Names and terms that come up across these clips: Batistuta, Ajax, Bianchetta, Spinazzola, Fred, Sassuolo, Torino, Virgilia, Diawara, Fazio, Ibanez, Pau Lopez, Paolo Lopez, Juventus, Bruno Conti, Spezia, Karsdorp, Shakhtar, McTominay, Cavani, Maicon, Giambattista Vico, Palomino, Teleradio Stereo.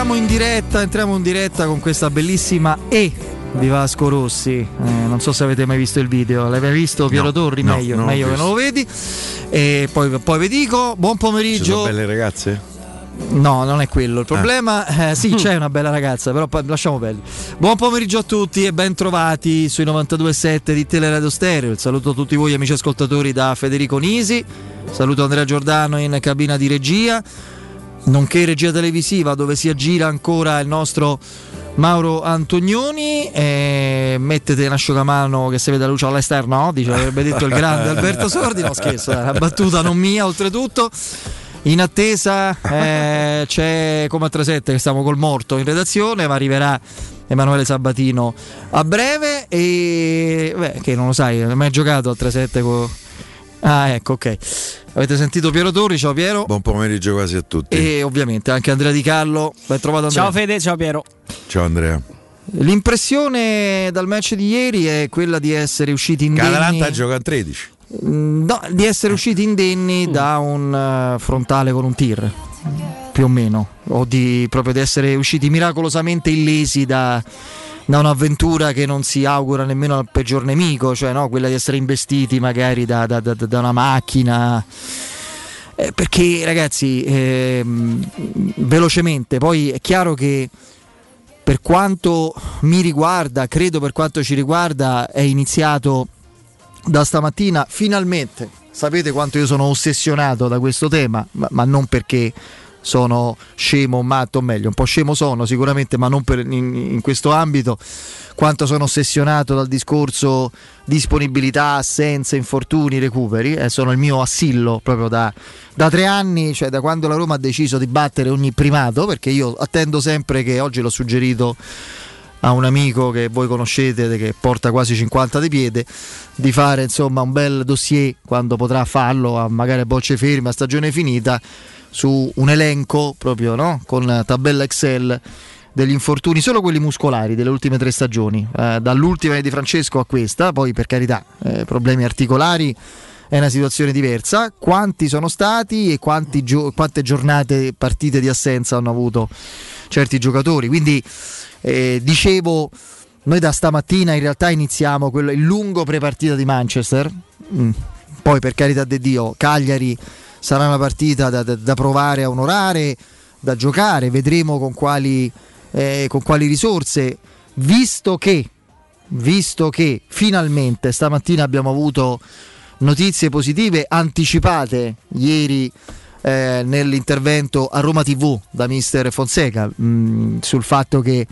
Entriamo in diretta con questa bellissima E di Vasco Rossi. Non so se avete mai visto il video. L'hai mai visto, Piero? No, Torri? No, meglio, no, meglio che non lo vedi. E poi vi dico buon pomeriggio. Ci sono belle ragazze? No, non è quello il problema. Sì, c'è una bella ragazza, però lasciamo belli. Buon pomeriggio a tutti e ben trovati sui 92.7 di Teleradio Stereo. Il saluto a tutti voi amici ascoltatori da Federico Nisi. Saluto Andrea Giordano in cabina di regia, nonché regia televisiva, dove si aggira ancora il nostro Mauro Antonioni. Mettete un asciugamano che si vede la luce all'esterno, dice, avrebbe detto il grande Alberto Sordi. No, scherzo, la battuta non mia, oltretutto. In attesa c'è come a 37 che stiamo col morto in redazione, ma arriverà Emanuele Sabatino a breve. E che non lo sai, non hai mai giocato a 37 con... Ah, ecco, ok. Avete sentito Piero Torri, ciao Piero. Buon pomeriggio quasi a tutti. E ovviamente anche Andrea Di Carlo, ben trovato Andrea. Ciao Fede, ciao Piero. Ciao Andrea. L'impressione dal match di ieri è quella di essere usciti indenni. L'Atalanta gioca a 13. No, di essere usciti indenni da un frontale con un tir, più o meno, o di proprio di essere usciti miracolosamente illesi da un'avventura che non si augura nemmeno al peggior nemico, cioè no, quella di essere investiti magari da una macchina. Perché ragazzi, velocemente, poi è chiaro che per quanto mi riguarda, credo per quanto ci riguarda, è iniziato da stamattina, finalmente. Sapete quanto io sono ossessionato da questo tema, ma non perché sono scemo o matto, o meglio, un po' scemo sono sicuramente, ma non in questo ambito, quanto sono ossessionato dal discorso disponibilità, assenze, infortuni, recuperi. Sono il mio assillo proprio da 3 anni, cioè da quando la Roma ha deciso di battere ogni primato, perché io attendo sempre che, oggi l'ho suggerito a un amico che voi conoscete, che porta quasi 50 di piede, di fare insomma un bel dossier, quando potrà farlo, magari a bocce ferme, a stagione finita, su un elenco proprio, no? Con tabella Excel degli infortuni, solo quelli muscolari delle ultime 3 stagioni, dall'ultima di Francesco a questa. Poi, per carità, problemi articolari è una situazione diversa, quanti sono stati e quante giornate, partite di assenza hanno avuto certi giocatori. Quindi dicevo, noi da stamattina in realtà iniziamo il lungo prepartita di Manchester. Poi, per carità di Dio, Cagliari sarà una partita da provare a onorare, da giocare, vedremo con quali risorse, visto che finalmente stamattina abbiamo avuto notizie positive anticipate ieri nell'intervento a Roma TV da mister Fonseca, sul fatto che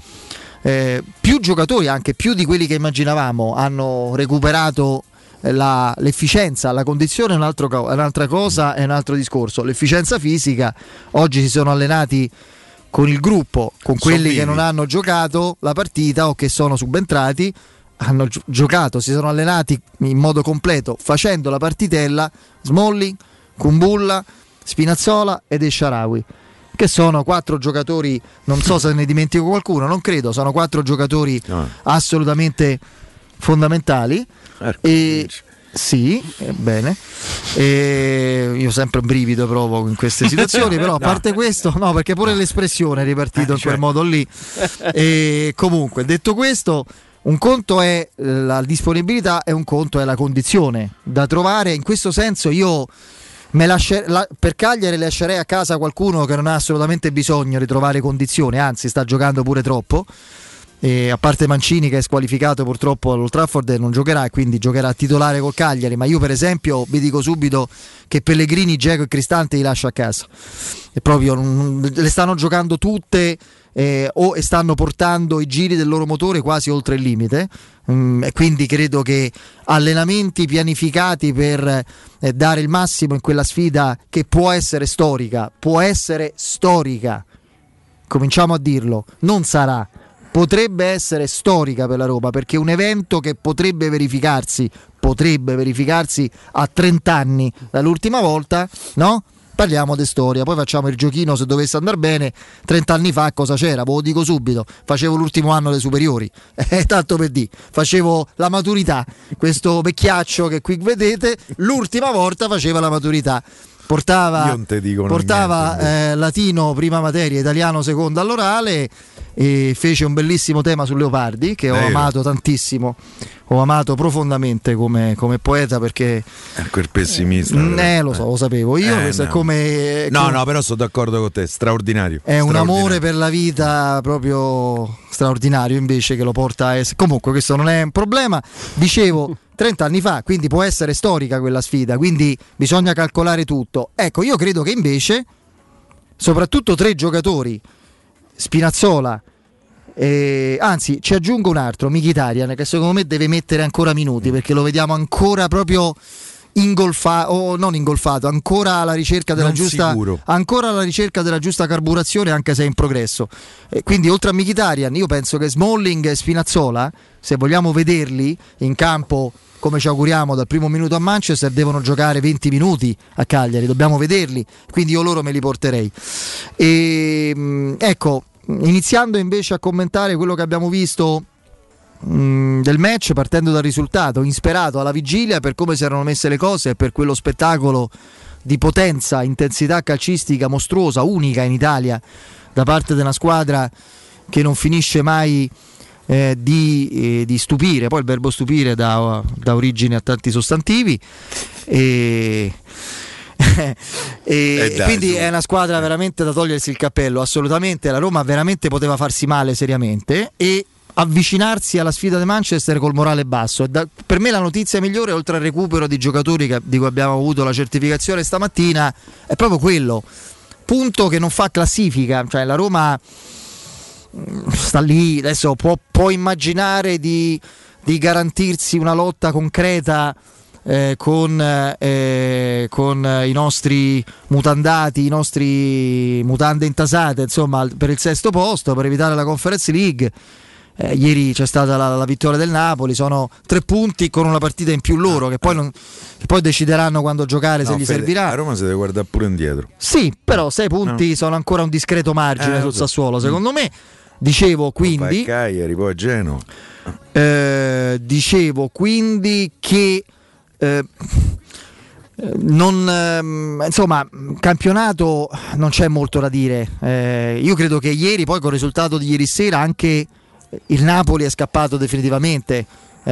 più giocatori, anche più di quelli che immaginavamo, hanno recuperato l'efficienza. La condizione è un'altra cosa, è un altro discorso. L'efficienza fisica, oggi si sono allenati con il gruppo, con quelli che non hanno giocato la partita o che sono subentrati, hanno giocato, si sono allenati in modo completo facendo la partitella Smalling, Kumbulla, Spinazzola ed El Shaarawy, che sono 4 giocatori, non so se ne dimentico qualcuno, non credo, sono 4 giocatori assolutamente fondamentali. E sì, bene, io sempre un brivido provo in queste situazioni, però a parte questo, no, perché pure l'espressione è ripartito in quel modo lì. E comunque, detto questo, un conto è la disponibilità e un conto è la condizione da trovare. In questo senso io per Cagliari lascerei a casa qualcuno che non ha assolutamente bisogno di trovare condizione, anzi sta giocando pure troppo. E a parte Mancini, che è squalificato purtroppo all'Old Trafford e non giocherà, quindi giocherà a titolare col Cagliari, ma io per esempio vi dico subito che Pellegrini, Dzeko e Cristante li lascio a casa, e proprio le stanno giocando tutte, e stanno portando i giri del loro motore quasi oltre il limite, e quindi credo che allenamenti pianificati per dare il massimo in quella sfida, che può essere storica, cominciamo a dirlo, non sarà, potrebbe essere storica per la Roma, perché è un evento che potrebbe verificarsi a 30 anni dall'ultima volta, no? Parliamo di storia, poi facciamo il giochino, se dovesse andare bene, 30 anni fa cosa c'era? Ve lo dico subito, facevo l'ultimo anno dei superiori, tanto per dì, facevo la maturità, questo vecchiaccio che qui vedete, l'ultima volta faceva la maturità. portava latino prima materia, italiano seconda all'orale, e fece un bellissimo tema su Leopardi, che ho amato tantissimo, ho amato profondamente come poeta, perché quel pessimista lo sapevo io, però sono d'accordo con te, straordinario, è un amore per la vita proprio straordinario, invece che lo porta a essere, comunque questo non è un problema, dicevo 30 anni fa, quindi può essere storica quella sfida, quindi bisogna calcolare tutto. Ecco, io credo che invece soprattutto tre giocatori, Spinazzola, anzi ci aggiungo un altro, Mkhitaryan, che secondo me deve mettere ancora minuti, perché lo vediamo ancora proprio non ingolfato, ancora alla ricerca della giusta carburazione, anche se è in progresso. E quindi oltre a Mkhitaryan io penso che Smalling e Spinazzola, se vogliamo vederli in campo come ci auguriamo dal primo minuto a Manchester, devono giocare 20 minuti a Cagliari, dobbiamo vederli, quindi io loro me li porterei. E ecco, iniziando invece a commentare quello che abbiamo visto del match, partendo dal risultato insperato alla vigilia, per come si erano messe le cose e per quello spettacolo di potenza, intensità calcistica mostruosa, unica in Italia, da parte della squadra che non finisce mai di stupire. Poi il verbo stupire dà origine a tanti sostantivi quindi è una squadra veramente da togliersi il cappello, assolutamente. La Roma veramente poteva farsi male seriamente e avvicinarsi alla sfida di Manchester col morale basso. Per me la notizia migliore, oltre al recupero di giocatori di cui abbiamo avuto la certificazione stamattina, è proprio quello punto che non fa classifica, cioè la Roma sta lì, adesso può immaginare di garantirsi una lotta concreta con i nostri mutandati, i nostri mutande intasate, insomma, per il sesto posto, per evitare la Conference League. Ieri c'è stata la vittoria del Napoli, sono 3 punti con una partita in più loro, che poi decideranno quando giocare, se gli servirà. A Roma si deve guardare pure indietro. Sì, però 6 punti sono ancora un discreto margine sul Sassuolo, secondo me. Dicevo quindi Cagliari, poi Genoa. Dicevo quindi che insomma, campionato non c'è molto da dire. Io credo che ieri, poi col risultato di ieri sera, anche il Napoli è scappato definitivamente,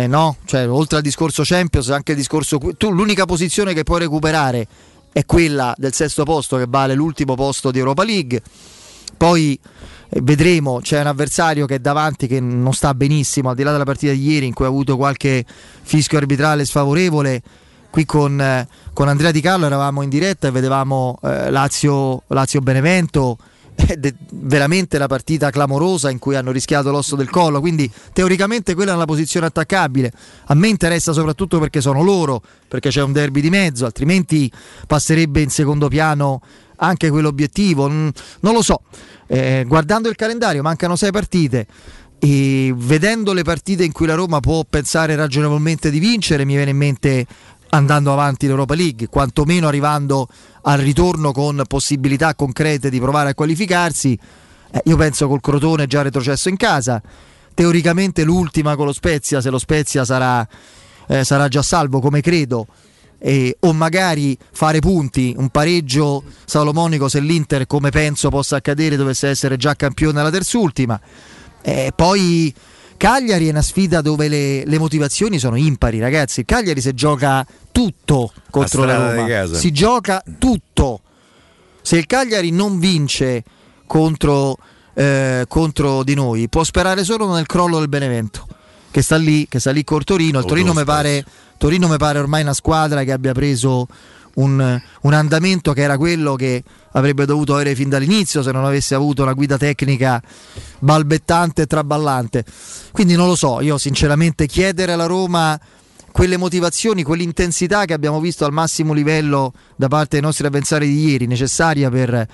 no? Cioè, oltre al discorso Champions, anche il discorso l'unica posizione che puoi recuperare è quella del sesto posto, che vale l'ultimo posto di Europa League. Poi vedremo, c'è un avversario che è davanti che non sta benissimo, al di là della partita di ieri in cui ha avuto qualche fischio arbitrale sfavorevole. Qui con Andrea Di Carlo eravamo in diretta e vedevamo Lazio-Benevento, veramente la partita clamorosa in cui hanno rischiato l'osso del collo, quindi teoricamente quella è una posizione attaccabile. A me interessa soprattutto perché sono loro, perché c'è un derby di mezzo, altrimenti passerebbe in secondo piano anche quell'obiettivo, non lo so. Guardando il calendario mancano 6 partite e vedendo le partite in cui la Roma può pensare ragionevolmente di vincere, mi viene in mente, andando avanti l'Europa League, quantomeno arrivando al ritorno con possibilità concrete di provare a qualificarsi. Io penso col Crotone già retrocesso in casa, teoricamente l'ultima con lo Spezia, se lo Spezia sarà già salvo, come credo, o magari fare punti, un pareggio salomonico se l'Inter, come penso possa accadere, dovesse essere già campione alla terz'ultima. Poi Cagliari è una sfida dove le motivazioni sono impari, ragazzi. Cagliari si gioca tutto contro la Roma, si gioca tutto. Se il Cagliari non vince contro di noi, può sperare solo nel crollo del Benevento, che sta lì col Torino. Il Torino mi pare ormai una squadra che abbia preso un andamento che era quello che avrebbe dovuto avere fin dall'inizio, se non avesse avuto una guida tecnica balbettante e traballante. Quindi non lo so, io sinceramente chiedere alla Roma quelle motivazioni, quell'intensità che abbiamo visto al massimo livello da parte dei nostri avversari di ieri, necessaria per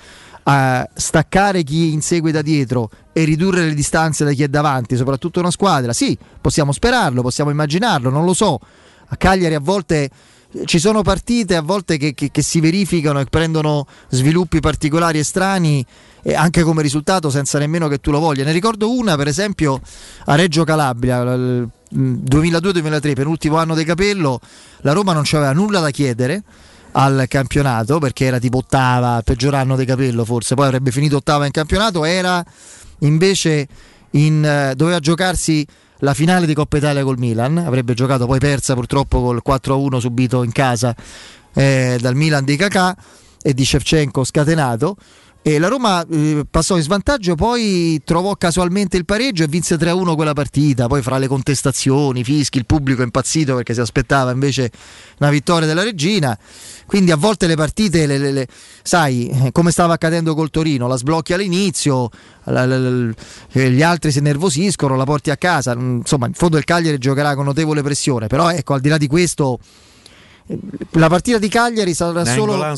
staccare chi insegue da dietro e ridurre le distanze da chi è davanti, soprattutto una squadra. Sì, possiamo sperarlo, possiamo immaginarlo, non lo so. A Cagliari a volte ci sono partite che si verificano e prendono sviluppi particolari e strani, e anche come risultato senza nemmeno che tu lo voglia. Ne ricordo una, per esempio, a Reggio Calabria, 2002-2003, penultimo anno De Capello. La Roma non c'aveva nulla da chiedere, al campionato, perché era tipo ottava, peggior anno De Capello forse, poi avrebbe finito ottava in campionato, era invece doveva giocarsi la finale di Coppa Italia col Milan, avrebbe giocato, poi persa purtroppo col 4-1 subito in casa dal Milan di Kakà e di Shevchenko scatenato, e la Roma passò in svantaggio, poi trovò casualmente il pareggio e vinse 3-1 quella partita, poi fra le contestazioni, fischi, il pubblico è impazzito perché si aspettava invece una vittoria della regina. Quindi a volte le partite le sai, come stava accadendo col Torino, la sblocchi all'inizio, gli altri si innervosiscono, la porti a casa, insomma in fondo il Cagliari giocherà con notevole pressione, però ecco, al di là di questo la partita di Cagliari sarà solo la,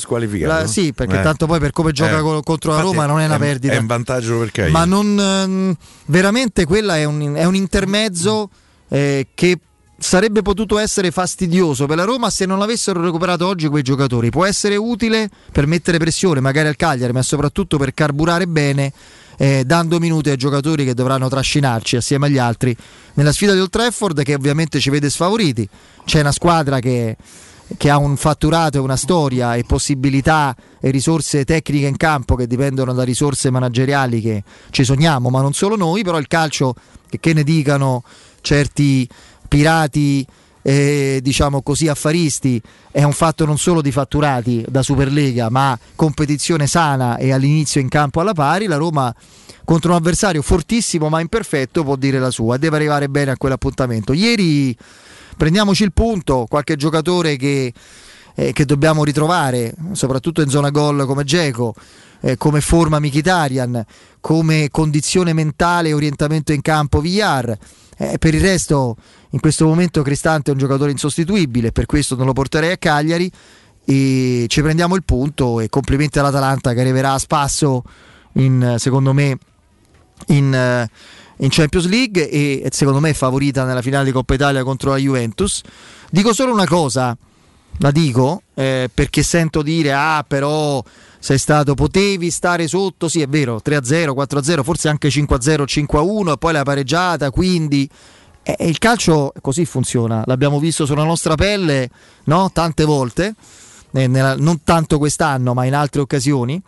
sì, perché tanto poi per come gioca contro la Roma non è una perdita, è un vantaggio per Cagliari, ma non veramente quella è un intermezzo che sarebbe potuto essere fastidioso per la Roma se non l'avessero recuperato oggi quei giocatori. Può essere utile per mettere pressione magari al Cagliari, ma soprattutto per carburare bene, dando minuti ai giocatori che dovranno trascinarci assieme agli altri nella sfida di Old Trafford, che ovviamente ci vede sfavoriti. C'è una squadra che ha un fatturato e una storia e possibilità e risorse tecniche in campo che dipendono da risorse manageriali che ci sogniamo, ma non solo noi. Però il calcio, che ne dicano certi pirati diciamo così affaristi, è un fatto non solo di fatturati da Superlega, ma competizione sana e all'inizio in campo alla pari. La Roma contro un avversario fortissimo ma imperfetto può dire la sua, deve arrivare bene a quell'appuntamento. Ieri prendiamoci il punto, qualche giocatore che dobbiamo ritrovare, soprattutto in zona gol come Dzeko, come forma Mkhitaryan, come condizione mentale e orientamento in campo Villar. Per il resto in questo momento Cristante è un giocatore insostituibile, per questo non lo porterei a Cagliari, e ci prendiamo il punto e complimenti all'Atalanta che arriverà a spasso secondo me in Champions League e secondo me è favorita nella finale di Coppa Italia contro la Juventus. Dico solo una cosa, la dico perché sento dire però potevi stare sotto, sì è vero, 3-0, 4-0, forse anche 5-0, 5-1 e poi la pareggiata, quindi il calcio così funziona, l'abbiamo visto sulla nostra pelle, no? Tante volte, non tanto quest'anno ma in altre occasioni,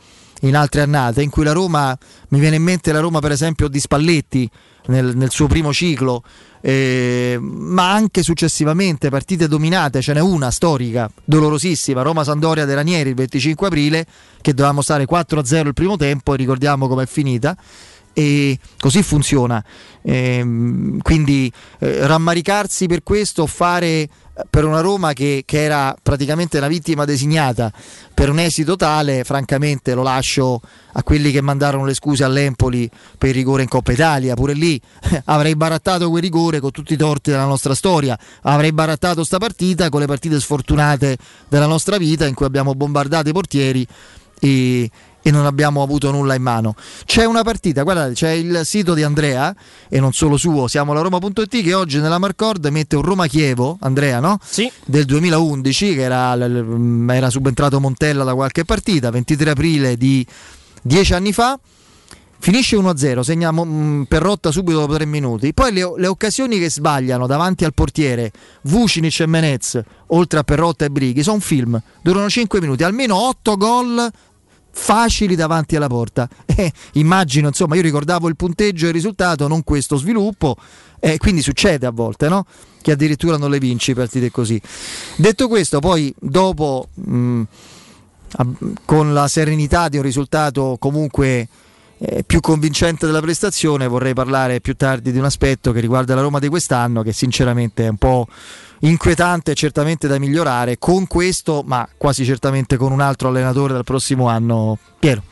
in altre annate in cui la Roma, mi viene in mente la Roma per esempio di Spalletti nel suo primo ciclo, ma anche successivamente partite dominate. Ce n'è una storica, dolorosissima, Roma-Sampdoria dei Ranieri il 25 aprile che dovevamo stare 4-0 il primo tempo e ricordiamo com'è finita, e così funziona, quindi rammaricarsi per questo, fare per una Roma che era praticamente una vittima designata per un esito tale, francamente lo lascio a quelli che mandarono le scuse all'Empoli per il rigore in Coppa Italia. Pure lì avrei barattato quel rigore con tutti i torti della nostra storia, avrei barattato sta partita con le partite sfortunate della nostra vita in cui abbiamo bombardato i portieri e non abbiamo avuto nulla in mano. C'è una partita, guardate, c'è il sito di Andrea e non solo suo, siamo alla Roma.it, che oggi nella Marcord mette un Roma-Chievo, Andrea, no? Sì. Del 2011 che era subentrato Montella da qualche partita, 23 aprile di 10 anni fa, finisce 1-0, segna Perrotta subito dopo 3 minuti, poi le occasioni che sbagliano davanti al portiere Vucinic e Menez, oltre a Perrotta e Brighi, sono un film, durano 5 minuti, almeno 8 gol facili davanti alla porta, immagino, insomma, io ricordavo il punteggio e il risultato, non questo sviluppo, quindi succede a volte, no? Che addirittura non le vinci partite così. Detto questo, poi dopo con la serenità di un risultato comunque più convincente della prestazione, vorrei parlare più tardi di un aspetto che riguarda la Roma di quest'anno, che sinceramente è un po' inquietante, certamente da migliorare con questo, ma quasi certamente con un altro allenatore dal prossimo anno. Piero,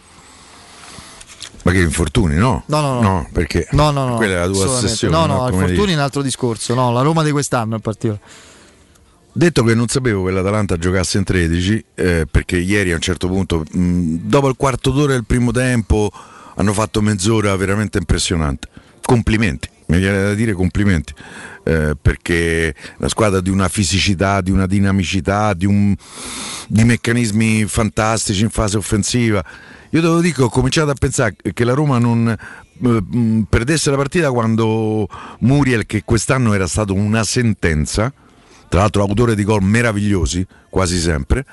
ma che infortuni, no? No, perché no, quella è la tua ossessione. No, infortuni è un altro discorso. No, la Roma di quest'anno in particolare. Detto che non sapevo che l'Atalanta giocasse in 13, perché ieri a un certo punto, dopo il quarto d'ora del primo tempo, hanno fatto mezz'ora veramente impressionante. Complimenti, mi viene da dire complimenti, perché la squadra di una fisicità, di una dinamicità, di meccanismi fantastici in fase offensiva. Io te lo dico, ho cominciato a pensare che la Roma non perdesse la partita quando Muriel, che quest'anno era stato una sentenza, tra l'altro autore di gol meravigliosi quasi sempre,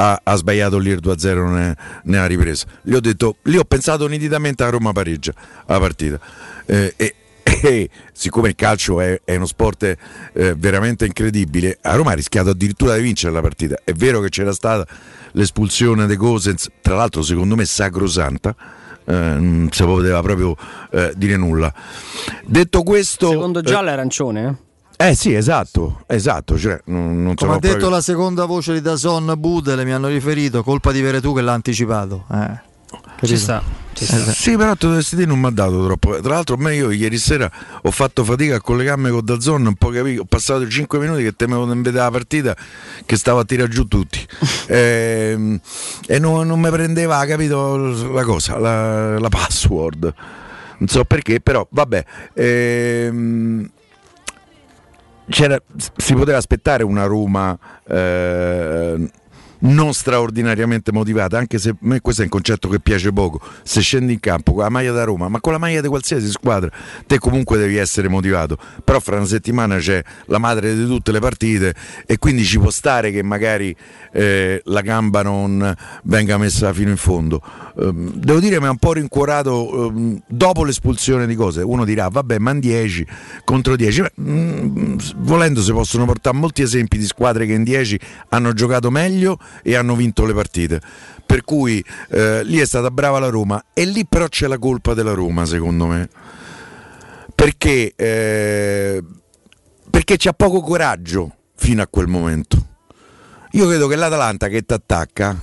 ha sbagliato l'ir 2-0 nella ripresa. Gli ho detto, lì ho pensato nitidamente a Roma pareggia la partita, e siccome il calcio è uno sport veramente incredibile, a Roma ha rischiato addirittura di vincere la partita. È vero che c'era stata l'espulsione di Gosens, tra l'altro secondo me sacrosanta, non si poteva proprio dire nulla. Detto questo, secondo giallo arancione? Sì, esatto, cioè, non come ha detto proprio... la seconda voce di Dazon Budele, mi hanno riferito, colpa di Veretout che l'ha anticipato, ci sta. Sì, però Tedeschi non mi ha dato troppo. Tra l'altro io ieri sera ho fatto fatica a collegarmi con Dazon, un po' capito, ho passato 5 minuti che temevo di vedere la partita che stava a tirare giù tutti e non mi prendeva, capito, la cosa, la password, non so perché, però vabbè. Si poteva aspettare una Roma non straordinariamente motivata, anche se a me questo è un concetto che piace poco. Se scendi in campo con la maglia da Roma, ma con la maglia di qualsiasi squadra, te comunque devi essere motivato. Però fra una settimana c'è la madre di tutte le partite e quindi ci può stare che magari la gamba non venga messa fino in fondo. Devo dire mi ha un po' rincuorato dopo l'espulsione di cose. Uno dirà vabbè, ma in 10 contro 10, volendo si possono portare molti esempi di squadre che in 10 hanno giocato meglio e hanno vinto le partite, per cui lì è stata brava la Roma, e lì però c'è la colpa della Roma secondo me, perché c'ha poco coraggio fino a quel momento. Io credo che l'Atalanta che ti attacca,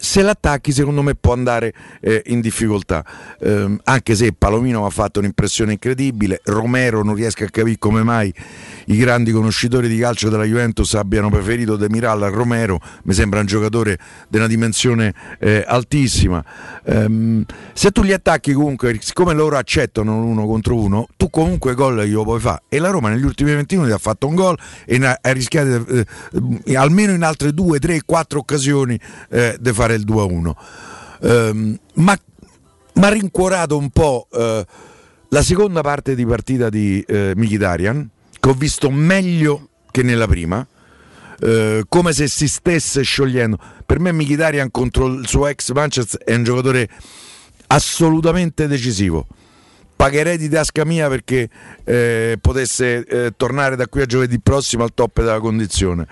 se l'attacchi secondo me può andare in difficoltà, anche se Palomino ha fatto un'impressione incredibile. Romero non riesco a capire come mai i grandi conoscitori di calcio della Juventus abbiano preferito De Miral a Romero, mi sembra un giocatore di una dimensione altissima. Se tu li attacchi comunque, siccome loro accettano l'uno contro uno, tu comunque gol glielo puoi fare, e la Roma negli ultimi 20 minuti ha fatto un gol e ha rischiato almeno in altre 2, 3, 4 occasioni di fare il 2-1. Ma rincuorato un po' la seconda parte di partita di Mkhitaryan, che ho visto meglio che nella prima, come se si stesse sciogliendo. Per me Mkhitaryan contro il suo ex Manchester è un giocatore assolutamente decisivo. Pagherei di tasca mia perché potesse tornare da qui a giovedì prossimo al top della condizione.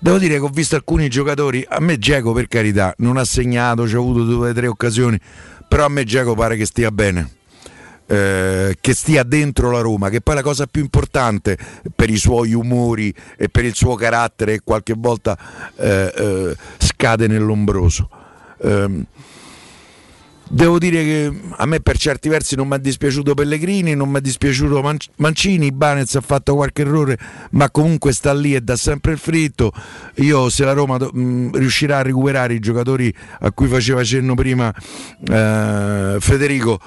Devo dire che ho visto alcuni giocatori, a me Dzeko per carità non ha segnato, ci ha avuto 2 o 3 occasioni, però a me Dzeko pare che stia bene, che stia dentro la Roma, che poi la cosa più importante per i suoi umori e per il suo carattere, che qualche volta scade nell'ombroso. Devo dire che a me per certi versi non mi ha dispiaciuto Pellegrini, non mi ha dispiaciuto Mancini. Ibanez ha fatto qualche errore, ma comunque sta lì e dà sempre il fritto. Io, se la Roma riuscirà a recuperare i giocatori a cui faceva cenno prima Federico,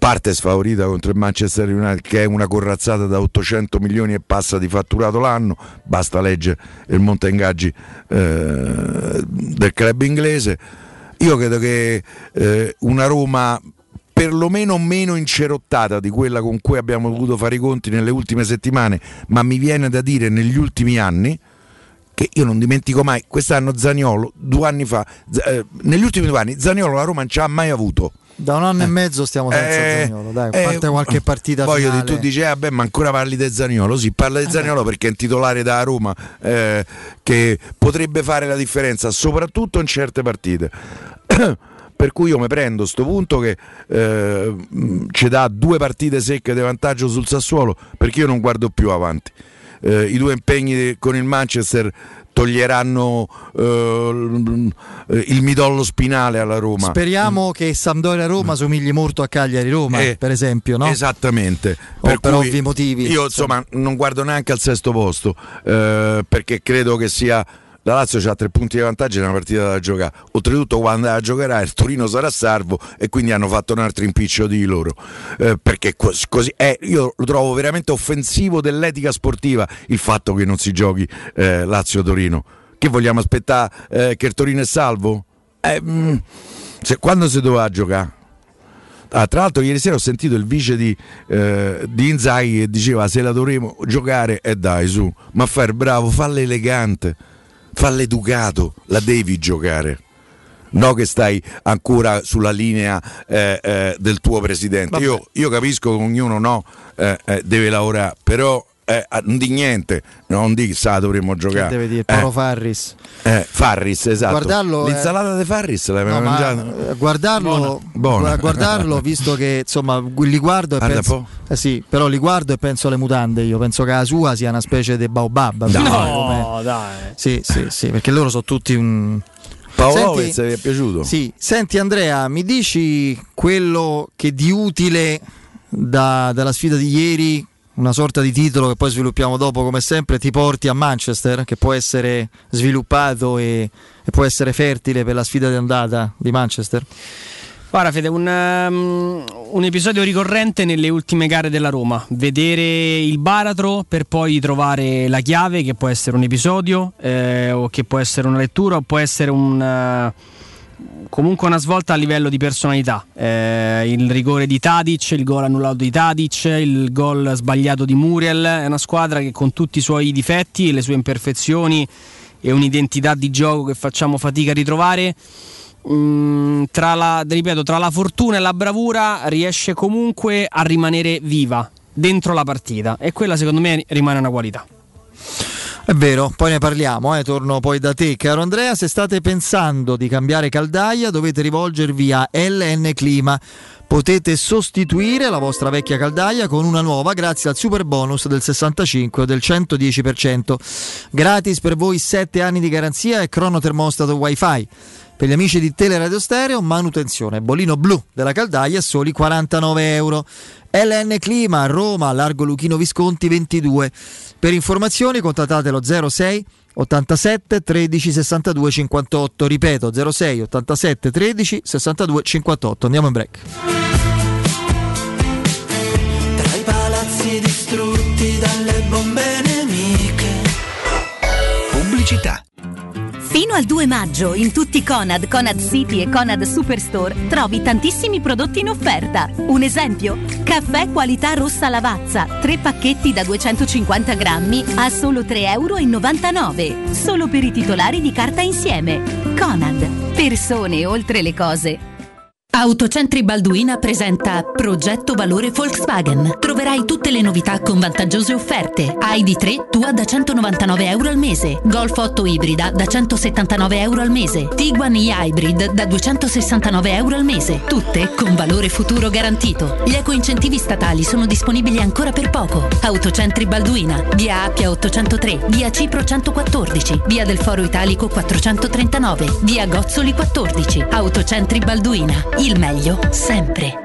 parte sfavorita contro il Manchester United, che è una corazzata da 800 milioni e passa di fatturato l'anno, basta leggere il monte ingaggi del club inglese. Io credo che una Roma perlomeno meno incerottata di quella con cui abbiamo dovuto fare i conti nelle ultime settimane, ma mi viene da dire negli ultimi anni, che io non dimentico mai, quest'anno Zaniolo, 2 anni fa, negli ultimi 2 anni Zaniolo la Roma non ci ha mai avuto. Da 1 anno e mezzo stiamo senza Zaniolo, dai, parte qualche partita voglio finale. Tu dici, vabbè, ma ancora parli di Zaniolo? Sì, parla di Zaniolo perché è un titolare da Roma che potrebbe fare la differenza, soprattutto in certe partite. Per cui io mi prendo sto punto che ci dà 2 partite secche di vantaggio sul Sassuolo, perché io non guardo più avanti. I 2 impegni con il Manchester toglieranno il midollo spinale alla Roma. Speriamo che Sampdoria-Roma somigli molto a Cagliari-Roma, per esempio, no? Esattamente, per ovvi motivi. Io insomma non guardo neanche al 6° posto, perché credo che sia... La Lazio ha 3 punti di vantaggio in una partita da giocare. Oltretutto quando la giocherà il Torino sarà salvo, e quindi hanno fatto un altro impiccio di loro, perché così io lo trovo veramente offensivo dell'etica sportiva il fatto che non si giochi Lazio-Torino. Che vogliamo aspettare che il Torino è salvo? Quando si doveva giocare? Tra l'altro ieri sera ho sentito il vice di Inzaghi che diceva se la dovremo giocare, dai su, ma far bravo, falla elegante. fa l'educato, la devi giocare. No che stai ancora sulla linea del tuo presidente. Io capisco che ognuno deve lavorare, però non di niente, non di sa dovremmo giocare. Che deve dire Paolo Farris, esatto. Guardarlo, l'insalata di Farris l'avevo mangiata. Guardarlo visto che insomma li guardo e penso, però li guardo e penso alle mutande. Io penso che la sua sia una specie di baobab. Dai. Sì, perché loro sono tutti un Paolo. Senti, vi è piaciuto? Sì, senti Andrea, mi dici quello che di utile dalla sfida di ieri, una sorta di titolo che poi sviluppiamo dopo come sempre, ti porti a Manchester, che può essere sviluppato e può essere fertile per la sfida di andata di Manchester? Guarda Fede, un episodio ricorrente nelle ultime gare della Roma, vedere il baratro per poi trovare la chiave, che può essere un episodio o che può essere una lettura o può essere comunque una svolta a livello di personalità, il rigore di Tadic, il gol annullato di Tadic, il gol sbagliato di Muriel. È una squadra che con tutti i suoi difetti e le sue imperfezioni e un'identità di gioco che facciamo fatica a ritrovare, tra la fortuna e la bravura riesce comunque a rimanere viva dentro la partita, e quella secondo me rimane una qualità. È vero, poi ne parliamo, torno poi da te caro Andrea. Se state pensando di cambiare caldaia dovete rivolgervi a LN Clima. Potete sostituire la vostra vecchia caldaia con una nuova grazie al super bonus del 65 o del 110%. Gratis per voi 7 anni di garanzia e cronotermostato wifi. Per gli amici di Teleradio Stereo, manutenzione, bollino blu della caldaia, soli €49. LN Clima, Roma, largo Luchino Visconti 22. Per informazioni contattate lo 06 87 13 62 58. Ripeto, 06 87 13 62 58. Andiamo in break. Tra i palazzi distrutti dalle bombe nemiche. Pubblicità. Fino al 2 maggio in tutti Conad, Conad City e Conad Superstore trovi tantissimi prodotti in offerta. Un esempio? Caffè qualità rossa Lavazza, 3 pacchetti da 250 grammi a solo €3,99. Solo per i titolari di carta insieme. Conad, persone oltre le cose. Autocentri Balduina presenta Progetto Valore Volkswagen. Troverai tutte le novità con vantaggiose offerte. ID3 tua da €199 al mese, Golf 8 ibrida da €179 al mese, Tiguan e-hybrid da €269 al mese, tutte con valore futuro garantito. Gli ecoincentivi statali sono disponibili ancora per poco. Autocentri Balduina, via Appia 803, via Cipro 114, via del Foro Italico 439, via Gozzoli 14. Autocentri Balduina, il meglio sempre.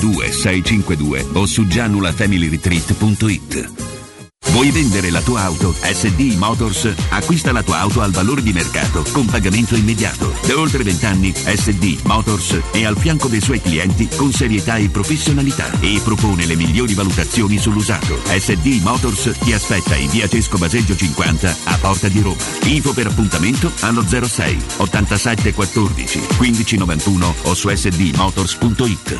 652 o su gianulafamilyretreat.it. Vuoi vendere la tua auto? SD Motors acquista la tua auto al valore di mercato con pagamento immediato. Da oltre 20 anni SD Motors è al fianco dei suoi clienti con serietà e professionalità e propone le migliori valutazioni sull'usato. SD Motors ti aspetta in via Cesco Baseggio 50 a Porta di Roma. Info per appuntamento allo 06 87 14 15 91 o su sdmotors.it.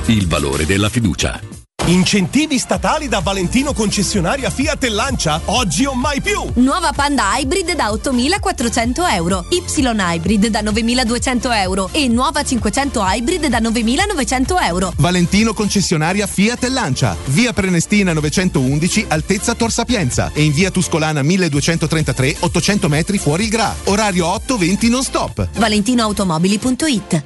il valore della fiducia. Incentivi statali da Valentino concessionaria Fiat e Lancia, oggi o mai più. Nuova Panda Hybrid da €8.400, Y Hybrid da €9.200 e nuova 500 Hybrid da €9.900. Valentino concessionaria Fiat e Lancia, via Prenestina 911 altezza Tor Sapienza e in via Tuscolana 1233 800 metri fuori il GRA, orario 8:20 non stop. valentinoautomobili.it.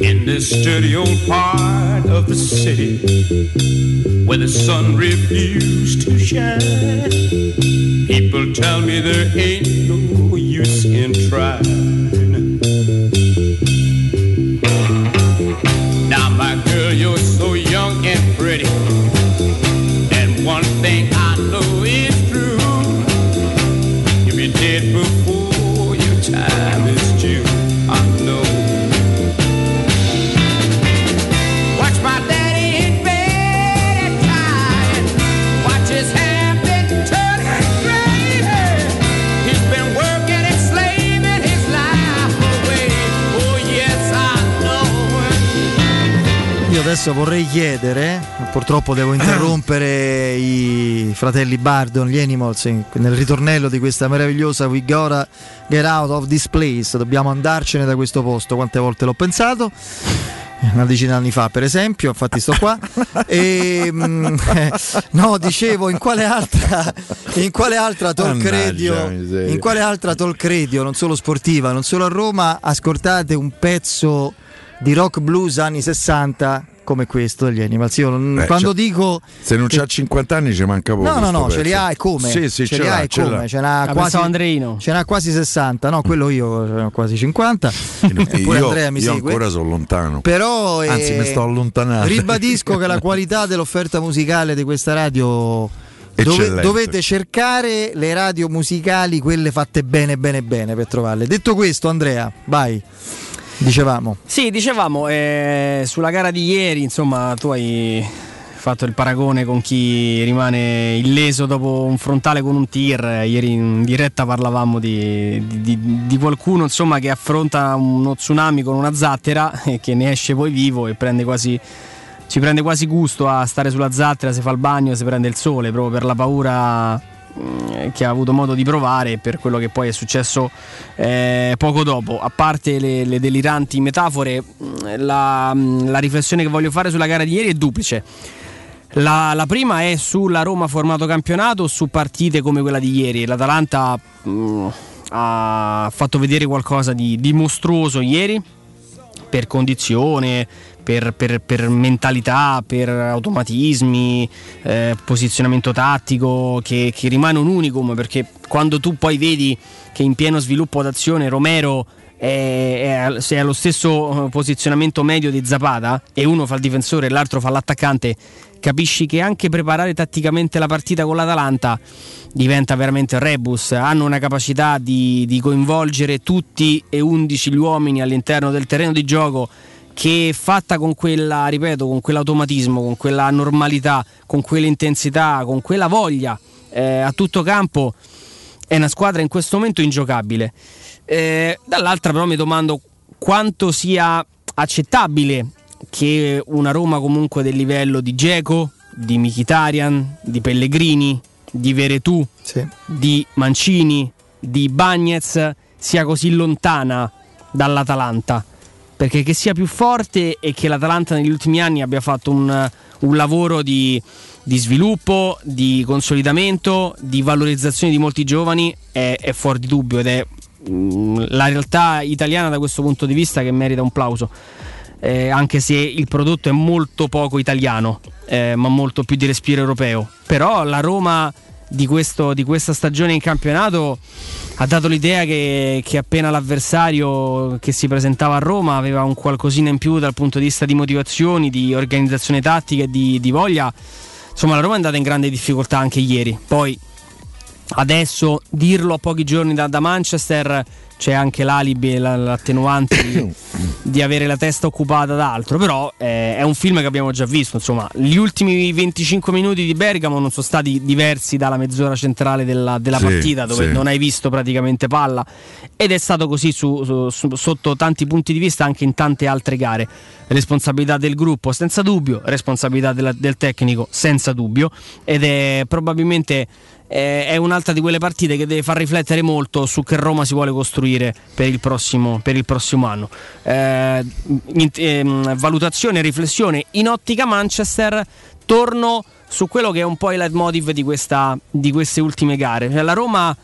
In the studio part of the city where the sun refused to shine, people tell me there ain't no use in trying. Now my girl, you're so young and pretty, and one thing I know is true, you'll be dead before your time is due. I know. Watch my daddy in bed adesso. Vorrei chiedere, purtroppo devo interrompere i fratelli Bardon, gli Animals, nel ritornello di questa meravigliosa We Gotta Get Out of This Place, dobbiamo andarcene da questo posto, quante volte l'ho pensato, una decina di anni fa per esempio, infatti sto qua. No, dicevo, in quale altra talk radio, in quale altra talk radio, non solo sportiva, non solo a Roma, ascoltate un pezzo di rock blues anni 60 come questo degli Animals? Io quando dico, se non c'ha 50 anni ci manca poco. No, pezzo. Ce li ha e come? Sì, ce l'ha. Ce n'ha quasi 60, no, quello io quasi 50. Eppure Andrea mi segue. Io ancora sono lontano. Però anzi, mi sto allontanando. Ribadisco che la qualità dell'offerta musicale di questa radio, dovete cercare le radio musicali, quelle fatte bene per trovarle. Detto questo, Andrea, vai. Dicevamo sulla gara di ieri, insomma, tu hai fatto il paragone con chi rimane illeso dopo un frontale con un tir. Ieri in diretta parlavamo di qualcuno, insomma, che affronta uno tsunami con una zattera e che ne esce poi vivo e ci prende quasi gusto a stare sulla zattera, si fa il bagno, si prende il sole, proprio per la paura che ha avuto modo di provare per quello che poi è successo poco dopo. A parte le deliranti metafore, la riflessione che voglio fare sulla gara di ieri è duplice. La prima è sulla Roma formato campionato, su partite come quella di ieri. L'Atalanta ha fatto vedere qualcosa di mostruoso ieri, per condizione, per mentalità, per automatismi, posizionamento tattico che rimane un unicum, perché quando tu poi vedi che in pieno sviluppo d'azione Romero è allo stesso posizionamento medio di Zapata e uno fa il difensore e l'altro fa l'attaccante, capisci che anche preparare tatticamente la partita con l'Atalanta diventa veramente un rebus. Hanno una capacità di coinvolgere tutti e 11 gli uomini all'interno del terreno di gioco che, fatta con quella, ripeto, con quell'automatismo, con quella normalità, con quell'intensità, con quella voglia a tutto campo, è una squadra in questo momento ingiocabile. Dall'altra però mi domando quanto sia accettabile che una Roma comunque del livello di Dzeko, di Mkhitaryan, di Pellegrini, di Veretout, sì, di Mancini, di Ibanez sia così lontana dall'Atalanta, perché che sia più forte e che l'Atalanta negli ultimi anni abbia fatto un lavoro di sviluppo, di consolidamento, di valorizzazione di molti giovani è fuori di dubbio, ed è la realtà italiana da questo punto di vista che merita un plauso, anche se il prodotto è molto poco italiano, ma molto più di respiro europeo. Però la Roma di questa stagione in campionato ha dato l'idea che appena l'avversario che si presentava a Roma aveva un qualcosina in più dal punto di vista di motivazioni, di organizzazione tattica e di voglia, insomma la Roma è andata in grande difficoltà anche ieri. Poi adesso dirlo a pochi giorni da Manchester, c'è anche l'alibi e l'attenuante di avere la testa occupata da altro, però è un film che abbiamo già visto, insomma gli ultimi 25 minuti di Bergamo non sono stati diversi dalla mezz'ora centrale della partita, dove non hai visto praticamente palla, ed è stato così sotto tanti punti di vista anche in tante altre gare. Responsabilità del gruppo senza dubbio, responsabilità del tecnico senza dubbio, ed è probabilmente è un'altra di quelle partite che deve far riflettere molto su che Roma si vuole costruire per il prossimo anno. Valutazione e riflessione in ottica Manchester. Torno su quello che è un po' il leitmotiv di queste ultime gare, cioè la Roma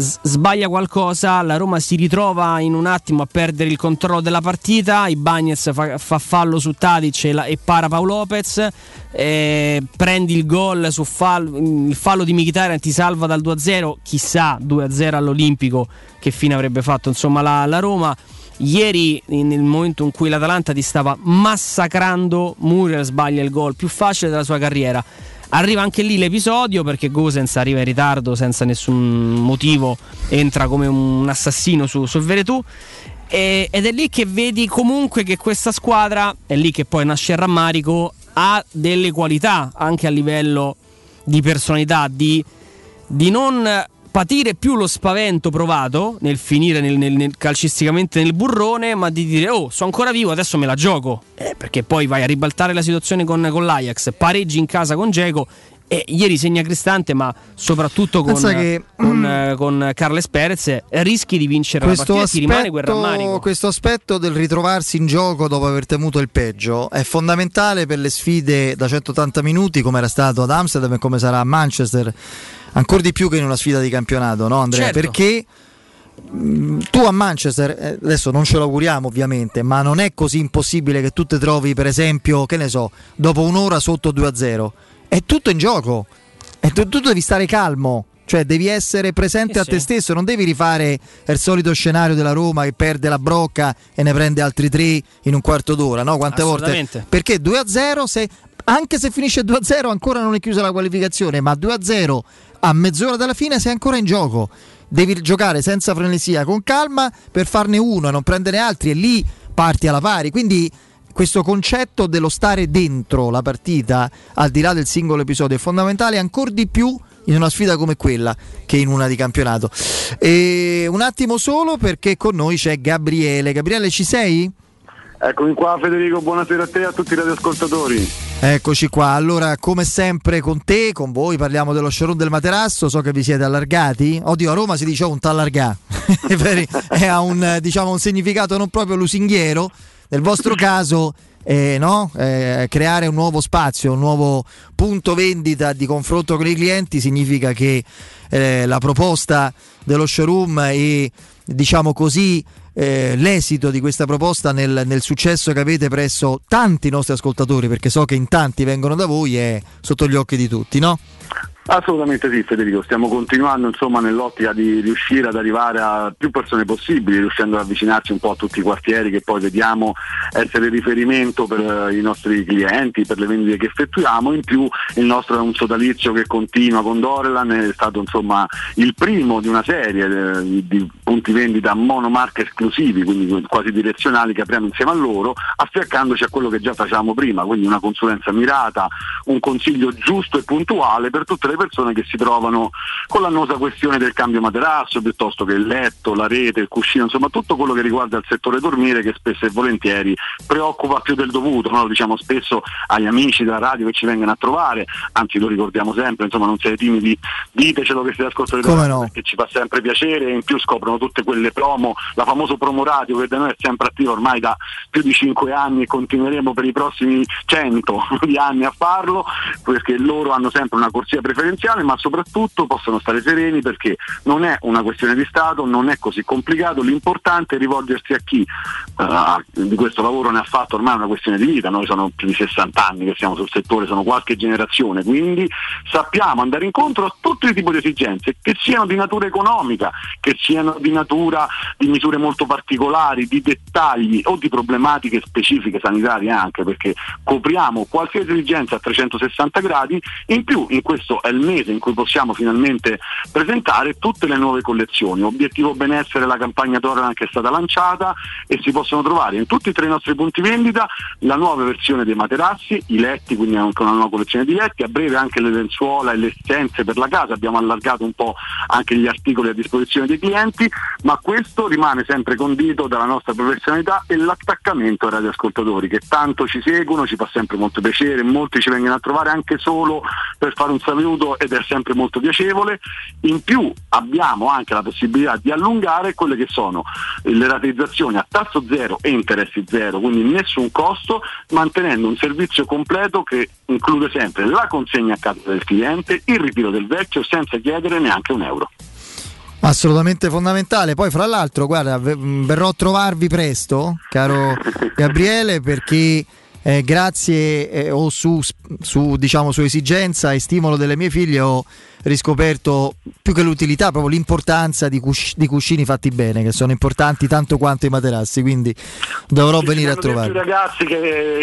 sbaglia qualcosa, la Roma si ritrova in un attimo a perdere il controllo della partita. Ibanez fa fallo su Tadic e para Pau Lopez, prendi il gol su il fallo di Mkhitaryan, ti salva dal 2-0, chissà 2-0 all'Olimpico che fine avrebbe fatto insomma la Roma. Ieri nel momento in cui l'Atalanta ti stava massacrando, Muriel sbaglia il gol più facile della sua carriera. Arriva anche lì l'episodio, perché Gosens arriva in ritardo senza nessun motivo, entra come un assassino su Veretout, ed è lì che vedi comunque che questa squadra, è lì che poi nasce il rammarico, ha delle qualità anche a livello di personalità, di non patire più lo spavento provato nel finire calcisticamente nel burrone, ma di dire oh, sono ancora vivo, adesso me la gioco, perché poi vai a ribaltare la situazione con l'Ajax, pareggi in casa con Dzeko e ieri segna Cristante, ma soprattutto con Carles Pérez rischi di vincere la partita, ti rimane quel rammarico. Questo aspetto del ritrovarsi in gioco dopo aver temuto il peggio è fondamentale per le sfide da 180 minuti, come era stato ad Amsterdam e come sarà a Manchester, ancora di più che in una sfida di campionato, no Andrea? Certo. Perché tu a Manchester, adesso non ce l'auguriamo ovviamente, ma non è così impossibile che tu te trovi per esempio, che ne so, dopo un'ora sotto 2-0, è tutto in gioco e tu devi stare calmo, cioè devi essere presente te stesso, non devi rifare il solito scenario della Roma che perde la brocca e ne prende altri 3 in un quarto d'ora, no? Quante volte? Perché 2-0 anche se finisce 2-0 ancora non è chiusa la qualificazione, ma 2-0 a mezz'ora dalla fine sei ancora in gioco, devi giocare senza frenesia, con calma, per farne uno e non prendere altri, e lì parti alla pari. Quindi questo concetto dello stare dentro la partita, al di là del singolo episodio, è fondamentale ancor di più in una sfida come quella che in una di campionato. E un attimo solo, perché con noi c'è Gabriele. Gabriele, ci sei? Eccomi qua Federico, buonasera a te e a tutti i radioascoltatori. Eccoci qua, allora come sempre con te, con voi parliamo dello showroom del materasso. So che vi siete allargati, oddio a Roma si dice un t'allargà ha un, diciamo, un significato non proprio lusinghiero. Nel vostro caso creare un nuovo spazio, un nuovo punto vendita di confronto con i clienti significa che la proposta dello showroom e, diciamo così, l'esito di questa proposta nel successo che avete presso tanti nostri ascoltatori, perché so che in tanti vengono da voi, è sotto gli occhi di tutti, no? Assolutamente sì Federico, stiamo continuando insomma nell'ottica di riuscire ad arrivare a più persone possibili, riuscendo ad avvicinarci un po' a tutti i quartieri che poi vediamo essere riferimento per i nostri clienti, per le vendite che effettuiamo. In più il nostro è un sodalizio che continua con Dorelan, è stato insomma il primo di una serie di punti vendita monomarca esclusivi, quindi quasi direzionali, che apriamo insieme a loro, affiancandoci a quello che già facciamo prima, quindi una consulenza mirata, un consiglio giusto e puntuale per tutte le persone che si trovano con l'annosa questione del cambio materasso, piuttosto che il letto, la rete, il cuscino, insomma tutto quello che riguarda il settore dormire, che spesso e volentieri preoccupa più del dovuto, no? Lo diciamo spesso agli amici della radio che ci vengono a trovare, anzi lo ricordiamo sempre, insomma non siete timidi, ditecelo che siete ascoltatori, perché ci fa sempre piacere, e in più scoprono tutte quelle promo, la famosa promo radio che da noi è sempre attiva ormai da più di 5 anni e continueremo per i prossimi 100 di anni a farlo, perché loro hanno sempre una corsia preferenziale, ma soprattutto possono stare sereni perché non è una questione di Stato, non è così complicato, l'importante è rivolgersi a chi di questo lavoro ne ha fatto ormai una questione di vita. Noi sono più di 60 anni che siamo sul settore, sono qualche generazione, quindi sappiamo andare incontro a tutti i tipi di esigenze, che siano di natura economica, che siano di natura di misure molto particolari, di dettagli o di problematiche specifiche sanitarie anche, perché copriamo qualsiasi esigenza a 360 gradi. In più in questo è il mese in cui possiamo finalmente presentare tutte le nuove collezioni. Obiettivo benessere, la campagna Torran che è stata lanciata, e si possono trovare in tutti e tre i nostri punti vendita la nuova versione dei materassi, i letti, quindi anche una nuova collezione di letti, a breve anche le lenzuola e le essenze per la casa, abbiamo allargato un po' anche gli articoli a disposizione dei clienti, ma questo rimane sempre condito dalla nostra professionalità e l'attaccamento ai radioascoltatori che tanto ci seguono, ci fa sempre molto piacere, molti ci vengono a trovare anche solo per fare un saluto ed è sempre molto piacevole. In più abbiamo anche la possibilità di allungare quelle che sono le rateizzazioni a tasso zero e interessi zero, quindi nessun costo, mantenendo un servizio completo che include sempre la consegna a casa del cliente, il ritiro del vecchio senza chiedere neanche un euro. Assolutamente fondamentale. Poi fra l'altro guarda, verrò a trovarvi presto caro Gabriele, perché grazie o su diciamo su esigenza e stimolo delle mie figlie ho riscoperto più che l'utilità proprio l'importanza di cuscini fatti bene, che sono importanti tanto quanto i materassi, quindi dovrò venire a trovare. Ragazzi che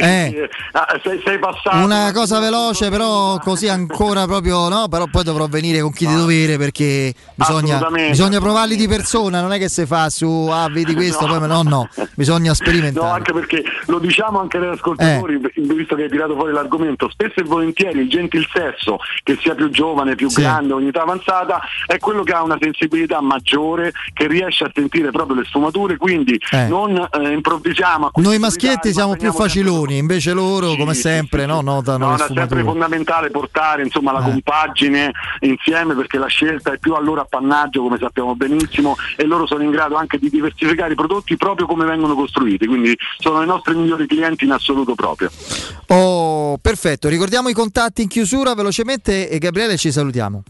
sei passato una cosa veloce però così ancora proprio no, però poi dovrò venire con chi di dovere, perché bisogna provarli di persona, non è che se fa su vedi questo no. Poi no bisogna sperimentare, anche perché lo diciamo anche agli ascoltatori, visto che hai tirato fuori l'argomento, spesso e volentieri il gentil sesso, che sia più giovane, più grande, ogni età avanzata, è quello che ha una sensibilità maggiore, che riesce a sentire proprio le sfumature, quindi non improvvisiamo. Noi maschietti siamo più faciloni, invece loro come sempre sì. Notano le sfumature. È sempre fondamentale portare insomma la compagine insieme, perché la scelta è più a loro appannaggio, come sappiamo benissimo, e loro sono in grado anche di diversificare i prodotti proprio come vengono costruiti, quindi sono i nostri migliori clienti in assoluto proprio. Oh, perfetto, ricordiamo i contatti in chiusura velocemente e Gabriele ci salutiamo.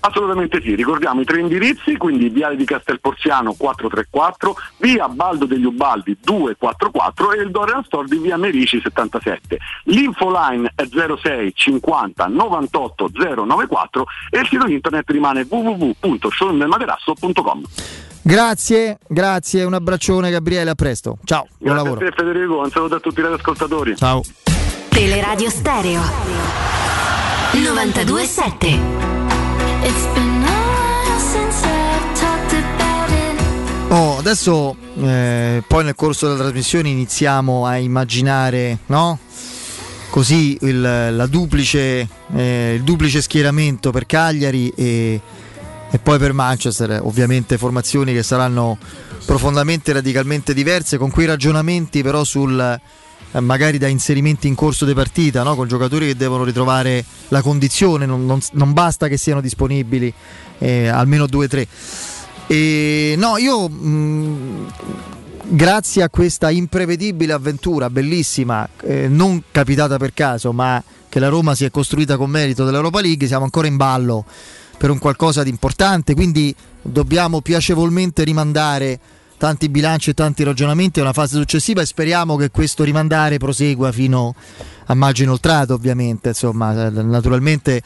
Assolutamente sì, ricordiamo i tre indirizzi, quindi Viale di Castelporziano 434, Via Baldo degli Ubaldi 244 e il Dorelan Store di Via Merici 77. L'infoline è 06 50 98 094 e il sito internet rimane www.showroomdelmaterasso.com. Grazie, un abbraccione Gabriele, a presto. Ciao, buon lavoro. Grazie a te Federico, un saluto a tutti gli ascoltatori. Ciao. Teleradio Stereo 92.7. It's been a while since I've talked about it. Oh, adesso poi nel corso della trasmissione iniziamo a immaginare, no? Così il duplice schieramento per Cagliari e poi per Manchester, ovviamente formazioni che saranno profondamente, radicalmente diverse, con quei ragionamenti però sul magari da inserimenti in corso di partita, no? Con giocatori che devono ritrovare la condizione, non basta che siano disponibili almeno 2-3. E no, io grazie a questa imprevedibile avventura bellissima, non capitata per caso, ma che la Roma si è costruita con merito dell'Europa League, siamo ancora in ballo per un qualcosa di importante, quindi dobbiamo piacevolmente rimandare tanti bilanci e tanti ragionamenti a una fase successiva, e speriamo che questo rimandare prosegua fino a maggio inoltrato, ovviamente. Insomma, naturalmente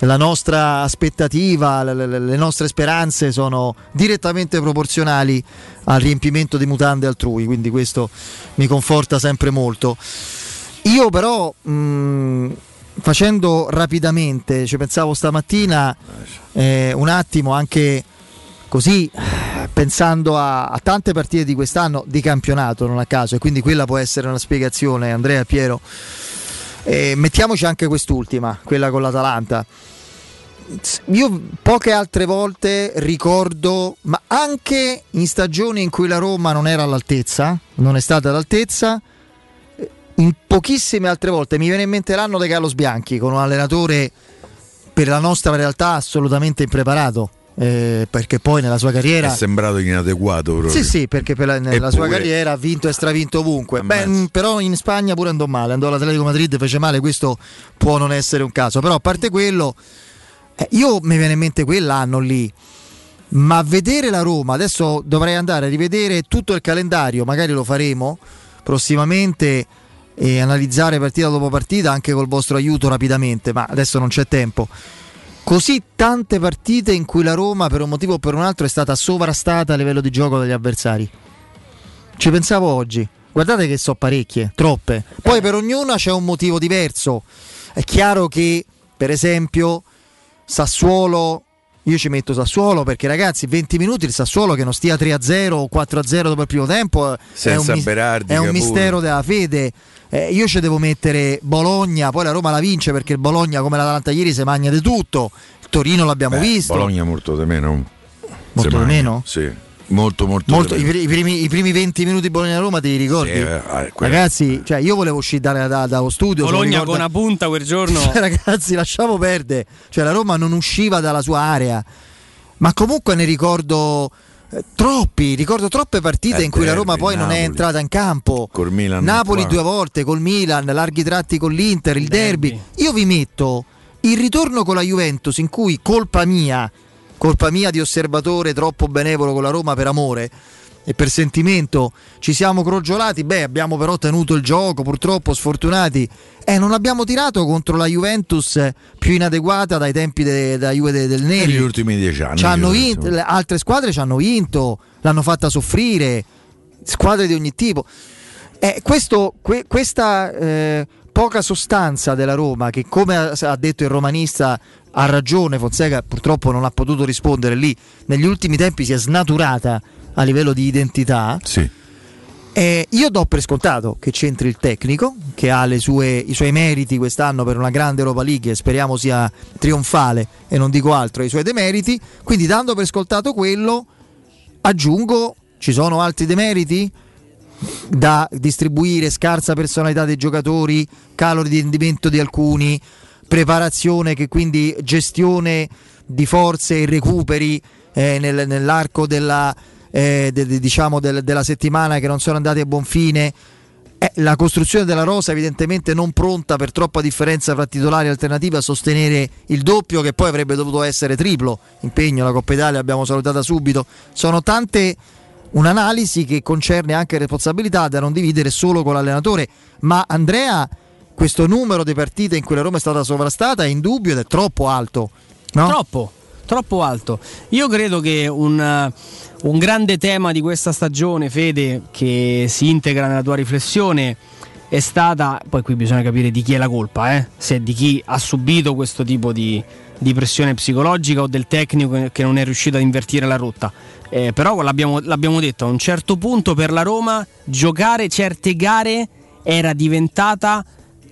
la nostra aspettativa, le nostre speranze sono direttamente proporzionali al riempimento di mutande altrui, quindi questo mi conforta sempre molto. Io però facendo rapidamente, ci pensavo stamattina un attimo, anche così pensando a tante partite di quest'anno di campionato, non a caso, e quindi quella può essere una spiegazione, Andrea, Piero. Mettiamoci anche quest'ultima, quella con l'Atalanta. Io poche altre volte ricordo, ma anche in stagioni in cui la Roma non era all'altezza, non è stata all'altezza, in pochissime altre volte mi viene in mente l'anno di Carlos Bianchi, con un allenatore per la nostra realtà assolutamente impreparato, perché poi nella sua carriera è sembrato inadeguato proprio. Sì, perché nella sua carriera ha vinto e stravinto ovunque. Beh, però in Spagna pure andò male, andò all'Atletico Madrid, fece male, questo può non essere un caso, però a parte quello io mi viene in mente quell'anno lì. Ma vedere la Roma, adesso dovrei andare a rivedere tutto il calendario, magari lo faremo prossimamente, e analizzare partita dopo partita anche col vostro aiuto rapidamente, ma adesso non c'è tempo. Così tante partite in cui la Roma per un motivo o per un altro è stata sovrastata a livello di gioco dagli avversari. Ci pensavo oggi, guardate che so parecchie, troppe. Poi per ognuna c'è un motivo diverso. È chiaro che, per esempio, Sassuolo, io ci metto Sassuolo perché, ragazzi, 20 minuti il Sassuolo che non stia 3-0 o 4-0 dopo il primo tempo senza Berardi, è un mistero della fede. Io ci devo mettere Bologna, poi la Roma la vince perché il Bologna, come l'Atalanta ieri, se magna di tutto. Il Torino l'abbiamo visto. Bologna molto di meno. Molto di meno? Sì, molto di meno. I primi 20 minuti Bologna-Roma te li ricordi? Sì, ragazzi, cioè, io volevo uscire dallo studio. Bologna con una punta quel giorno. Ragazzi, lasciamo perdere. Cioè, la Roma non usciva dalla sua area. Ma comunque ne ricordo... ricordo troppe partite in cui la Roma poi non è entrata in campo. Col Milan, Napoli 2 volte, col Milan, larghi tratti con l'Inter, il derby. Io vi metto il ritorno con la Juventus, in cui colpa mia di osservatore troppo benevolo con la Roma per amore e per sentimento, ci siamo crogiolati. Abbiamo però tenuto il gioco, purtroppo sfortunati, non abbiamo tirato contro la Juventus più inadeguata dai tempi della Juve del Neri negli ultimi 10 anni. Altre squadre ci hanno vinto, l'hanno fatta soffrire, squadre di ogni tipo. Questa poca sostanza della Roma, che, come ha detto il romanista, ha ragione Fonseca, purtroppo non ha potuto rispondere lì, negli ultimi tempi si è snaturata a livello di identità. Sì. Io do per scontato che c'entri il tecnico, che ha i suoi meriti quest'anno per una grande Europa League, e speriamo sia trionfale, e non dico altro, i suoi demeriti. Quindi, dando per scontato quello, aggiungo: ci sono altri demeriti da distribuire? Scarsa personalità dei giocatori, calo di rendimento di alcuni, preparazione, che quindi gestione di forze e recuperi nell'arco della settimana, che non sono andati a buon fine. La costruzione della rosa evidentemente non pronta, per troppa differenza fra titolari e alternativi, a sostenere il doppio, che poi avrebbe dovuto essere triplo impegno. La Coppa Italia l'abbiamo salutata subito. Sono tante un'analisi che concerne anche responsabilità, da non dividere solo con l'allenatore. Ma, Andrea, questo numero di partite in cui la Roma è stata sovrastata è indubbio ed è troppo alto, no? Troppo alto. Io credo che un grande tema di questa stagione, Fede, che si integra nella tua riflessione, è stata, poi qui bisogna capire di chi è la colpa, se di chi ha subito questo tipo di di pressione psicologica o del tecnico che non è riuscito ad invertire la rotta. Però l'abbiamo detto, a un certo punto per la Roma giocare certe gare era diventata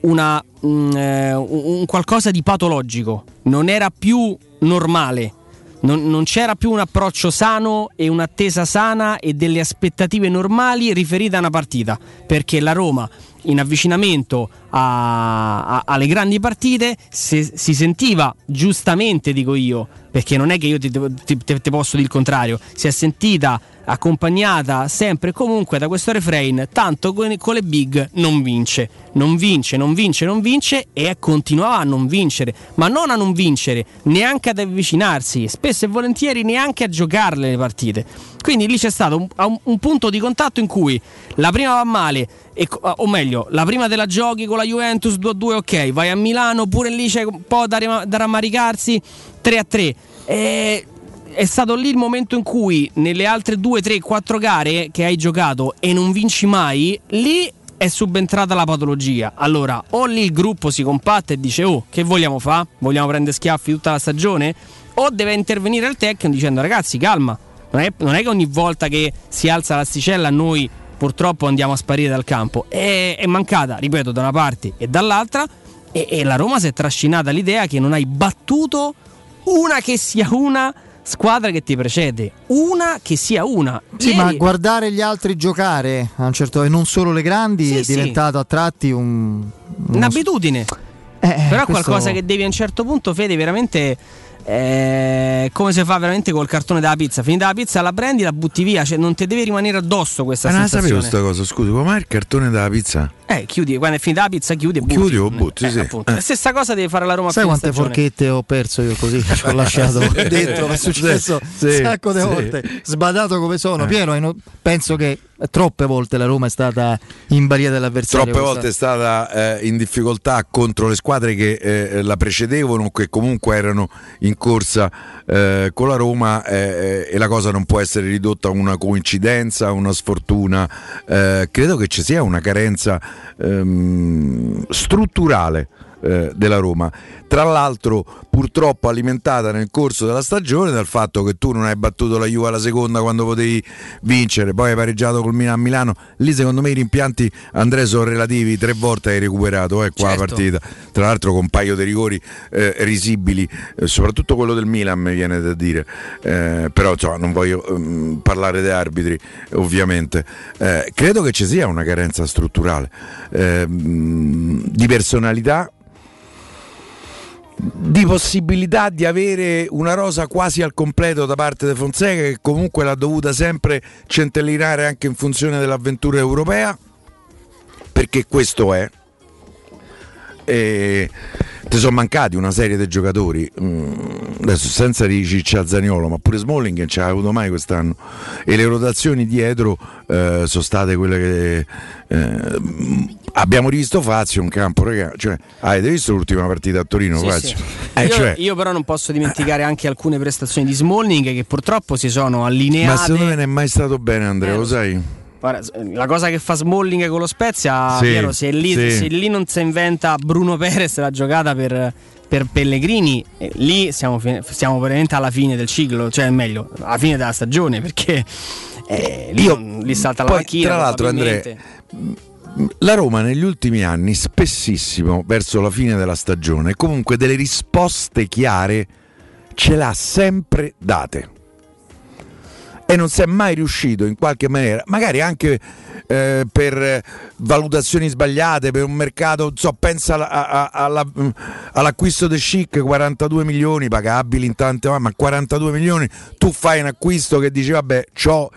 un qualcosa di patologico, non era più normale, non c'era più un approccio sano e un'attesa sana e delle aspettative normali riferite a una partita, perché la Roma in avvicinamento alle grandi partite si sentiva, giustamente dico io, perché non è che io ti posso dire il contrario, si è sentita accompagnata sempre e comunque da questo refrain: tanto con le big non vince, e continuava a non vincere, ma non a non vincere, neanche ad avvicinarsi, spesso e volentieri neanche a giocarle le partite. Quindi lì c'è stato un punto di contatto in cui la prima va male, o meglio, la prima te la giochi con la Juventus 2-2, ok, vai a Milano, pure lì c'è un po' da rammaricarsi, 3-3. È stato lì il momento in cui nelle altre 2, 3, 4 gare che hai giocato e non vinci mai, lì è subentrata la patologia. Allora, o lì il gruppo si compatta e dice: oh, che vogliamo fa? Vogliamo prendere schiaffi tutta la stagione? O deve intervenire il tecnico dicendo: ragazzi, calma, non è che ogni volta che si alza l'asticella noi purtroppo andiamo a sparire dal campo. È mancata, ripeto, da una parte e dall'altra, e la Roma si è trascinata l'idea che non hai battuto una che sia una squadra che ti precede, una che sia una. Sì, ma guardare gli altri giocare a un certo, e non solo le grandi, sì, è diventato a tratti un'abitudine. Però questo... qualcosa che devi a un certo punto, Fede, veramente. Come si fa veramente col cartone della pizza? Finita la pizza la prendi, la butti via, cioè non ti deve rimanere addosso questa sensazione. Non la sapevo questa cosa, scusi, com'è il cartone della pizza? Chiudi, quando è finita la pizza chiudi e butti. Chiudi o butti, sì. La stessa cosa deve fare la Roma. Sai quante stagione. Forchette ho perso io così, ho lasciato dentro, è successo un sacco di volte, sbadato come sono, Piero, penso che troppe volte la Roma è stata in balia dell'avversario. Troppe volte è stata in difficoltà contro le squadre che la precedevano, che comunque erano in corsa con la Roma, e la cosa non può essere ridotta a una coincidenza, a una sfortuna. Credo che ci sia una carenza strutturale della Roma, tra l'altro purtroppo alimentata nel corso della stagione dal fatto che tu non hai battuto la Juve alla seconda quando potevi vincere, poi hai pareggiato col Milan a Milano. Lì secondo me i rimpianti, Andrea, sono relativi, 3 volte hai recuperato qua la partita, tra l'altro con un paio di rigori risibili, soprattutto quello del Milan mi viene da dire, però insomma, non voglio parlare di arbitri ovviamente. Credo che ci sia una carenza strutturale di personalità, di possibilità di avere una rosa quasi al completo da parte di Fonseca, che comunque l'ha dovuta sempre centellinare anche in funzione dell'avventura europea, perché questo è. E ti sono mancati una serie di giocatori, adesso senza riciccia Zaniolo, ma pure Smalling non ce l'ha avuto mai quest'anno, e le rotazioni dietro sono state quelle che abbiamo rivisto. Fazio in campo, ragazzi, cioè, avete visto l'ultima partita a Torino? Sì, Fazio? Sì. Io però non posso dimenticare anche alcune prestazioni di Smalling che purtroppo si sono allineate, ma secondo me non è mai stato bene, Andrea, lo sai? La cosa che fa Smalling con lo Spezia, Piero, se lì non si inventa Bruno Peres la giocata per Pellegrini, lì siamo veramente alla fine del ciclo, cioè meglio, alla fine della stagione, perché lì salta la macchina. Tra l'altro, Andrea, la Roma negli ultimi anni, spessissimo verso la fine della stagione, comunque delle risposte chiare ce l'ha sempre date, e non si è mai riuscito in qualche maniera, magari anche per valutazioni sbagliate, per un mercato, non so, pensa all'acquisto de Schick, 42 milioni pagabili in tante, ma 42 milioni tu fai un acquisto che dici vabbè, c'ho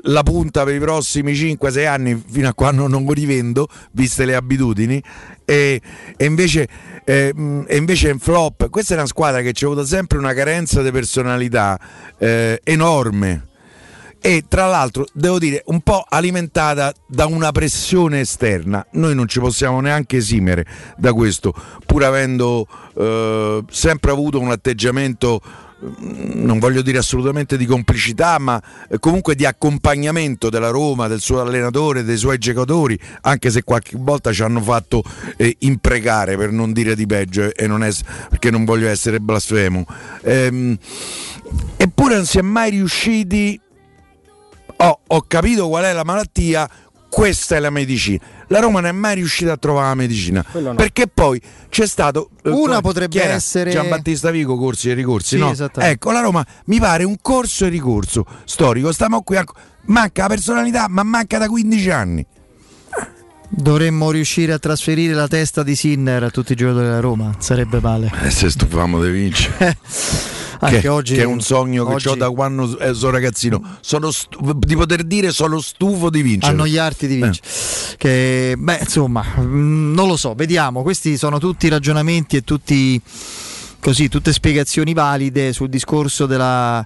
la punta per i prossimi 5-6 anni fino a quando non lo rivendo, viste le abitudini, e invece in flop. Questa è una squadra che c'è avuta sempre una carenza di personalità enorme, e tra l'altro devo dire un po' alimentata da una pressione esterna. Noi non ci possiamo neanche esimere da questo, pur avendo sempre avuto un atteggiamento non voglio dire assolutamente di complicità, ma comunque di accompagnamento della Roma, del suo allenatore, dei suoi giocatori, anche se qualche volta ci hanno fatto imprecare, per non dire di peggio, e non è, perché non voglio essere blasfemo, eppure non si è mai riusciti. Ho capito qual è la malattia, questa è la medicina. La Roma non è mai riuscita a trovare la medicina, no. Perché poi c'è stato una potrebbe essere Giambattista Vico, corsi e ricorsi, sì, no? Ecco, la Roma mi pare un corso e ricorso storico. Stiamo qui a... manca la personalità, ma manca da 15 anni. Dovremmo riuscire a trasferire la testa di Sinner a tutti i giocatori della Roma, sarebbe male. Se stufavamo di vincere. Anche che, oggi, che è un sogno che ho da quando sono ragazzino, di poter dire sono stufo di vincere. Annoiarti di vincere. Che, beh, insomma, non lo so, vediamo. Questi sono tutti ragionamenti e tutti così, tutte spiegazioni valide sul discorso della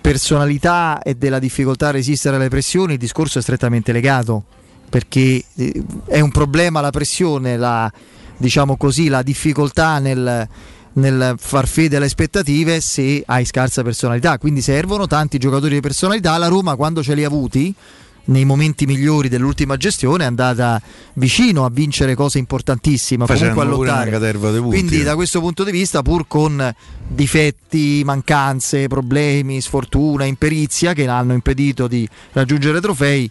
personalità e della difficoltà a resistere alle pressioni. Il discorso è strettamente legato, perché è un problema la pressione, la, diciamo così, la difficoltà nel far fede alle aspettative se hai scarsa personalità. Quindi servono tanti giocatori di personalità. La Roma, quando ce li ha avuti nei momenti migliori dell'ultima gestione, è andata vicino a vincere cose importantissime, comunque a lottare. Quindi da questo punto di vista, pur con difetti, mancanze, problemi, sfortuna, imperizia che l'hanno impedito di raggiungere trofei,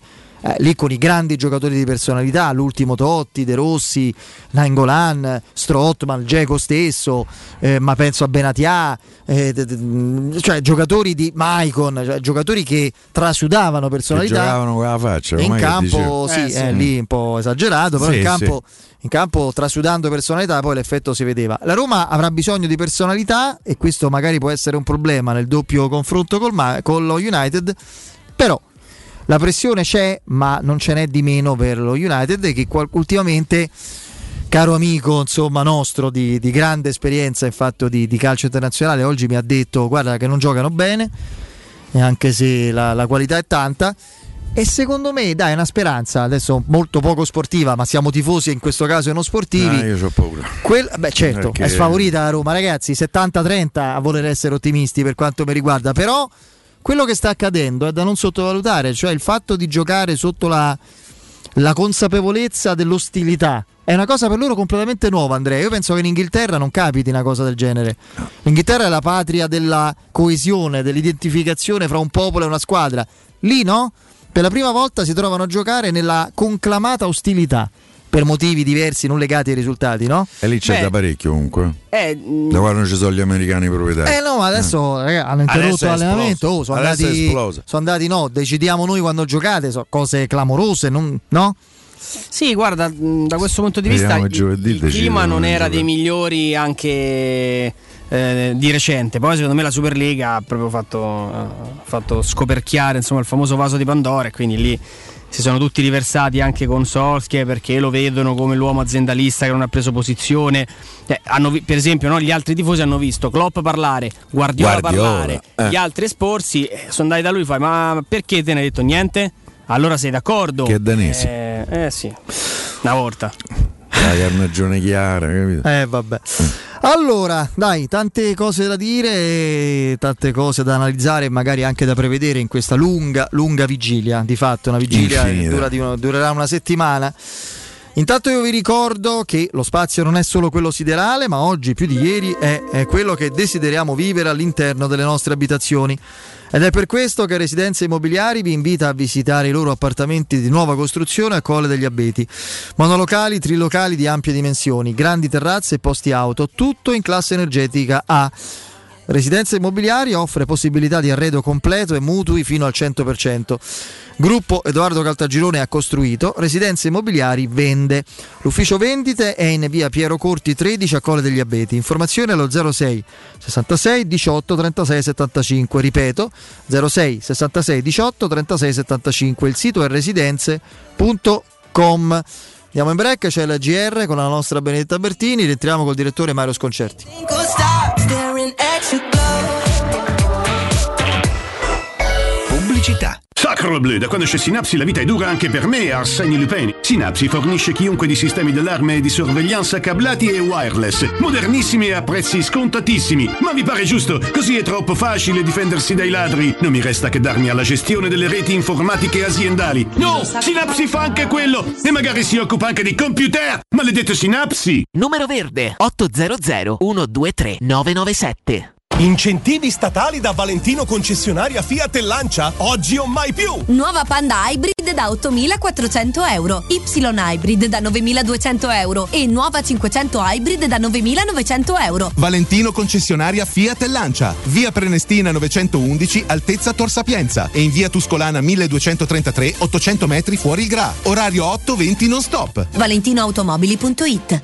lì con i grandi giocatori di personalità, l'ultimo Totti, De Rossi, Nainggolan, Strootman, Dzeko stesso, ma penso a Benatia, cioè giocatori di Maicon, cioè giocatori che trasudavano personalità, che giocavano con la faccia, in campo sì. Lì un po' esagerato, però in campo trasudando personalità poi l'effetto si vedeva. La Roma avrà bisogno di personalità, e questo magari può essere un problema nel doppio confronto con lo United, però la pressione c'è, ma non ce n'è di meno per lo United, che ultimamente, caro amico insomma nostro di grande esperienza in fatto di calcio internazionale, oggi mi ha detto guarda che non giocano bene, anche se la qualità è tanta, e secondo me dai una speranza, adesso molto poco sportiva, ma siamo tifosi e in questo caso e non sportivi. Io ho paura. Beh certo, perché... è sfavorita la Roma, ragazzi, 70-30 a voler essere ottimisti per quanto mi riguarda, però... quello che sta accadendo è da non sottovalutare, cioè il fatto di giocare sotto la consapevolezza dell'ostilità è una cosa per loro completamente nuova, Andrea. Io penso che in Inghilterra non capiti una cosa del genere. L'Inghilterra è la patria della coesione, dell'identificazione fra un popolo e una squadra. Lì no, per la prima volta si trovano a giocare nella conclamata ostilità, per motivi diversi non legati ai risultati, no? E lì c'è da parecchio comunque. Da quando ci sono gli americani proprietari. No, adesso hanno interrotto l'allenamento, sono andati no, decidiamo noi quando giocate, sono cose clamorose, non, no? Sì, guarda, da questo punto di vediamo vista il clima non era dei migliori anche di recente. Poi secondo me la Superlega ha proprio fatto scoperchiare, insomma, il famoso vaso di Pandora, e quindi lì si sono tutti riversati anche con Solskjaer, perché lo vedono come l'uomo aziendalista che non ha preso posizione. Per esempio, no, gli altri tifosi hanno visto Klopp parlare, Guardiola. Parlare, gli altri esporsi, sono andati da lui e fai ma perché te ne hai detto niente? Allora sei d'accordo? Che è danese. Sì, una volta. La carnagione chiara, capito? Vabbè. Allora, dai, tante cose da dire, tante cose da analizzare e magari anche da prevedere in questa lunga, lunga vigilia. Di fatto, una vigilia che durerà una settimana. Intanto io vi ricordo che lo spazio non è solo quello siderale, ma oggi più di ieri è quello che desideriamo vivere all'interno delle nostre abitazioni. Ed è per questo che Residenze Immobiliari vi invita a visitare i loro appartamenti di nuova costruzione a Colle degli Abeti. Monolocali, trilocali di ampie dimensioni, grandi terrazze e posti auto, tutto in classe energetica A. Residenze Immobiliari offre possibilità di arredo completo e mutui fino al 100%. Gruppo Edoardo Caltagirone ha costruito, Residenze Immobiliari vende. L'ufficio vendite è in via Piero Corti 13 a Colle degli Abeti. Informazione allo 06 66 18 36 75. Ripeto, 06 66 18 36 75. Il sito è residenze.com. Andiamo in break, c'è la GR con la nostra Benedetta Bertini, rientriamo col direttore Mario Sconcerti. Pubblicità. Sacrebleu, da quando c'è Sinapsi la vita è dura anche per me, Arsenio Lupin. Sinapsi fornisce chiunque di sistemi d'allarme e di sorveglianza cablati e wireless, modernissimi e a prezzi scontatissimi. Ma vi pare giusto? Così è troppo facile difendersi dai ladri. Non mi resta che darmi alla gestione delle reti informatiche aziendali. No, Sinapsi fa anche quello e magari si occupa anche di computer. Maledetto Sinapsi! Numero verde 800 123 997. Incentivi statali da Valentino concessionaria Fiat e Lancia? Oggi o mai più! Nuova Panda Hybrid da 8.400 euro, Y Hybrid da 9.200 euro e nuova 500 Hybrid da 9.900 euro. Valentino concessionaria Fiat e Lancia. Via Prenestina 911, altezza Tor Sapienza, e in via Tuscolana 1233, 800 metri fuori il GRA. Orario 8:20 non stop. ValentinoAutomobili.it.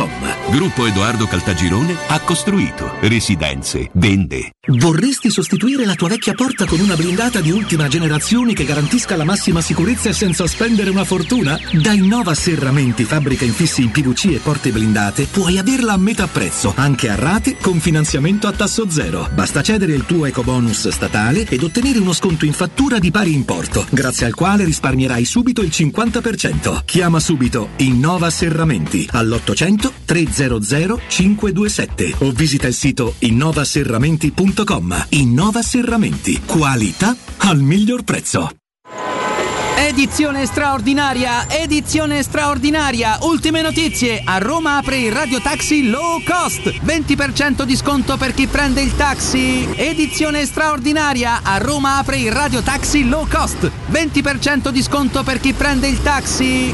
Gruppo Edoardo Caltagirone ha costruito. Residenze. Vende. Vorresti sostituire la tua vecchia porta con una blindata di ultima generazione che garantisca la massima sicurezza senza spendere una fortuna? Da Innova Serramenti, fabbrica infissi in PVC e porte blindate, puoi averla a metà prezzo, anche a rate con finanziamento a tasso zero. Basta cedere il tuo ecobonus statale ed ottenere uno sconto in fattura di pari importo, grazie al quale risparmierai subito il 50%. Chiama subito Innova Serramenti all'800 300 527 o visita il sito innovaserramenti.com. Innova Serramenti, qualità al miglior prezzo. Edizione straordinaria, edizione straordinaria. Ultime notizie: a Roma apre il Radio Taxi Low Cost, 20% di sconto per chi prende il taxi. Edizione straordinaria, a Roma apre il Radio Taxi Low Cost, 20% di sconto per chi prende il taxi.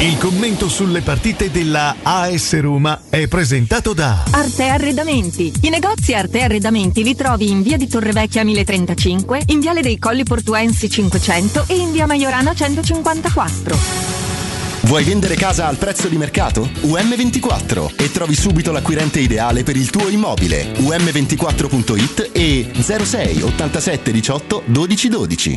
Il commento sulle partite della AS Roma è presentato da Arte Arredamenti. I negozi Arte Arredamenti li trovi in via di Torrevecchia 1035, in viale dei Colli Portuensi 500 e in via Maiorana 154. Vuoi vendere casa al prezzo di mercato? UM24 e trovi subito l'acquirente ideale per il tuo immobile. UM24.it e 06 87 18 12 12.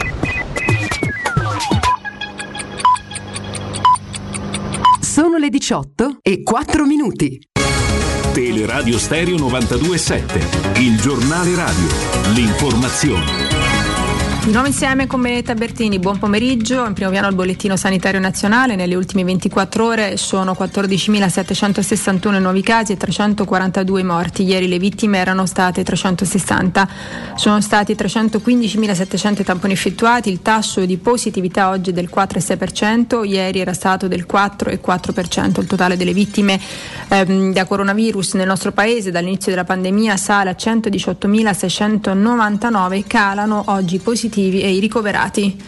Sono le 18:04. Teleradio Stereo 92.7, il giornale radio, l'informazione. Di nuovo insieme con Benedetta Bertini, buon pomeriggio. In primo piano il bollettino sanitario nazionale. Nelle ultime 24 ore sono 14.761 nuovi casi e 342 morti. Ieri le vittime erano state 360. Sono stati 315.700 tamponi effettuati. Il tasso di positività oggi è del 4,6%, ieri era stato del 4,4%. Il totale delle vittime da coronavirus nel nostro paese dall'inizio della pandemia sale a 118.699, calano oggi positivi e i ricoverati.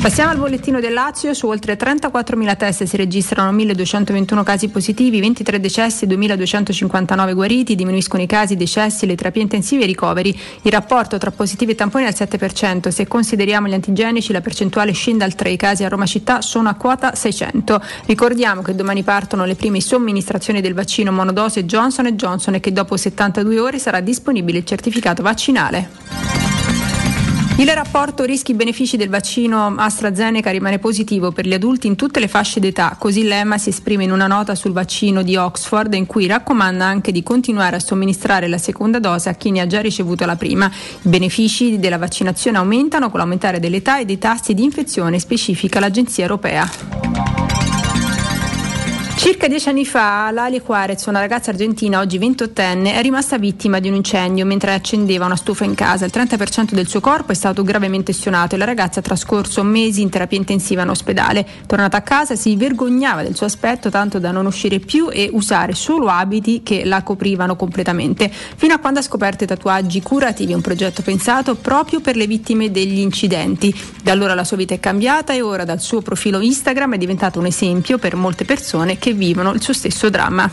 Passiamo al bollettino del Lazio. Su oltre 34.000 test si registrano 1.221 casi positivi, 23 decessi e 2.259 guariti. Diminuiscono i casi, i decessi, le terapie intensive e i ricoveri. Il rapporto tra positivi e tamponi è al 7%. Se consideriamo gli antigenici la percentuale scende al 3%. I casi a Roma città sono a quota 600. Ricordiamo che domani partono le prime somministrazioni del vaccino monodose Johnson & Johnson e che dopo 72 ore sarà disponibile il certificato vaccinale. Il rapporto rischi-benefici del vaccino AstraZeneca rimane positivo per gli adulti in tutte le fasce d'età, così l'EMA si esprime in una nota sul vaccino di Oxford in cui raccomanda anche di continuare a somministrare la seconda dose a chi ne ha già ricevuto la prima. I benefici della vaccinazione aumentano con l'aumentare dell'età e dei tassi di infezione, specifica l'Agenzia Europea. Circa 10 anni fa Lali Juarez, una ragazza argentina oggi 28enne, è rimasta vittima di un incendio mentre accendeva una stufa in casa. Il 30% del suo corpo è stato gravemente ustionato e la ragazza ha trascorso mesi in terapia intensiva in ospedale. Tornata a casa si vergognava del suo aspetto tanto da non uscire più e usare solo abiti che la coprivano completamente, fino a quando ha scoperto i tatuaggi curativi, un progetto pensato proprio per le vittime degli incidenti. Da allora la sua vita è cambiata e ora dal suo profilo Instagram è diventato un esempio per molte persone che vivono il suo stesso dramma.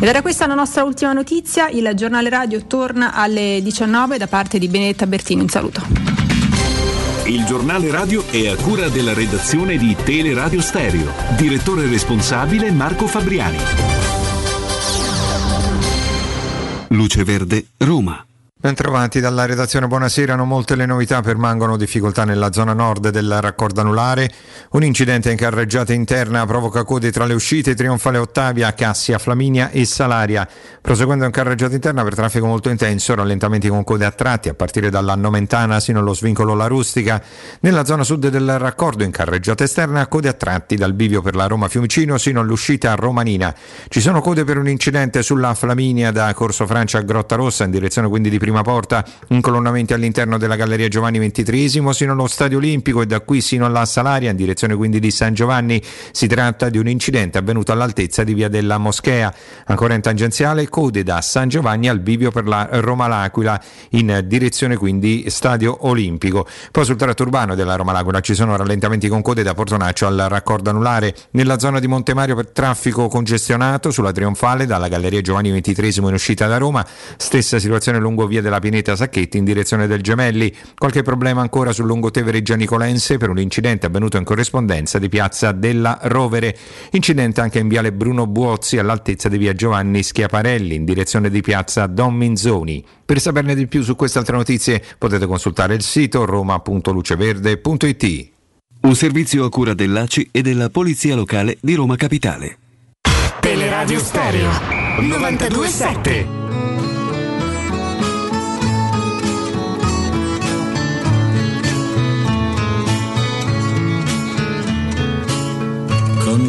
Ed era questa la nostra ultima notizia. Il giornale radio torna alle 19 da parte di Benedetta Bertini. Un saluto. Il giornale radio è a cura della redazione di Teleradio Stereo. Direttore responsabile Marco Fabriani. Luce Verde, Roma. Bentrovati dalla redazione, buonasera. Non molte le novità, permangono difficoltà nella zona nord del raccordo anulare. Un incidente in carreggiata interna provoca code tra le uscite Trionfale Ottavia, Cassia, Flaminia e Salaria. Proseguendo in carreggiata interna per traffico molto intenso, rallentamenti con code a tratti a partire dalla Nomentana sino allo svincolo La Rustica. Nella zona sud del raccordo in carreggiata esterna code a tratti dal bivio per la Roma Fiumicino sino all'uscita Romanina. Ci sono code per un incidente sulla Flaminia da Corso Francia a Grotta Rossa in direzione quindi di Prima Porta, incolonnamenti all'interno della Galleria Giovanni XXIII sino allo Stadio Olimpico e da qui sino alla Salaria in direzione quindi di San Giovanni. Si tratta di un incidente avvenuto all'altezza di Via della Moschea. Ancora in tangenziale code da San Giovanni al bivio per la Roma L'Aquila in direzione quindi Stadio Olimpico. Poi sul tratto urbano della Roma L'Aquila ci sono rallentamenti con code da Portonaccio al raccordo anulare. Nella zona di Montemario per traffico congestionato sulla Trionfale dalla Galleria Giovanni XXIII in uscita da Roma, stessa situazione lungo Via della Pineta Sacchetti in direzione del Gemelli. Qualche problema ancora sul lungotevere Gianicolense per un incidente avvenuto in corrispondenza di Piazza della Rovere. Incidente anche in Viale Bruno Buozzi all'altezza di Via Giovanni Schiaparelli in direzione di Piazza Don Minzoni. Per saperne di più su queste altre notizie potete consultare il sito roma.luceverde.it. Un servizio a cura dell'ACI e della Polizia Locale di Roma Capitale. Teleradio Stereo 92.7. Con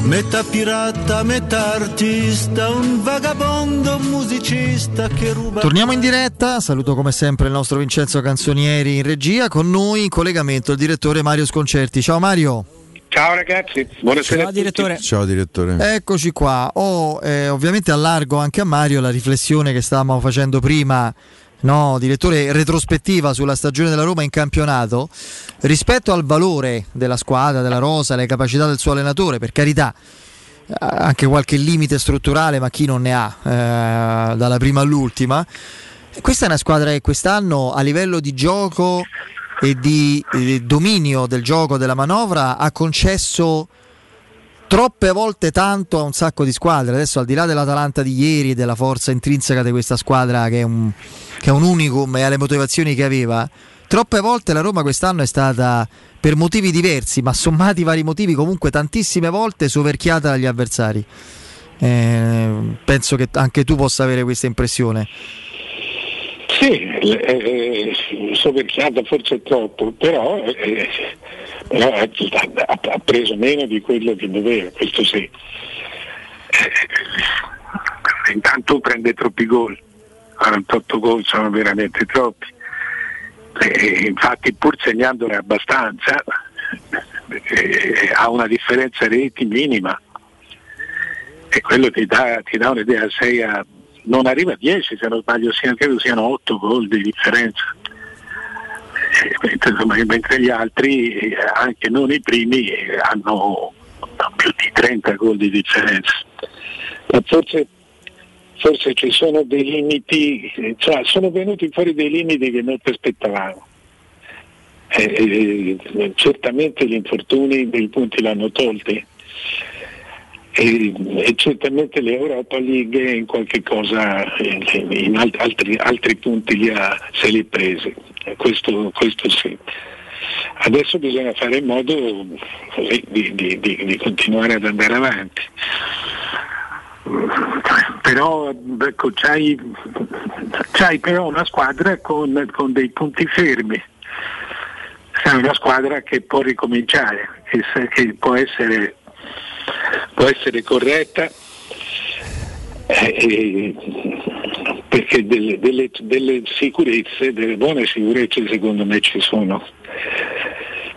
Metà pirata, metà artista, un vagabondo, un musicista che ruba... Torniamo in diretta, saluto come sempre il nostro Vincenzo Canzonieri in regia, con noi in collegamento il direttore Mario Sconcerti. Ciao Mario. Ciao ragazzi, buonasera. Ciao direttore. Ciao direttore. Eccoci qua, ovviamente allargo anche a Mario la riflessione che stavamo facendo prima, no, direttore, retrospettiva sulla stagione della Roma in campionato rispetto al valore della squadra, della rosa, alle capacità del suo allenatore, per carità, anche qualche limite strutturale, ma chi non ne ha, dalla prima all'ultima. Questa è una squadra che quest'anno a livello di gioco e di dominio del gioco, della manovra, ha concesso troppe volte tanto a un sacco di squadre. Adesso, al di là dell'Atalanta di ieri e della forza intrinseca di questa squadra che è un unicum e alle motivazioni che aveva, troppe volte la Roma quest'anno è stata, per motivi diversi ma sommati vari motivi, comunque tantissime volte soverchiata dagli avversari. Penso che anche tu possa avere questa impressione. Sì, soverchiata forse troppo, però ha preso meno di quello che doveva, questo sì. Intanto prende troppi gol, 48 gol sono veramente troppi. Infatti, pur segnandone abbastanza, ha una differenza reti minima, e quello ti dà un'idea. 6 a non arriva a 10, se non sbaglio, credo siano 8 gol di differenza, mentre gli altri, anche non i primi, hanno più di 30 gol di differenza. Ma forse ci sono dei limiti, cioè sono venuti fuori dei limiti che non ci aspettavamo. Certamente gli infortuni dei punti l'hanno tolti, e certamente l'Europa League in qualche cosa, in altri punti se li ha presi, questo sì. Adesso bisogna fare in modo di continuare ad andare avanti. Però ecco, c'hai però una squadra con dei punti fermi, è una squadra che può ricominciare, che può essere corretta, perché delle sicurezze, delle buone sicurezze secondo me ci sono,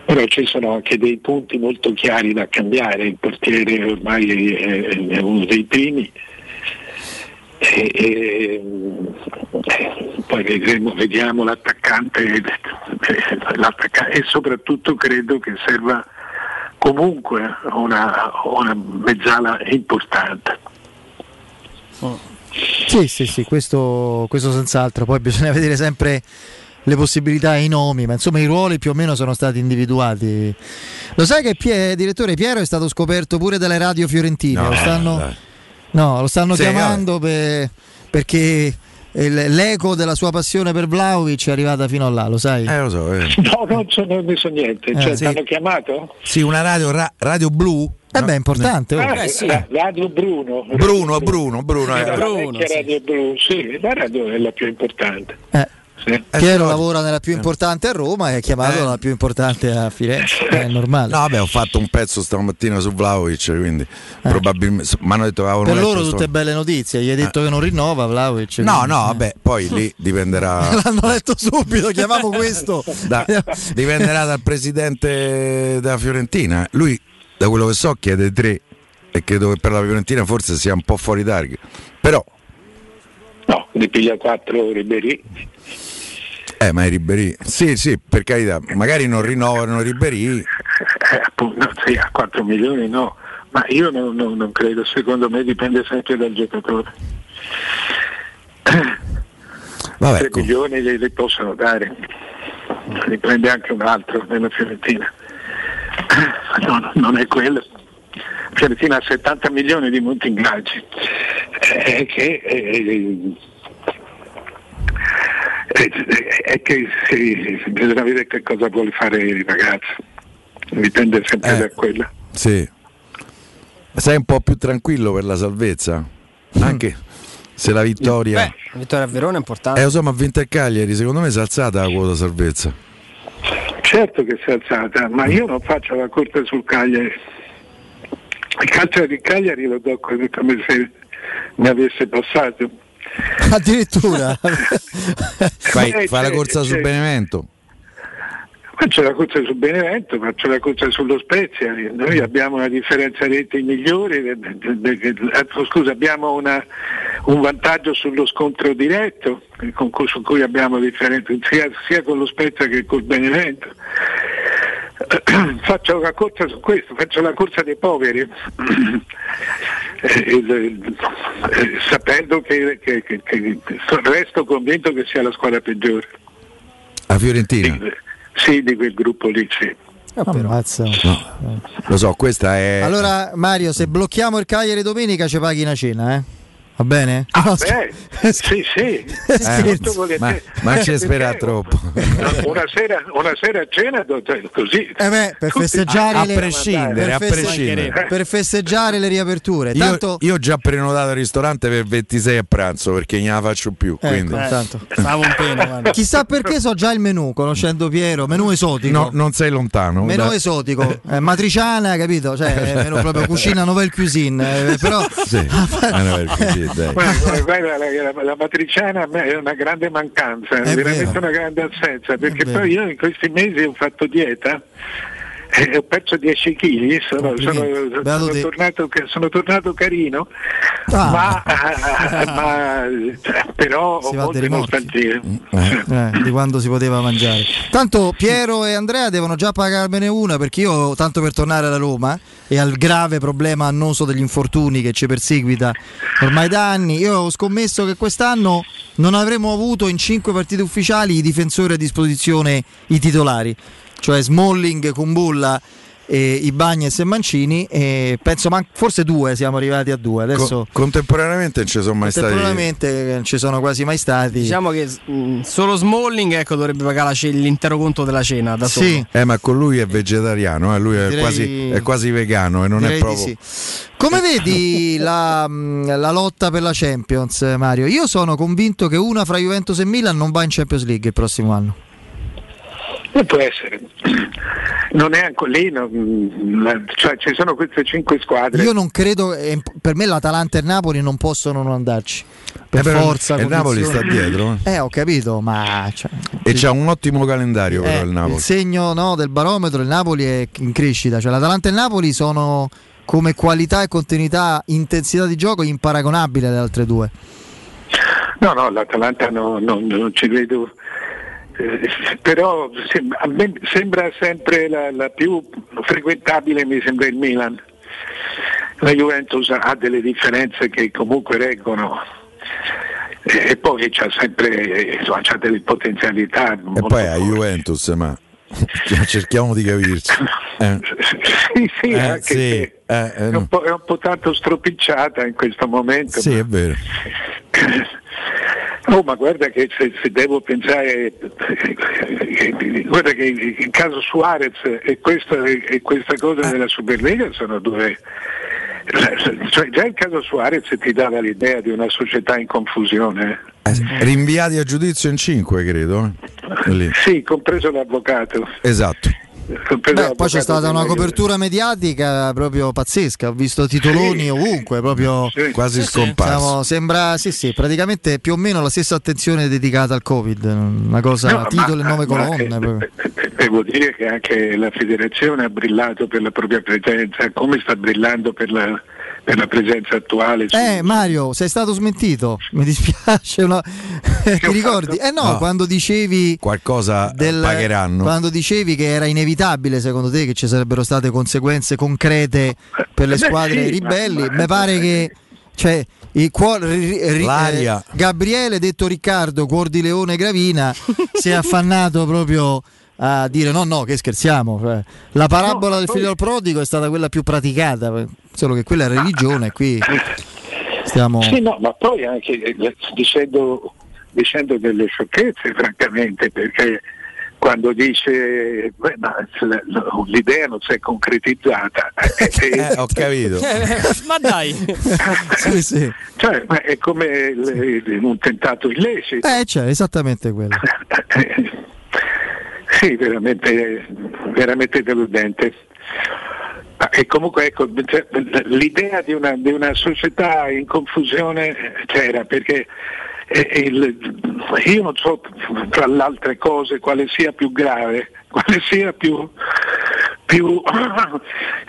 però ci sono anche dei punti molto chiari da cambiare. Il portiere ormai è uno dei primi, poi vediamo l'attaccante, e soprattutto credo che serva comunque una mezzala importante. Sì, questo senz'altro. Poi bisogna vedere sempre le possibilità e i nomi, ma insomma i ruoli più o meno sono stati individuati. Lo sai che direttore Piero è stato scoperto pure dalle radio fiorentine? Lo stanno chiamando perché l'eco della sua passione per Vlahovic è arrivata fino a là, lo sai? Lo so. No, non ne so niente. Cioè, sì. T'hanno chiamato? Sì, una radio blu. È importante. Sì. Radio Bruno. La radio blu, sì, la radio è la più importante. Piero lavora nella più importante a Roma e è chiamato la più importante a Firenze, è normale. No, vabbè, ho fatto un pezzo stamattina su Vlahovic, quindi probabilmente m'hanno detto, per loro tutte belle notizie. Gli hai detto che non rinnova Vlahovic? No, vabbè, poi lì dipenderà. L'hanno detto subito, chiamavo questo. Dipenderà dal presidente della Fiorentina. Lui, da quello che so, chiede 3, e credo che per la Fiorentina forse sia un po' fuori target. Però no, ne piglia 4 Ribéry. Ma i Ribéry, sì, per carità, magari non rinnovano Ribéry. Appunto, sì, a 4 milioni no, ma io non credo, secondo me dipende sempre dal giocatore. 3 milioni li possono dare, li prende anche un altro nella Fiorentina. No, non è quello. Fiorentina ha 70 milioni di monti ingaggi, che bisogna vedere che cosa vuole fare il ragazzo, dipende sempre da quello. Sì, sei un po' più tranquillo per la salvezza, anche se la vittoria. La vittoria a Verona è importante. Insomma, ha vinto il Cagliari, secondo me si è alzata la quota salvezza. Certo che si è alzata, ma io non faccio la corte sul Cagliari. Il calcio di Cagliari lo do come se ne avesse passato. Addirittura fa la corsa sul Benevento. Faccio la corsa sul Benevento, faccio la corsa sullo Spezia. Noi abbiamo una differenza reti migliore, scusa, abbiamo un vantaggio sullo scontro diretto su cui abbiamo differenza sia con lo Spezia che col Benevento. Faccio la corsa su questo, faccio la corsa dei poveri, sapendo che resto convinto che sia la squadra peggiore. La Fiorentina? Sì, di quel gruppo lì, sì. Ammazza. No. Lo so, questa è. Allora, Mario, se blocchiamo il Cagliari domenica ci paghi una cena, eh? Va bene? Beh, sì, ma ci spera troppo. Una sera cena così. Per festeggiare a prescindere le riaperture. Tanto io ho già prenotato il ristorante per 26 a pranzo perché non la faccio più. Quindi. Stavo un pena, chissà perché so già il menù, conoscendo Piero, menù esotico. No, non sei lontano. Menù esotico, matriciana, capito? Cioè, menù proprio cucina nouvelle cuisine. Però. Sì, la matriciana è una grande mancanza, è veramente una grande assenza, perché poi io in questi mesi ho fatto dieta e ho perso 10 kg, sono tornato carino, ma però ho molte nostalgie di quando si poteva mangiare. Tanto Piero e Andrea devono già pagarmene una, perché io, tanto per tornare alla Roma e al grave problema annoso degli infortuni che ci perseguita ormai da anni, io ho scommesso che quest'anno non avremmo avuto in 5 partite ufficiali i difensori a disposizione, i titolari, cioè Smalling, Kumbulla, Ibanez e Mancini, e penso forse 2, siamo arrivati a 2 adesso. Contemporaneamente non ci sono mai stati. Contemporaneamente non ci sono quasi mai stati. Diciamo che solo Smalling, ecco, dovrebbe pagare l'intero conto della cena da solo. Sì. Ma con lui è vegetariano, lui è, quasi vegano e non è proprio. Sì. Come vedi la lotta per la Champions, Mario? Io sono convinto che una fra Juventus e Milan non va in Champions League il prossimo anno. Può essere, non è ancora lì, cioè ci sono queste 5 squadre. Io non credo, per me l'Atalanta e il Napoli non possono non andarci per forza. Il Napoli sta dietro, ho capito, ma cioè, e c'ha un ottimo calendario, però il Napoli. Il segno del barometro, il Napoli è in crescita, cioè l'Atalanta e il Napoli sono come qualità e continuità, intensità di gioco imparagonabile alle altre due. No, l'Atalanta non ci vedo. Però a me sembra sempre la più frequentabile, mi sembra il Milan. La Juventus ha delle differenze che comunque reggono, e poi c'ha sempre, insomma, c'ha delle potenzialità. E poi a Juventus, ma cerchiamo di capirci. Sì, anche sì. È un po' tanto stropicciata in questo momento. Sì, ma... è vero. Oh, ma guarda che se devo pensare, guarda che il caso Suarez e questa cosa della Superlega sono due, cioè già il caso Suarez ti dava l'idea di una società in confusione. Rinviati a giudizio in 5, credo. Lì. Sì, compreso l'avvocato. Esatto. Poi c'è stata una copertura mediatica proprio pazzesca, ho visto titoloni ovunque, proprio quasi scomparsi. Sembra praticamente più o meno la stessa attenzione dedicata al Covid, una cosa titolo e 9 colonne. Devo dire che anche la federazione ha brillato per la propria presenza, come sta brillando per la presenza attuale. Mario, sei stato smentito, mi dispiace. Ti ricordi? Quando dicevi qualcosa pagheranno, quando dicevi che era inevitabile secondo te che ci sarebbero state conseguenze concrete per le squadre ribelli, mi pare che cioè il Gabriele detto Riccardo Cuor di Leone Gravina si è affannato proprio a dire no che scherziamo, cioè, la parabola del figlio prodigo è stata quella più praticata, solo che quella è religione, qui stiamo ma poi anche dicendo delle sciocchezze francamente, perché quando dice l'idea non si è concretizzata, ho capito, ma dai, sì. Cioè, ma è come un tentato illecito, esattamente quello. Sì, veramente deludente. E comunque ecco, l'idea di una società in confusione c'era, perché io non so tra le altre cose quale sia più grave, quale sia più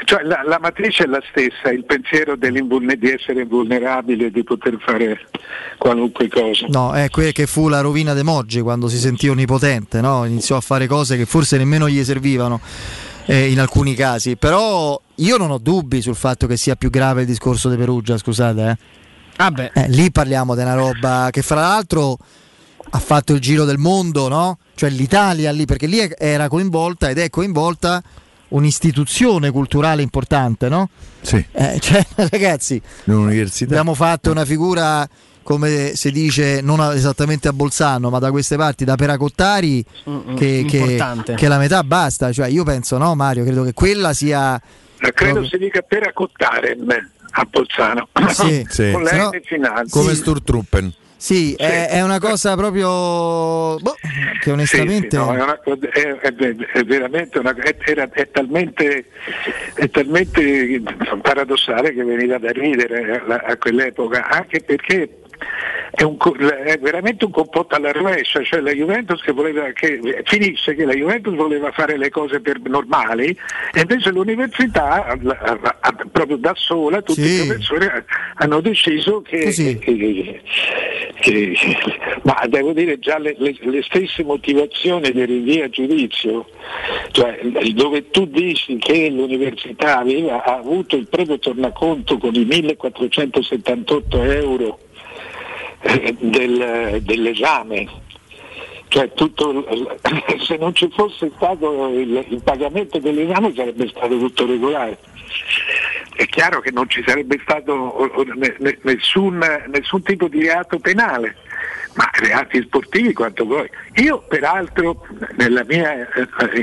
cioè la matrice è la stessa, il pensiero di essere vulnerabile, di poter fare qualunque cosa. No, è quella che fu la rovina De Moggi, quando si sentì onnipotente, no? Iniziò a fare cose che forse nemmeno gli servivano in alcuni casi, però io non ho dubbi sul fatto che sia più grave il discorso di Perugia, scusate, lì parliamo di una roba che fra l'altro ha fatto il giro del mondo, no? Cioè l'Italia lì, perché lì era coinvolta ed è coinvolta un'istituzione culturale importante, no? Sì. Cioè, ragazzi, l'università. Abbiamo fatto una figura, come si dice, non esattamente a Bolzano, ma da queste parti, da Peracottari, che la metà basta. Cioè, io penso, no, Mario, credo che quella sia. Credo si dica Peracottare a Bolzano, sì, sì. Con la N finale. Come sì. Sturtruppen. Sì, sì. È una cosa proprio che onestamente sì, no, è veramente una, è talmente paradossale che veniva da ridere a quell'epoca, anche perché è veramente un complotto alla rovescia, cioè la Juventus la Juventus voleva fare le cose per normali, e invece l'università proprio da sola tutti sì. I professori hanno deciso che ma devo dire già le stesse motivazioni del rinvio a giudizio, cioè dove tu dici che l'università ha avuto il proprio tornaconto con i 1478 euro dell'esame, cioè tutto, se non ci fosse stato il pagamento dell'esame sarebbe stato tutto regolare. È chiaro che non ci sarebbe stato nessun tipo di reato penale, ma reati sportivi quanto vuoi. Io peraltro, nella mia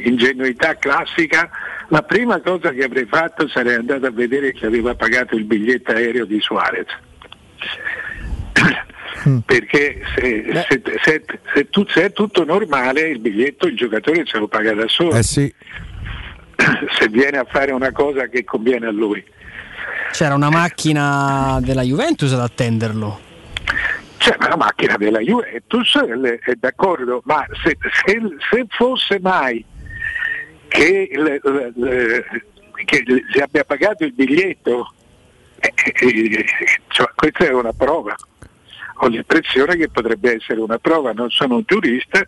ingenuità classica, la prima cosa che avrei fatto sarei andato a vedere chi aveva pagato il biglietto aereo di Suarez. Perché se è tutto normale, il biglietto il giocatore se lo paga da solo, sì. Se viene a fare una cosa che conviene a lui. C'era una macchina della Juventus ad attenderlo. C'era una macchina della Juventus, è d'accordo, ma se fosse mai che si abbia pagato il biglietto, cioè, questa è una prova. Ho l'impressione che potrebbe essere una prova, non sono un giurista,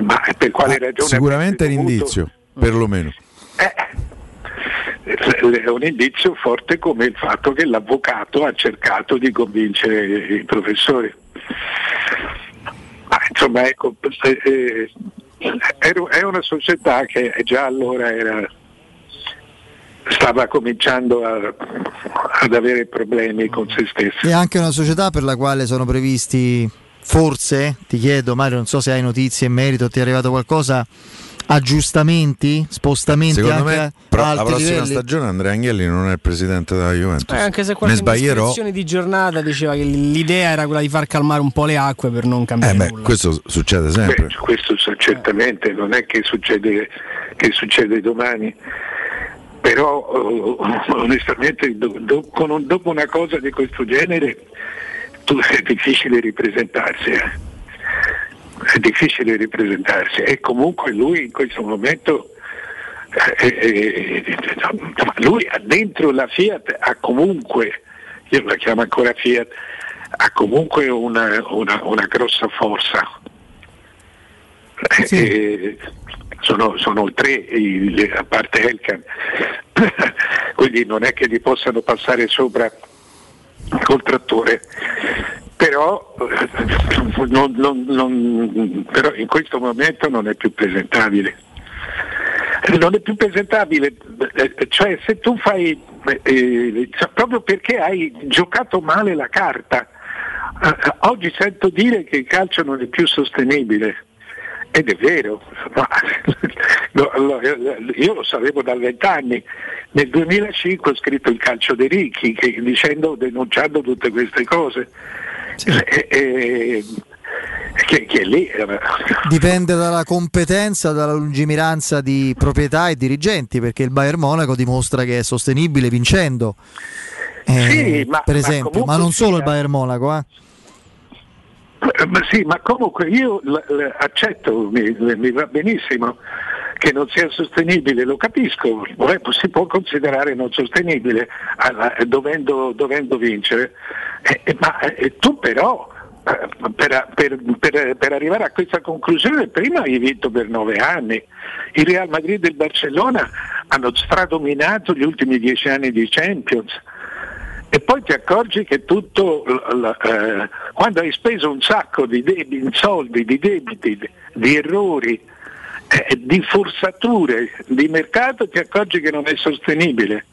ma per quale ragione? Sicuramente è un indizio, perlomeno. È un indizio forte come il fatto che l'avvocato ha cercato di convincere i professori. Insomma, ecco, è una società che già allora stava cominciando ad avere problemi con se stessa. È anche una società per la quale sono previsti, forse, ti chiedo Mario, non so se hai notizie in merito, ti è arrivato qualcosa, aggiustamenti, spostamenti? Secondo anche me la prossima livelli. Stagione Andrea Agnelli non è il presidente della Juventus, anche se qualche discussione di giornata diceva che l'idea era quella di far calmare un po' le acque per non cambiare nulla. Questo succede sempre. Questo certamente non è che succede domani, però onestamente dopo una cosa di questo genere è difficile ripresentarsi, e comunque lui in questo momento lui ha dentro la Fiat, ha comunque, io la chiamo ancora Fiat, ha comunque una grossa forza, sì. Sono tre, a parte Elkan, quindi non è che gli possano passare sopra col trattore, però in questo momento non è più presentabile, cioè se tu fai proprio perché hai giocato male la carta. Oggi sento dire che il calcio non è più sostenibile. Ed è vero, io lo sapevo da 20 anni. Nel 2005 ho scritto Il calcio dei ricchi, denunciando tutte queste cose, sì. Che lì dipende dalla competenza, dalla lungimiranza di proprietà e dirigenti, perché il Bayern Monaco dimostra che è sostenibile vincendo, sì, per esempio, ma non solo il Bayern Monaco, Ma sì, ma comunque io accetto, mi va benissimo che non sia sostenibile, lo capisco, si può considerare non sostenibile dovendo vincere, ma tu però per arrivare a questa conclusione prima hai vinto per 9 anni, il Real Madrid e il Barcellona hanno stradominato gli ultimi 10 anni di Champions. E poi ti accorgi che tutto, quando hai speso un sacco di soldi, di debiti, di errori, di forzature di mercato ti accorgi che non è sostenibile.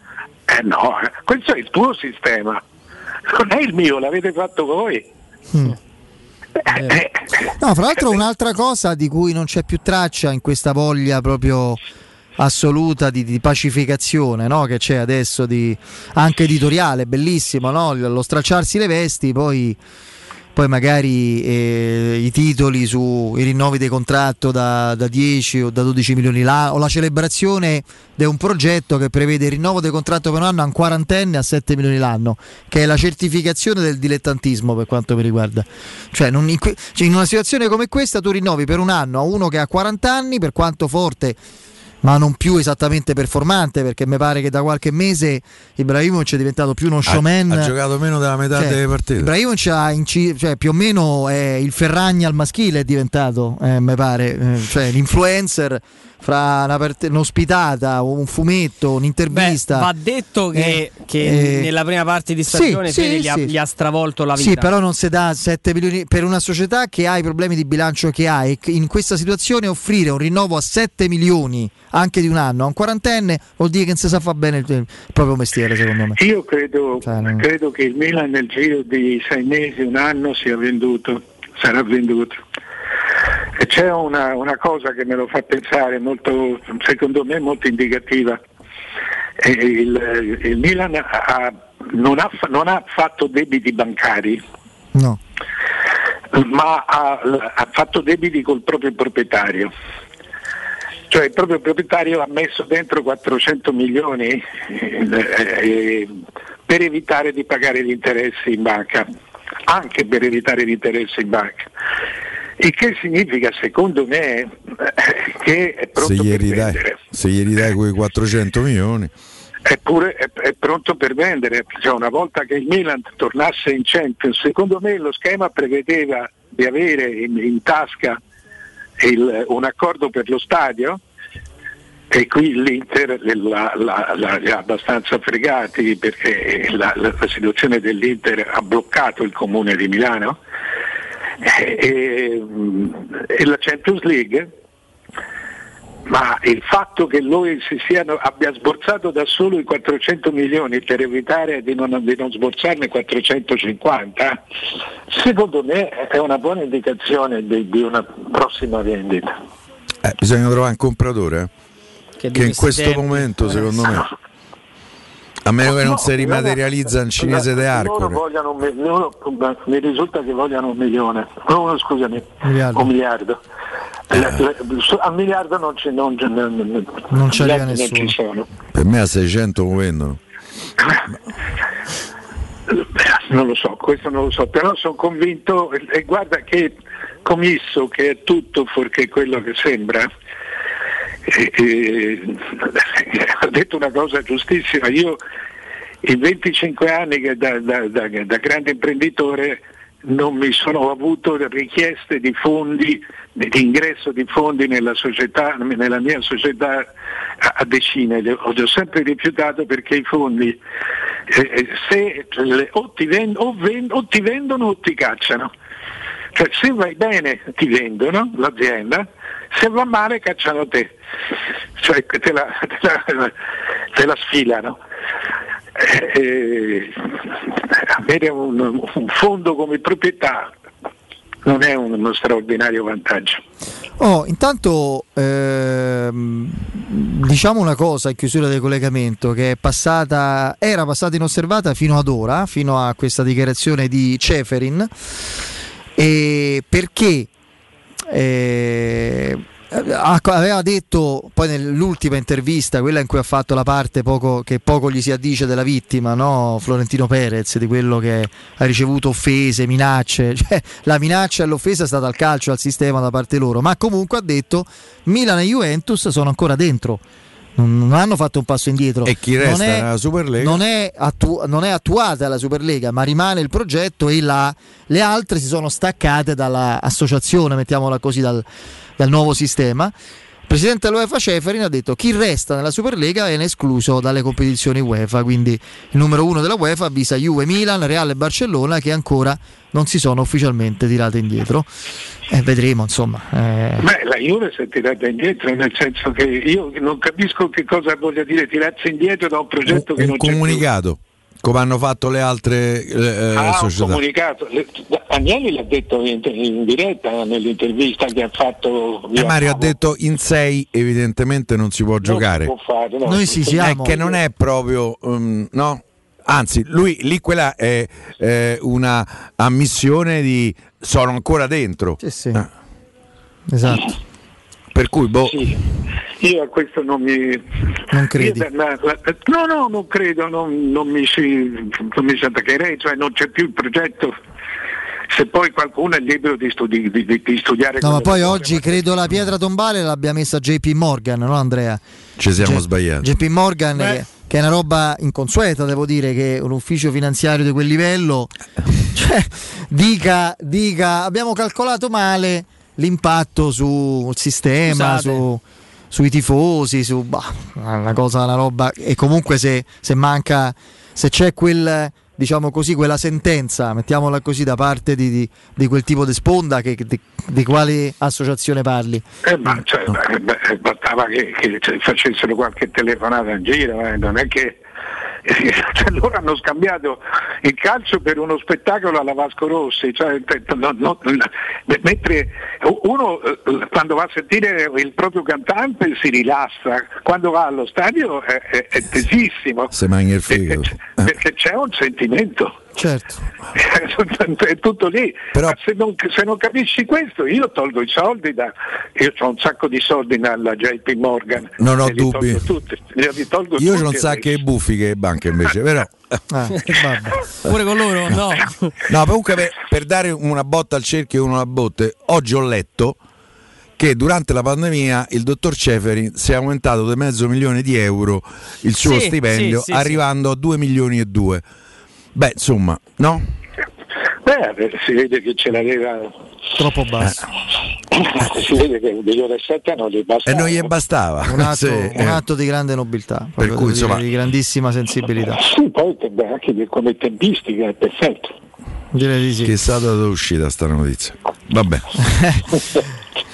No, questo è il tuo sistema, non è il mio, l'avete fatto voi. No, fra l'altro un'altra cosa di cui non c'è più traccia in questa voglia proprio assoluta di pacificazione, no? Che c'è adesso anche editoriale, bellissimo, no? Lo stracciarsi le vesti, poi magari i titoli sui rinnovi dei contratto da 10 o da 12 milioni là, o la celebrazione di un progetto che prevede il rinnovo del contratto per un anno a un quarantenne a 7 milioni l'anno, che è la certificazione del dilettantismo per quanto mi riguarda. Cioè, in una situazione come questa tu rinnovi per un anno a uno che ha 40 anni, per quanto forte ma non più esattamente performante, perché mi pare che da qualche mese Ibrahimovic è diventato più uno showman, ha giocato meno della metà delle partite. Ibrahimovic più o meno è il Ferragna al maschile, è diventato mi pare, cioè l'influencer fra un'ospitata, un fumetto, un'intervista. Va detto che nella prima parte di stagione gli ha stravolto la vita. Sì, però non si dà 7 milioni per una società che ha i problemi di bilancio che ha, e in questa situazione offrire un rinnovo a 7 milioni anche di un anno a un quarantenne vuol dire che non si sa fa bene il proprio mestiere, secondo me. Io credo che il Milan nel giro di 6 mesi, un anno sarà venduto. E c'è una cosa che me lo fa pensare molto, secondo me molto indicativa. Il Milan non ha fatto debiti bancari, no, ma ha fatto debiti col proprio proprietario. Cioè il proprio proprietario ha messo dentro 400 milioni per evitare di pagare gli interessi in banca, anche per evitare gli interessi in banca. Il che significa, secondo me, che è pronto se gli ridai quei 400 milioni eppure è pronto per vendere. Cioè, una volta che il Milan tornasse in Champions, secondo me lo schema prevedeva di avere in tasca un accordo per lo stadio, e qui l'Inter li ha abbastanza fregati, perché la situazione dell'Inter ha bloccato il comune di Milano. E la Champions League, ma il fatto che lui abbia sborsato da solo i 400 milioni per evitare di non sborsarne 450, secondo me è una buona indicazione di una prossima vendita. Bisogna trovare un compratore che in questo momento, secondo me, a meno che non si rimaterializza in cinese de Arcore, loro mi risulta che vogliano un miliardo. A miliardo non ci arriva nessuno. Ci sono. Per me a 600 lo vendono. Non lo so, questo non lo so, però sono convinto, e guarda che Commisso, che è tutto fuorché quello che sembra, ha detto una cosa giustissima. Io in 25 anni che da grande imprenditore non mi sono avuto richieste di fondi, di ingresso di fondi nella mia società a decine, ho sempre rifiutato, perché i fondi o ti vendono o ti cacciano. Cioè, se vai bene ti vendono l'azienda, se va male cacciano te, cioè te la sfilano. Avere un fondo come proprietà non è uno straordinario vantaggio. Intanto diciamo una cosa in chiusura del collegamento, che era passata inosservata fino ad ora, fino a questa dichiarazione di Ceferin. Perché aveva detto poi nell'ultima intervista, quella in cui ha fatto la parte che poco gli si addice della vittima, no? Florentino Perez, di quello che ha ricevuto offese, minacce, cioè, la minaccia e l'offesa è stata al calcio, al sistema da parte loro, ma comunque ha detto Milan e Juventus sono ancora dentro, non hanno fatto un passo indietro, e chi resta nella Superlega non è attuata la Superlega, ma rimane il progetto, e le altre si sono staccate dalla associazione, mettiamola così, dal nuovo sistema. presidente dell'UEFA Ceferin ha detto: chi resta nella Superlega viene escluso dalle competizioni UEFA. Quindi il numero uno della UEFA avvisa Juve, Milan, Real e Barcellona che ancora non si sono ufficialmente tirate indietro. Vedremo, insomma. Beh, la Juve si è tirata indietro, nel senso che io non capisco che cosa voglia dire tirarsi indietro da un progetto che non c'è più. Un comunicato, come hanno fatto le altre società. Comunicato. Agnelli l'ha detto in diretta nell'intervista che ha fatto. Mario ha detto in sei evidentemente non si può giocare. Si può fare, no. Noi si siamo. È che non è proprio no. Anzi, lui lì quella è una ammissione di sono ancora dentro. Sì, sì. Ah. Esatto. Per cui boh. Sì. Io a questo non mi. Non credi? No, non credo, non mi attaccherei, cioè non c'è più il progetto. Se poi qualcuno è libero di studiare. No, ma poi oggi credo la pietra tombale l'abbia messa JP Morgan, no Andrea? Ci siamo sbagliati. JP Morgan che è una roba inconsueta, devo dire, che un ufficio finanziario di quel livello cioè, dica abbiamo calcolato male l'impatto sul sistema, sui tifosi, una roba. E comunque se c'è quel, diciamo così, quella sentenza, mettiamola così, da parte di quel tipo di sponda, di quale associazione parli? Bastava che facessero qualche telefonata in giro, non è che loro hanno scambiato il calcio per uno spettacolo alla Vasco Rossi, cioè, mentre uno quando va a sentire il proprio cantante si rilassa, quando va allo stadio è tesissimo, se mangia il fegato, perché c'è un sentimento. Certo, è tutto lì. Però se non capisci questo, io tolgo i soldi io ho un sacco di soldi alla JP Morgan. Non ho dubbi. Io ho un sacco di buffi che banche invece, però. Pure con loro? No. No, comunque per dare una botta al cerchio e uno alla botte, oggi ho letto che durante la pandemia il dottor Ceferin si è aumentato di €500,000 il suo stipendio, arrivando a €2,2 milioni. Beh, insomma, no? Si vede che ce l'aveva troppo basso. Si vede che 1,7 non gli bastava. E non gli bastava. Un atto di grande nobiltà, per cui, insomma, di grandissima sensibilità. Sì, poi anche come tempistica è perfetto. Direi di sì. Chissà da dove è uscita sta notizia. Vabbè.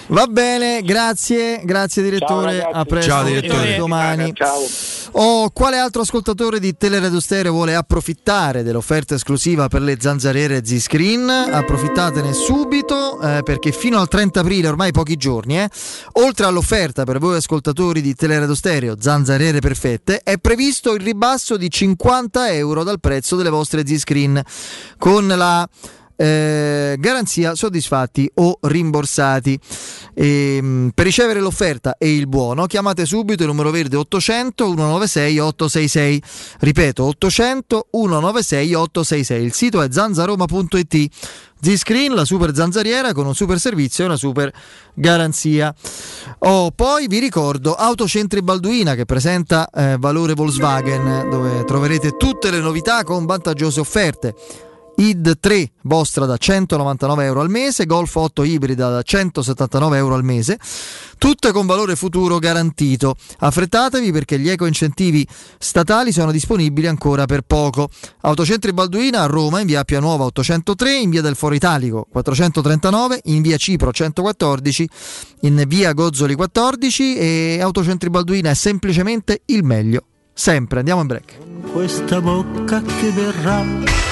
Va bene, grazie direttore, ciao, a presto. Ciao direttore, domani. Ciao. Quale altro ascoltatore di Teleradio Stereo vuole approfittare dell'offerta esclusiva per le zanzariere Z-Screen? Approfittatene subito, perché fino al 30 aprile, ormai pochi giorni, oltre all'offerta per voi ascoltatori di Teleradio Stereo zanzariere perfette, è previsto il ribasso di €50 dal prezzo delle vostre Z-Screen con la garanzia soddisfatti o rimborsati. Per ricevere l'offerta e il buono chiamate subito il numero verde 800 196 866, ripeto 800 196 866. Il sito è zanzaroma.it. Z-Screen, la super zanzariera con un super servizio e una super garanzia. Poi vi ricordo Autocentri Balduina che presenta Valore Volkswagen, dove troverete tutte le novità con vantaggiose offerte. ID 3 Bostra da €199 al mese, Golf 8 ibrida da €179 al mese, tutte con valore futuro garantito. Affrettatevi perché gli ecoincentivi statali sono disponibili ancora per poco. Autocentri Balduina a Roma in via Appia Nuova 803, in via del Foro Italico 439, in via Cipro 114, in via Gozzoli 14. E Autocentri Balduina è semplicemente il meglio, sempre. Andiamo in break. Questa bocca che verrà.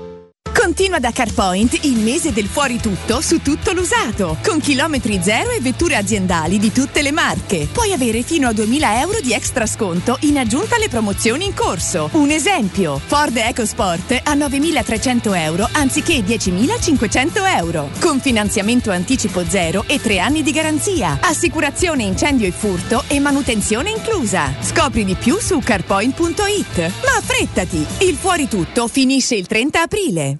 Continua da CarPoint il mese del fuori tutto su tutto l'usato, con chilometri zero e vetture aziendali di tutte le marche. Puoi avere fino a €2000 di extra sconto in aggiunta alle promozioni in corso. Un esempio: Ford EcoSport a €9300 anziché €10500, con finanziamento anticipo zero e 3 anni di garanzia, assicurazione incendio e furto e manutenzione inclusa. Scopri di più su carpoint.it. Ma affrettati, il fuori tutto finisce il 30 aprile.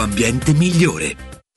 ambiente migliore.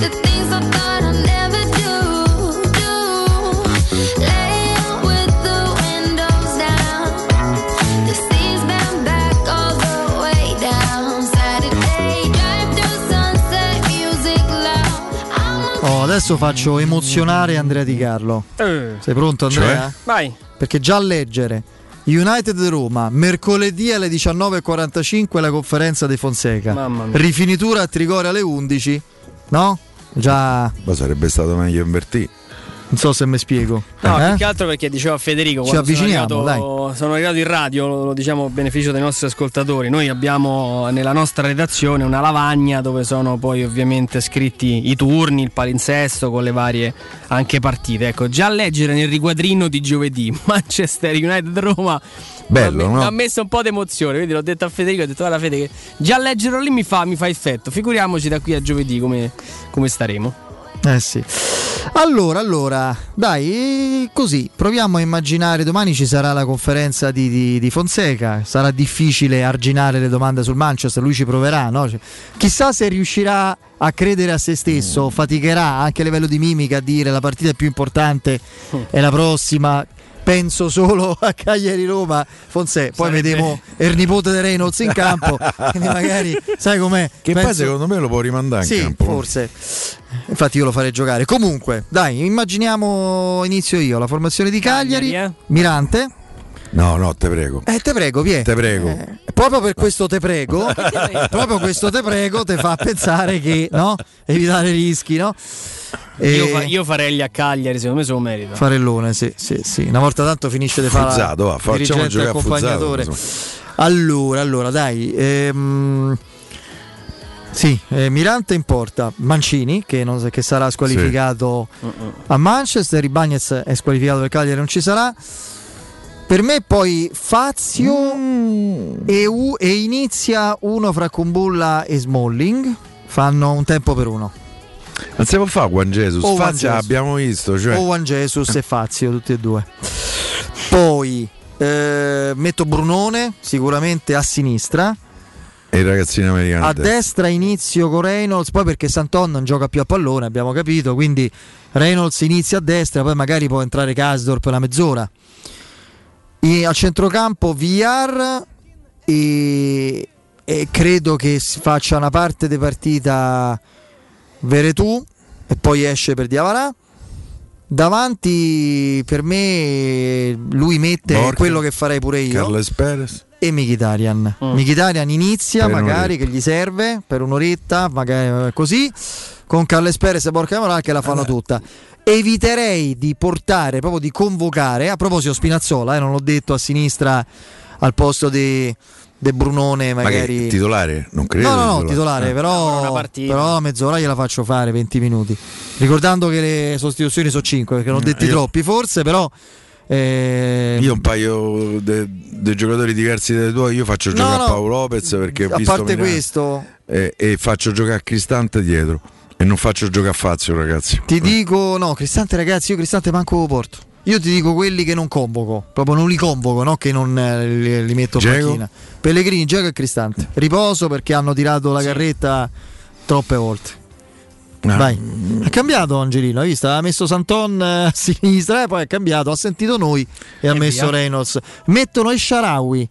The things I thought I'd never do. Adesso faccio emozionare Andrea Di Carlo. Sei pronto, Andrea? Cioè? Vai. Perché già a leggere United Roma, mercoledì alle 19.45 la conferenza di Fonseca. Rifinitura a Trigore alle 11. No? Già. Ma sarebbe stato meglio invertire. Non so se mi spiego. No, più che altro perché diceva Federico, ci avviciniamo, sono arrivato in radio, lo diciamo a beneficio dei nostri ascoltatori. Noi abbiamo nella nostra redazione una lavagna dove sono poi ovviamente scritti i turni, il palinsesto con le varie anche partite. Ecco, già a leggere nel riquadrino di giovedì Manchester United Roma, bello, mi ha messo un po' d'emozione. Quindi l'ho detto a Federico, ho detto guarda Fede che già a leggerlo lì mi fa effetto. Figuriamoci da qui a giovedì come staremo. Sì. Allora, dai, così proviamo a immaginare. Domani ci sarà la conferenza di Fonseca. Sarà difficile arginare le domande sul Manchester. Lui ci proverà, no? Chissà se riuscirà a credere a se stesso. Faticherà anche a livello di mimica a dire la partita più importante è la prossima. Penso solo a Cagliari Roma. Fonseca, poi vedremo il nipote di Reynolds in campo. Quindi magari sai com'è. Che poi secondo me lo può rimandare in campo. Sì, forse. Infatti io lo farei giocare. Comunque, dai, immaginiamo, inizio io, la formazione di Cagliari. Mirante. No, te prego. Vie. Te prego. Proprio per questo te prego. Proprio questo te prego te fa pensare che, no? Evitare rischi, no? Io farei a Cagliari, secondo me se lo merita. Farellone, sì. Una volta tanto finisce di fare Fuzzato, facciamo giocare accompagnatore. Allora, dai. Mirante in porta, Mancini che sarà squalificato a Manchester, Ibanez è squalificato per Cagliari, non ci sarà. Per me poi Fazio e inizia uno fra Kumbulla e Smalling, fanno un tempo per uno. Non si può fare Juan Jesus, Fazio Juan Jesus. Abbiamo visto, cioè Juan Jesus e Fazio, tutti e due. Poi metto Brunone sicuramente a sinistra e il ragazzino americano a destra, inizio con Reynolds, poi perché Santon non gioca più a pallone, abbiamo capito, quindi Reynolds inizia a destra, poi magari può entrare Kasdorp per la mezz'ora. E a centrocampo Villar e credo che si faccia una parte di partita Veretout e poi esce per Diawara. Davanti per me lui mette Borja, quello che farei pure io, Carles Pérez e Mkhitaryan. Mkhitaryan inizia per magari un'oretta, che gli serve per un'oretta, magari così, con Carles Pérez e Borja Mayoral che la fanno tutta. Eviterei di portare, proprio di convocare, a proposito Spinazzola, non l'ho detto, a sinistra al posto di Brunone magari. Ma che, titolare? Non credo. No, titolare. Però mezz'ora gliela faccio fare, 20 minuti. Ricordando che le sostituzioni sono 5, perché non ho detti troppi forse, però io un paio dei giocatori diversi dai tuoi io faccio giocare a Paolo Lopez, perché ho visto a parte Milan, questo e faccio giocare a Cristante dietro. E non faccio giocare a Fazio, ragazzi. Ti dico, no, Cristante, ragazzi, io Cristante manco porto. Io ti dico quelli che non convoco, proprio non li convoco, no? Che non li metto in macchina. Pellegrini, Dzeko e Cristante. Riposo perché hanno tirato la carretta troppe volte. Vai. Ha cambiato Angelino, hai visto? Ha messo Santon a sinistra e poi ha cambiato, ha sentito noi e ha messo Reynolds. Mettono El Shaarawy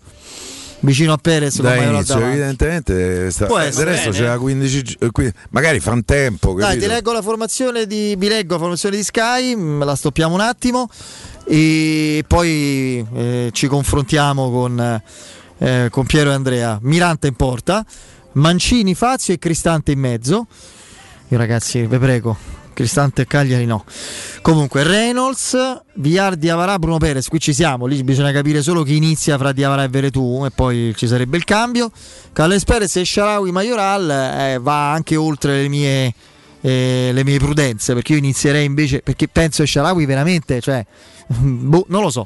vicino a Perez, evidentemente del resto c'era 15, magari fa un tempo, capito? Dai, ti leggo la formazione di Sky, me la stoppiamo un attimo e poi ci confrontiamo con Piero e Andrea. Mirante in porta, Mancini, Fazio e Cristante in mezzo. Io ragazzi, vi prego, Cristante e Cagliari no. Comunque Reynolds, Villar, Diawara, Bruno Peres, qui ci siamo, lì bisogna capire solo chi inizia fra Diawara e Veretout e poi ci sarebbe il cambio. Carles Pérez e El Shaarawy Mayoral va anche oltre le mie prudenze, perché io inizierei invece, perché penso El Shaarawy veramente, cioè non lo so,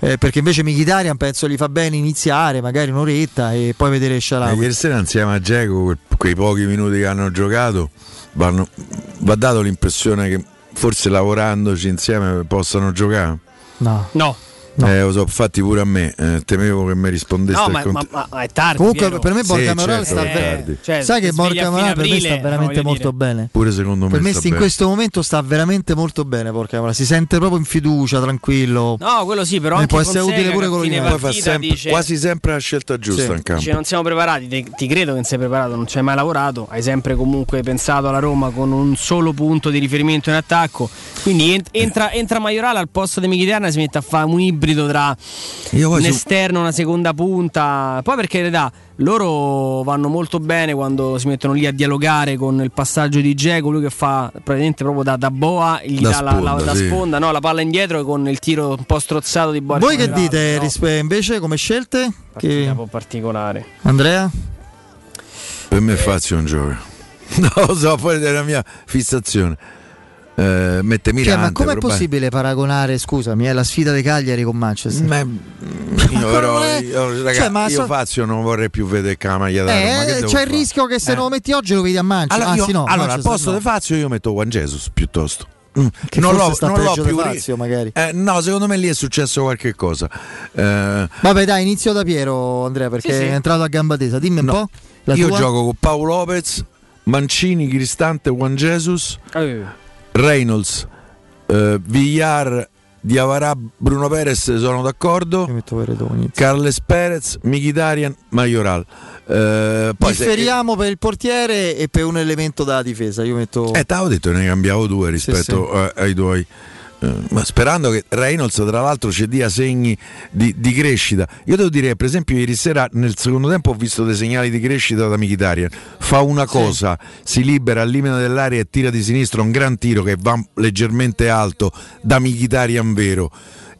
perché invece Mkhitaryan penso gli fa bene iniziare magari un'oretta e poi vedere El Shaarawy. Ieri sera insieme a Dzeko, quei pochi minuti che hanno giocato, va dato l'impressione che forse lavorandoci insieme possano giocare? No. No. Lo so, infatti pure a me temevo che mi rispondesse. No, ma è tardi. Comunque Piero, per me Borja Mayoral sta bene. Cioè, sai che Borja Mayoral per me sta veramente molto bene. Pure secondo me. Per me in questo momento sta veramente molto bene. Borja Mayoral si sente proprio in fiducia, tranquillo. No, quello sì, però. E può essere utile pure quello che poi fa sempre, dice, quasi sempre la scelta giusta, sì, in campo. Cioè, non siamo preparati. Ti credo che non sei preparato, non ci hai mai lavorato. Hai sempre comunque pensato alla Roma con un solo punto di riferimento in attacco. Quindi entra Mayoral al posto di Mkhitaryan, si mette a fare un tra un esterno, una seconda punta. Poi perché in realtà loro vanno molto bene quando si mettono lì a dialogare con il passaggio di Dzeko, lui che fa praticamente proprio da boa, gli dà la sponda, no, la palla indietro con il tiro un po' strozzato di Borja. Voi che dite, no, invece come scelte? Partita un po' particolare. Andrea? Per me Fazio un gioco. Non lo so, poi della mia fissazione. Mette Milan, cioè, ma com'è possibile paragonare, scusami, la sfida dei Cagliari con Manchester? Io Fazio non vorrei più vedere la maglia da Roma, c'è il rischio che se non lo metti oggi lo vedi a Manchester. Allora, al posto di Fazio io metto Juan Jesus piuttosto. Che non l'ho più Fazio, magari. No, secondo me lì è successo qualche cosa. Vabbè, dai, inizio da Piero, Andrea, perché sì. È entrato a gamba tesa. Dimmi un po'. Io gioco con Paolo Lopez, Mancini, Cristante, Juan Jesus, Reynolds, Villar, Diavarà, Bruno Peres, sono d'accordo. Carles Pérez, Mkhitaryan, Mayoral. Differiamo per il portiere e per un elemento della difesa. Io metto. T'avevo detto ne cambiavo due rispetto ai tuoi. Ma sperando che Reynolds, tra l'altro, ci dia segni di crescita. Io devo dire che, per esempio, ieri sera nel secondo tempo ho visto dei segnali di crescita da Mkhitaryan. Fa una cosa, si libera al limite dell'area e tira di sinistra un gran tiro che va leggermente alto, da Mkhitaryan vero.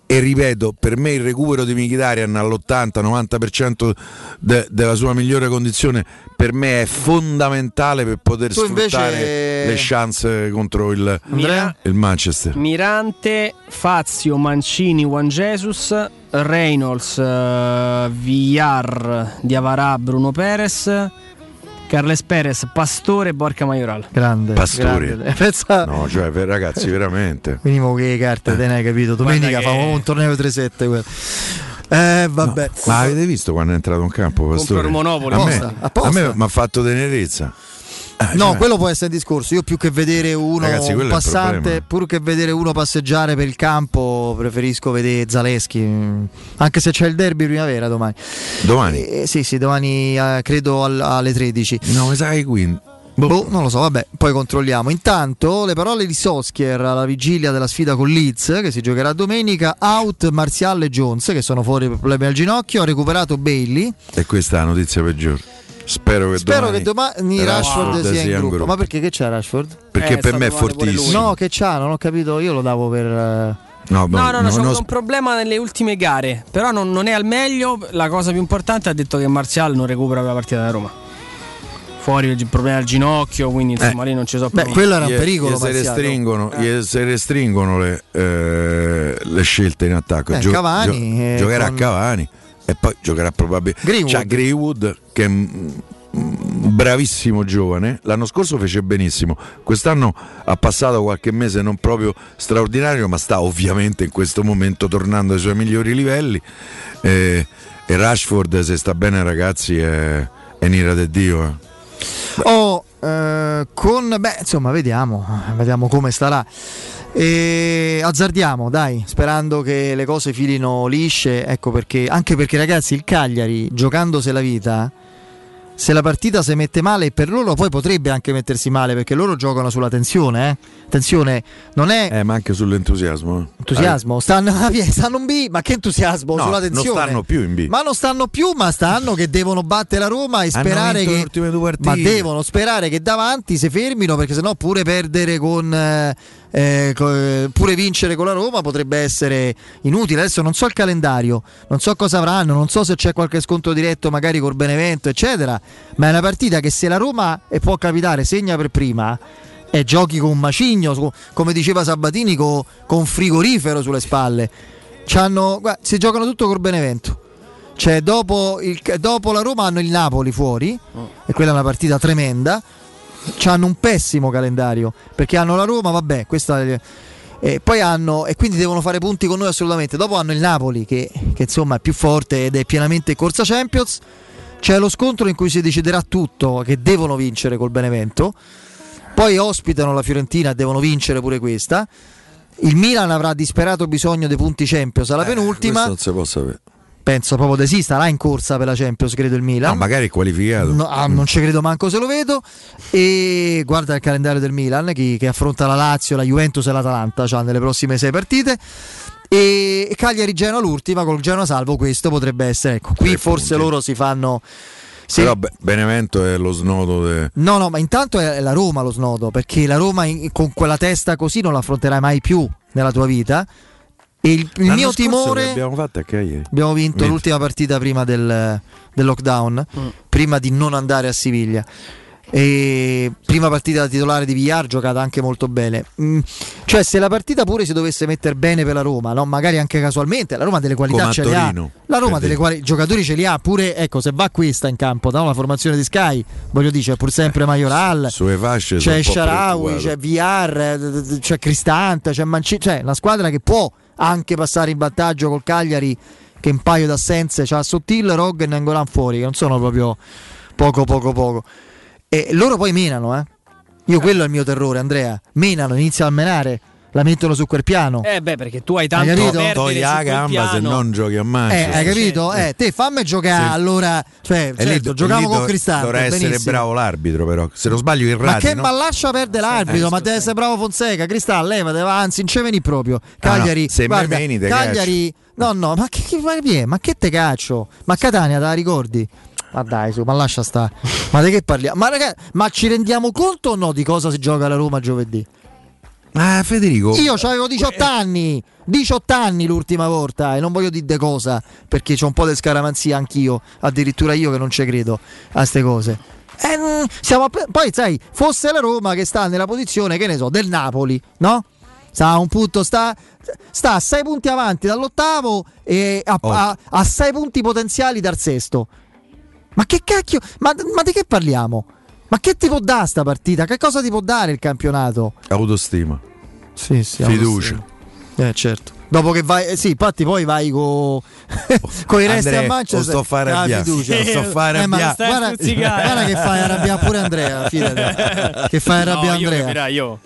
E ripeto, per me il recupero di Mkhitaryan all'80-90% della sua migliore condizione per me è fondamentale per poter sfruttare invece le chance contro il Manchester. Mirante, Fazio, Mancini, Juan Jesus, Reynolds, Villar, Diavarà, Bruno Peres, Carles Pérez, Pastore, Borja Mayoral. Grande Pastore. Pensa... No, cioè, per ragazzi, veramente. Minimo che carte, te ne hai capito. Domenica che... famo un torneo 3-7 quello. Vabbè. No, ma avete visto quando è entrato in campo Pastore? Contro il Monopoli. A me mi ha fatto tenerezza. No, quello può essere il discorso. Io più che vedere uno passante, pur che vedere uno passeggiare per il campo, preferisco vedere Zaleschi. Anche se c'è il derby primavera domani. Domani? Sì, domani credo alle 13. No, mi sa che quindi. Boh, non lo so, vabbè, poi controlliamo. Intanto le parole di Solskjaer alla vigilia della sfida con Leeds, che si giocherà domenica. Out Martial e Jones, che sono fuori per problemi al ginocchio. Ha recuperato Bailey. E questa è la notizia peggiore. Spero che domani Rashford sia in gruppo. Ma perché che c'è Rashford? Perché per me è fortissimo. No, che c'ha, non ho capito, io lo davo per... No, c'è avuto un problema nelle ultime gare, però non è al meglio. La cosa più importante, ha detto che Martial non recupera la partita da Roma. Fuori il problema al ginocchio, quindi insomma lì non ci so più. Quello era un pericolo. Si restringono le scelte in attacco. Cavani giocherà a Cavani. E poi giocherà probabilmente Greenwood, che è un bravissimo giovane. L'anno scorso fece benissimo, quest'anno ha passato qualche mese non proprio straordinario, ma sta ovviamente in questo momento tornando ai suoi migliori livelli. E Rashford, se sta bene ragazzi, è n'ira del Dio. Vediamo come starà. E azzardiamo, dai, sperando che le cose filino lisce, anche perché ragazzi, il Cagliari, giocandose la vita, se la partita si mette male, per loro poi potrebbe anche mettersi male, perché loro giocano sulla tensione. Tensione non è ma anche sull'entusiasmo. Entusiasmo. Stanno in B, ma che entusiasmo, no, sulla tensione. Non stanno più in B. Ma non stanno più, ma stanno che devono battere la Roma e sperare che ma devono sperare che davanti si fermino, perché sennò pure perdere con pure vincere con la Roma potrebbe essere inutile. Adesso non so il calendario, non so cosa avranno, non so se c'è qualche scontro diretto magari col Benevento eccetera, ma è una partita che se la Roma, e può capitare, segna per prima e giochi con un macigno, come diceva Sabatini, con un frigorifero sulle spalle. Si giocano tutto col Benevento, cioè dopo la Roma hanno il Napoli fuori, e quella è una partita tremenda. C'hanno un pessimo calendario, perché hanno la Roma, vabbè, questa e quindi devono fare punti con noi assolutamente. Dopo hanno il Napoli che insomma è più forte ed è pienamente in corsa Champions. C'è lo scontro in cui si deciderà tutto, che devono vincere col Benevento, poi ospitano la Fiorentina, devono vincere pure questa. Il Milan avrà disperato bisogno dei punti Champions alla penultima, non si può sapere. Penso proprio che esista, là in corsa per la Champions, credo il Milan. No, magari è qualificato. No, non ci credo manco se lo vedo. E guarda il calendario del Milan, che affronta la Lazio, la Juventus e l'Atalanta, cioè nelle prossime 6 partite. E Cagliari-Genoa l'ultima, col Genoa salvo, questo potrebbe essere. Ecco, qui forse loro si fanno... Sì. Però Benevento è lo snodo de... No, ma intanto è la Roma lo snodo, perché la Roma con quella testa così non la affronterai mai più nella tua vita. E il mio timore, abbiamo vinto l'ultima partita prima del lockdown, prima di non andare a Siviglia, e prima partita da titolare di Villar, giocata anche molto bene, cioè se la partita pure si dovesse mettere bene per la Roma, no? Magari anche casualmente, la Roma delle qualità ce le ha, la Roma delle quali giocatori ce li ha pure, ecco, se va questa in campo da una formazione di Sky, voglio dire, c'è pur sempre Mayoral, c'è El Shaarawy, c'è Villar, c'è Cristante, c'è Mancini, c'è una squadra che può anche passare in vantaggio col Cagliari, che un paio d'assenze c'ha Sottil, Rog e Nangolan fuori, che non sono proprio poco. E loro poi menano, Io quello è il mio terrore, Andrea. Menano, inizia a menare, la mettono su quel piano. Beh, perché tu hai tanto da perdere. Togli la gamba se non giochi a Manchester. Hai capito? Te fammi giocare, sì. Allora, certo, giocavo con Cristante. Dovrà essere benissimo. Bravo l'arbitro, però. Se non sbaglio il radio. Ma che lascia perdere l'arbitro, ma deve essere bravo Fonseca, Cristante, levate, anzi, non ce veni proprio. Cagliari, se guarda, meni te Cagliari. Caccio. No, ma che te caccio? Ma Catania te la ricordi? Ma dai, su, ma lascia stare. Ma di che parliamo? Ma ragazzi, ma ci rendiamo conto o no di cosa si gioca la Roma giovedì? Ah, Federico, io avevo 18 anni l'ultima volta, e non voglio dire cosa, perché c'ho un po' di scaramanzia anch'io, addirittura io che non ci credo a queste cose. Poi sai, fosse la Roma che sta nella posizione, che ne so, del Napoli, no? Sta a un punto, sta a 6 punti avanti dall'ottavo e a 6 punti potenziali dal sesto. Ma che cacchio? Ma di che parliamo? Ma che ti può dare sta partita? Che cosa ti può dare il campionato? Autostima. Sì, fiducia. Autostima. Certo. Dopo che vai, sì, infatti poi vai con i resti a Manchester. Lo sto a fare arrabbiare. Guarda che fai arrabbiare pure Andrea, fidati. Che fai arrabbiare Andrea. Io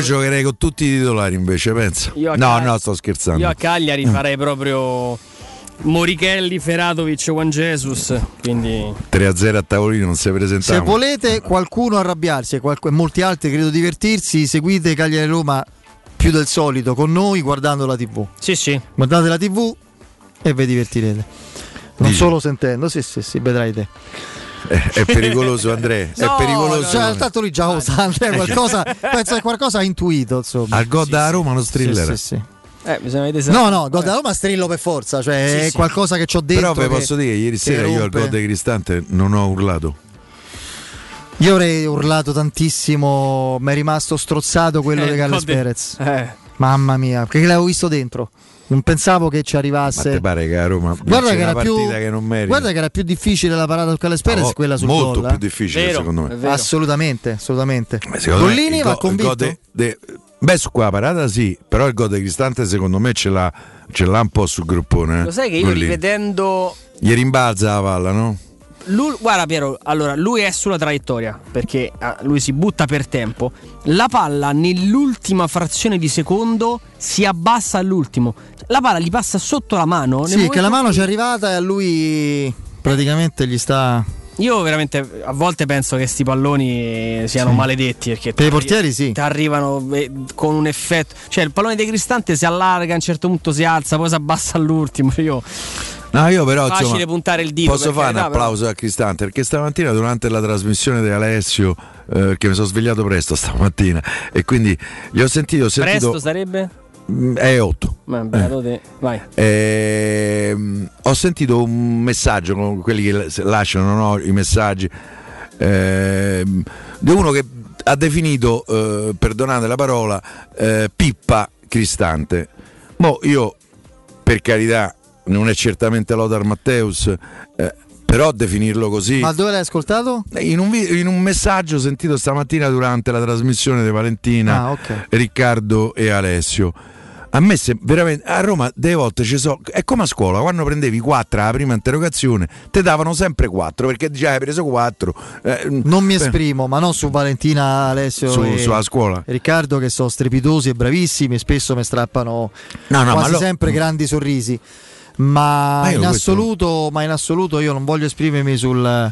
giocherei con tutti i titolari invece, penso. No, sto scherzando. Io a Cagliari farei proprio Morichelli, Feratovic, Juan Jesus, quindi 3-0 a tavolino, non si presentava. Se volete qualcuno arrabbiarsi e molti altri credo divertirsi, seguite Cagliari Roma più del solito con noi guardando la TV. Sì. Guardate la TV e vi divertirete. Non solo sentendo, sì, vedrai te. È pericoloso Andrea, no, è pericoloso. No. Tanto lui già osa, Andrea qualcosa, penso che qualcosa ha intuito, insomma. Al gol da Roma, uno thriller. Sì. No, gol da Roma strillo per forza, cioè sì. È qualcosa che ci ho detto. Però vi posso dire, ieri sera io al gol di Cristante non ho urlato. Io avrei urlato tantissimo, mi è rimasto strozzato quello di Carles Pérez. Mamma mia, perché l'avevo visto dentro. Non pensavo che ci arrivasse. Ma te pare che a Roma guarda che era più, che non merita. Guarda che era più difficile la parata del Carles Pérez, quella sul molto gol, più difficile vero, secondo me. Assolutamente. Bollini va convinto. Beh, su qua parata sì, però il gol di Cristante secondo me ce l'ha un po' sul gruppone. Lo sai che io rivedendo gli rimbalza la palla, no? Lui, guarda Piero, allora lui è sulla traiettoria perché lui si butta per tempo. La palla nell'ultima frazione di secondo si abbassa all'ultimo. La palla gli passa sotto la mano. Sì, che la mano c'è arrivata e a lui praticamente gli sta... Io veramente a volte penso che sti palloni siano maledetti perché per i portieri ti arrivano con un effetto, cioè il pallone di Cristante si allarga, a un certo punto si alza, poi si abbassa all'ultimo. Io però facile insomma, puntare il dito. Posso fare un applauso a Cristante perché stamattina durante la trasmissione di Alessio che mi sono svegliato presto stamattina e quindi gli ho sentito presto sarebbe? È 8. Vai. Ho sentito un messaggio con quelli che lasciano i messaggi di uno che ha definito perdonate la parola pippa Cristante. Io per carità non è certamente Lothar Matthäus però definirlo così. Ma dove l'hai ascoltato? In un messaggio sentito stamattina durante la trasmissione di Valentina, Riccardo e Alessio. A me veramente a Roma delle volte ci so, è come a scuola quando prendevi 4 alla prima interrogazione, te davano sempre 4 perché già hai preso 4. Non mi esprimo, ma non su Valentina, Alessio sulla scuola, Riccardo, che sono strepitosi e bravissimi e spesso mi strappano sempre grandi sorrisi. Ma in assoluto io non voglio esprimermi sulla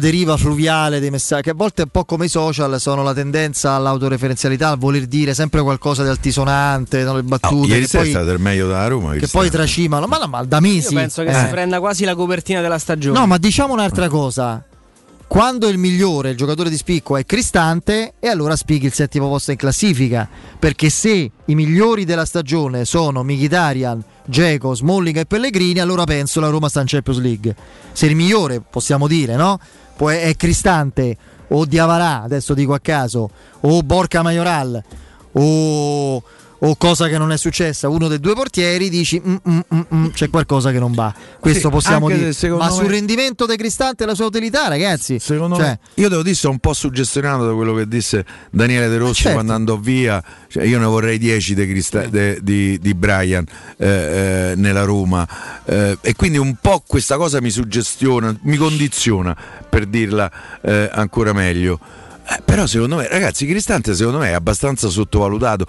deriva fluviale dei messaggi, che a volte è un po' come i social, sono la tendenza all'autoreferenzialità, al voler dire sempre qualcosa di altisonante, no? Le battute ieri sera è stato il meglio della Roma, che poi tracimano, ma da mesi. Io penso che si prenda quasi la copertina della stagione. No, ma diciamo un'altra cosa: quando il migliore, il giocatore di spicco è Cristante, e allora spicchi il settimo posto in classifica, perché se i migliori della stagione sono Mkhitaryan, Dzeko, Smalling e Pellegrini, allora penso la Roma sta in Champions League. Se il migliore, possiamo dire, no? Poi è Cristante o Diawara, adesso dico a caso, o Borja Mayoral o cosa che non è successa, uno dei due portieri, dici c'è qualcosa che non va. Questo sì, possiamo dire, ma sul rendimento di Cristante e la sua utilità, ragazzi, secondo me, io devo dire, sono un po' suggestionato da quello che disse Daniele De Rossi, certo, quando andò via. Cioè, io ne vorrei 10 di Bryan nella Roma, e quindi un po' questa cosa mi suggestiona, mi condiziona, per dirla ancora meglio. Però secondo me, ragazzi, Cristante secondo me è abbastanza sottovalutato,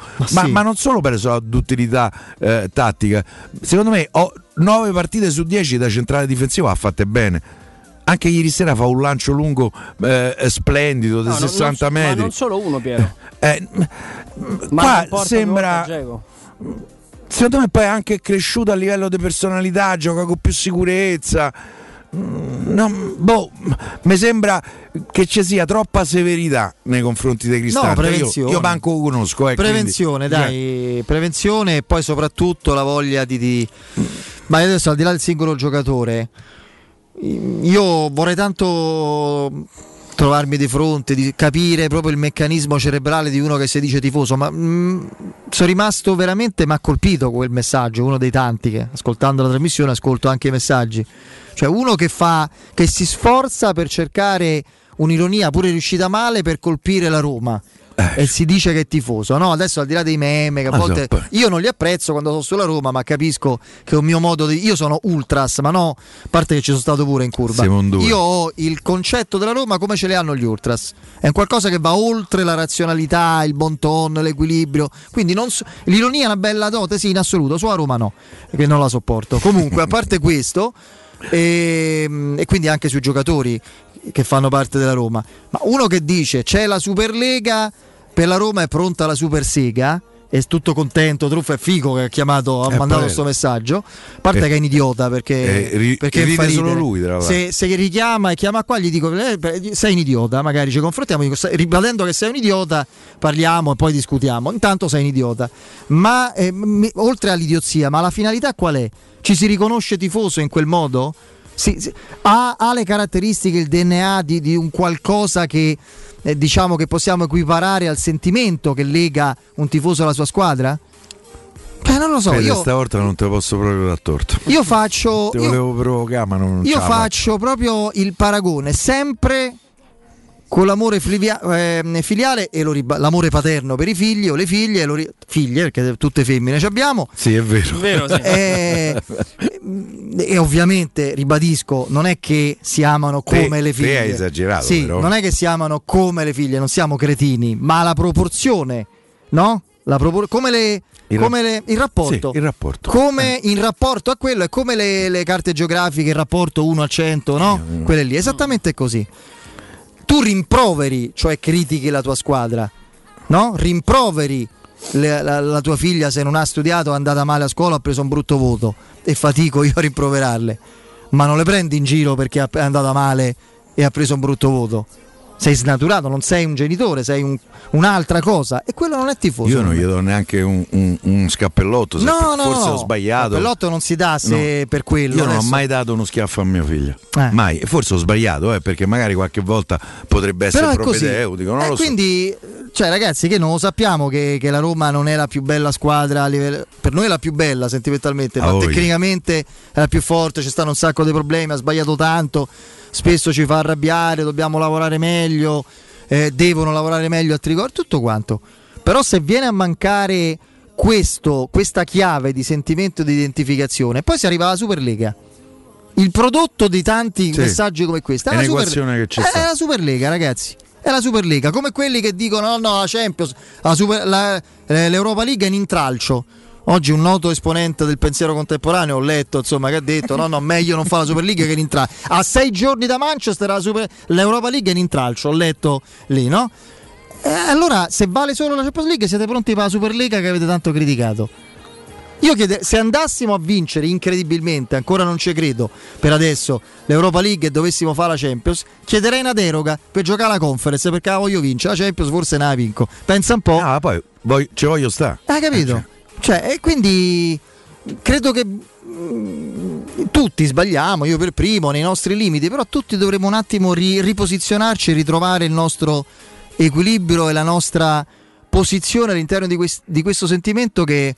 ma non solo per la sua duttilità tattica. Secondo me 9 partite su 10 da centrale difensivo ha fatte bene. Anche ieri sera fa un lancio lungo splendido da 60 metri. Ma non solo uno, Piero. Ma qua sembra, secondo me poi è anche cresciuto a livello di personalità, gioca con più sicurezza. Mi sembra che ci sia troppa severità nei confronti dei Cristante. Io manco conosco. Prevenzione, quindi, prevenzione, e poi soprattutto la voglia di... Ma adesso, al di là del singolo giocatore, io vorrei tanto trovarmi di fronte, di capire proprio il meccanismo cerebrale di uno che si dice tifoso, ma sono rimasto veramente, mi ha colpito quel messaggio, uno dei tanti, che ascoltando la trasmissione ascolto anche i messaggi, cioè uno che si sforza per cercare un'ironia pure riuscita male per colpire la Roma, e si dice che è tifoso, no? Adesso, al di là dei meme, che a volte io non li apprezzo quando sono sulla Roma, ma capisco che è un mio modo di... Io sono ultras, ma no, a parte che ci sono stato pure in curva. Io ho il concetto della Roma come ce le hanno gli ultras, è un qualcosa che va oltre la razionalità, il bon ton, l'equilibrio, quindi l'ironia è una bella dote, sì, in assoluto, sulla Roma no, che non la sopporto. Comunque, a parte questo, e quindi anche sui giocatori che fanno parte della Roma, ma uno che dice c'è la Superlega, per la Roma è pronta la Supersega, è tutto contento, Truffa è figo che ha chiamato, ha mandato questo messaggio, a parte che è un idiota, perché ride solo lui, se richiama e chiama qua gli dico sei un idiota, magari ci confrontiamo, dico, ribadendo che sei un idiota, parliamo e poi discutiamo, intanto sei un idiota, ma oltre all'idiozia, ma la finalità qual è? Ci si riconosce tifoso in quel modo? Sì, ha le caratteristiche, il DNA di un qualcosa che diciamo che possiamo equiparare al sentimento che lega un tifoso alla sua squadra? Non lo so. Io stavolta non te lo posso proprio dar torto. Io faccio... volevo provocare, ma io faccio proprio il paragone sempre con l'amore filiale e l'amore paterno per i figli o le figlie, figlie, perché tutte femmine ci abbiamo. Sì, è vero. È vero, sì. E ovviamente, ribadisco, non è che si amano come le figlie. Te hai esagerato, sì, però. Non è che si amano come le figlie, non siamo cretini, ma la proporzione, no? Il rapporto. Sì, il rapporto. Come in rapporto a quello, è come le carte geografiche, il rapporto 1 a 100, no? Quelle lì, esattamente così. Tu rimproveri, cioè critichi la tua squadra, no? Rimproveri la tua figlia se non ha studiato, è andata male a scuola, ha preso un brutto voto, e fatico io a rimproverarle, ma non le prendi in giro perché è andata male e ha preso un brutto voto, sei snaturato, non sei un genitore, sei un'altra cosa, e quello non è tifoso. Io non gli do neanche un scappellotto, se forse ho sbagliato. Scappellotto non si dà, se no, per quello. Io non ho mai dato uno schiaffo a mio figlio, mai, forse ho sbagliato, perché magari qualche volta potrebbe essere propedeutico, non lo so. Quindi, cioè, ragazzi, che non lo sappiamo che la Roma non è la più bella squadra a livello, per noi è la più bella sentimentalmente, ma tecnicamente è la più forte, ci stanno un sacco di problemi, ha sbagliato tanto, spesso ci fa arrabbiare, dobbiamo lavorare meglio, devono lavorare meglio a Trigor, tutto quanto. Però se viene a mancare questa chiave di sentimento e di identificazione, poi si arriva alla Superlega, il prodotto di tanti messaggi come questa è la Superlega, ragazzi, è la Superlega, come quelli che dicono no, la Champions, l'Europa League è in intralcio. Oggi un noto esponente del pensiero contemporaneo, ho letto, insomma, che ha detto no, meglio non fa la Superliga che l'intralcio. A 6 giorni da Manchester l'Europa League è in intralcio, ho letto lì, no? Allora, se vale solo la Champions League, siete pronti per la Superliga che avete tanto criticato? Io chiedo, se andassimo a vincere incredibilmente, ancora non ci credo per adesso, l'Europa League e dovessimo fare la Champions, chiederei una deroga per giocare la Conference, perché la voglio vincere, la Champions forse ne la vinco. Pensa un po'. Ah, poi ci voglio stare. Hai capito? Cioè, e quindi credo che tutti sbagliamo, io per primo, nei nostri limiti, però tutti dovremmo un attimo riposizionarci e ritrovare il nostro equilibrio e la nostra posizione all'interno di questo sentimento che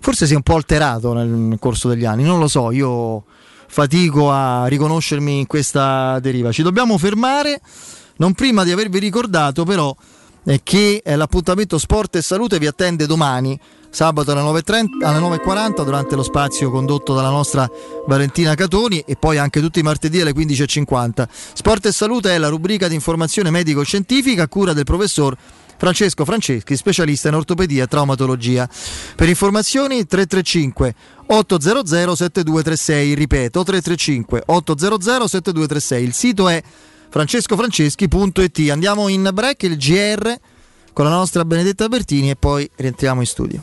forse si è un po' alterato nel corso degli anni, non lo so, io fatico a riconoscermi in questa deriva. Ci dobbiamo fermare, non prima di avervi ricordato però che l'appuntamento Sport e Salute vi attende domani sabato alle 9.30, alle 9.40 durante lo spazio condotto dalla nostra Valentina Catoni, e poi anche tutti i martedì alle 15.50. Sport e Salute è la rubrica di informazione medico-scientifica a cura del professor Francesco Franceschi, specialista in ortopedia e traumatologia. Per informazioni 335 800 7236, ripeto 335 800 7236. Il sito è francescofranceschi.it. Andiamo in break, il GR con la nostra Benedetta Bertini, e poi rientriamo in studio.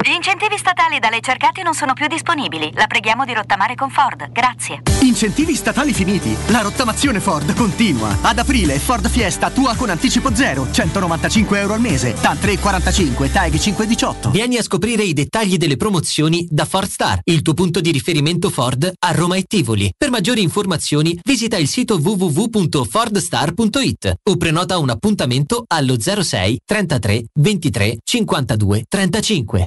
Gli incentivi statali da lei cercati non sono più disponibili. La preghiamo di rottamare con Ford. Grazie. Incentivi statali finiti. La rottamazione Ford continua. Ad aprile Ford Fiesta tua con anticipo zero. 195 euro al mese. TAN 345, TAEG 518. Vieni a scoprire i dettagli delle promozioni da Ford Star, il tuo punto di riferimento Ford a Roma e Tivoli. Per maggiori informazioni visita il sito www.fordstar.it o prenota un appuntamento allo 06 33 23 52 35.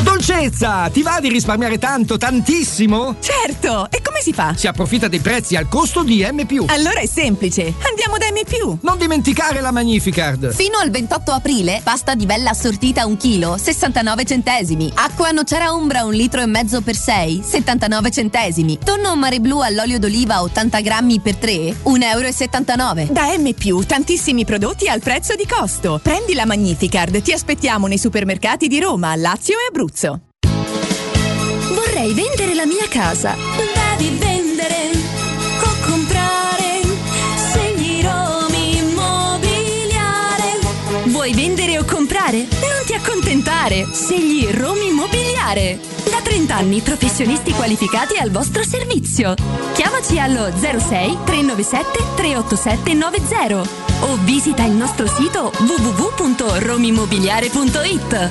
Dolcezza, ti va di risparmiare tanto, tantissimo? Certo, e come si fa? Si approfitta dei prezzi al costo di M+. Allora è semplice, andiamo da M+. Non dimenticare la Magnificard. Fino al 28 aprile, pasta di bella assortita 1 kg, 69 centesimi. Acqua nocera Umbra 1,5 litri per 6, 79 centesimi. Tonno mare blu all'olio d'oliva 80 grammi per 3, 1,79 euro. Da M+, tantissimi prodotti al prezzo di costo. Prendi la Magnificard, ti aspettiamo nei supermercati di Roma, Lazio e Abruzzo. Vorrei vendere la mia casa. Devi vendere o comprare? Segni Romi Immobiliare. Vuoi vendere o comprare? Non ti accontentare. Segli Romi Immobiliare. Da 30 anni professionisti qualificati al vostro servizio. Chiamaci allo 06 397 387 90 o visita il nostro sito www.romimmobiliare.it.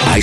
Hai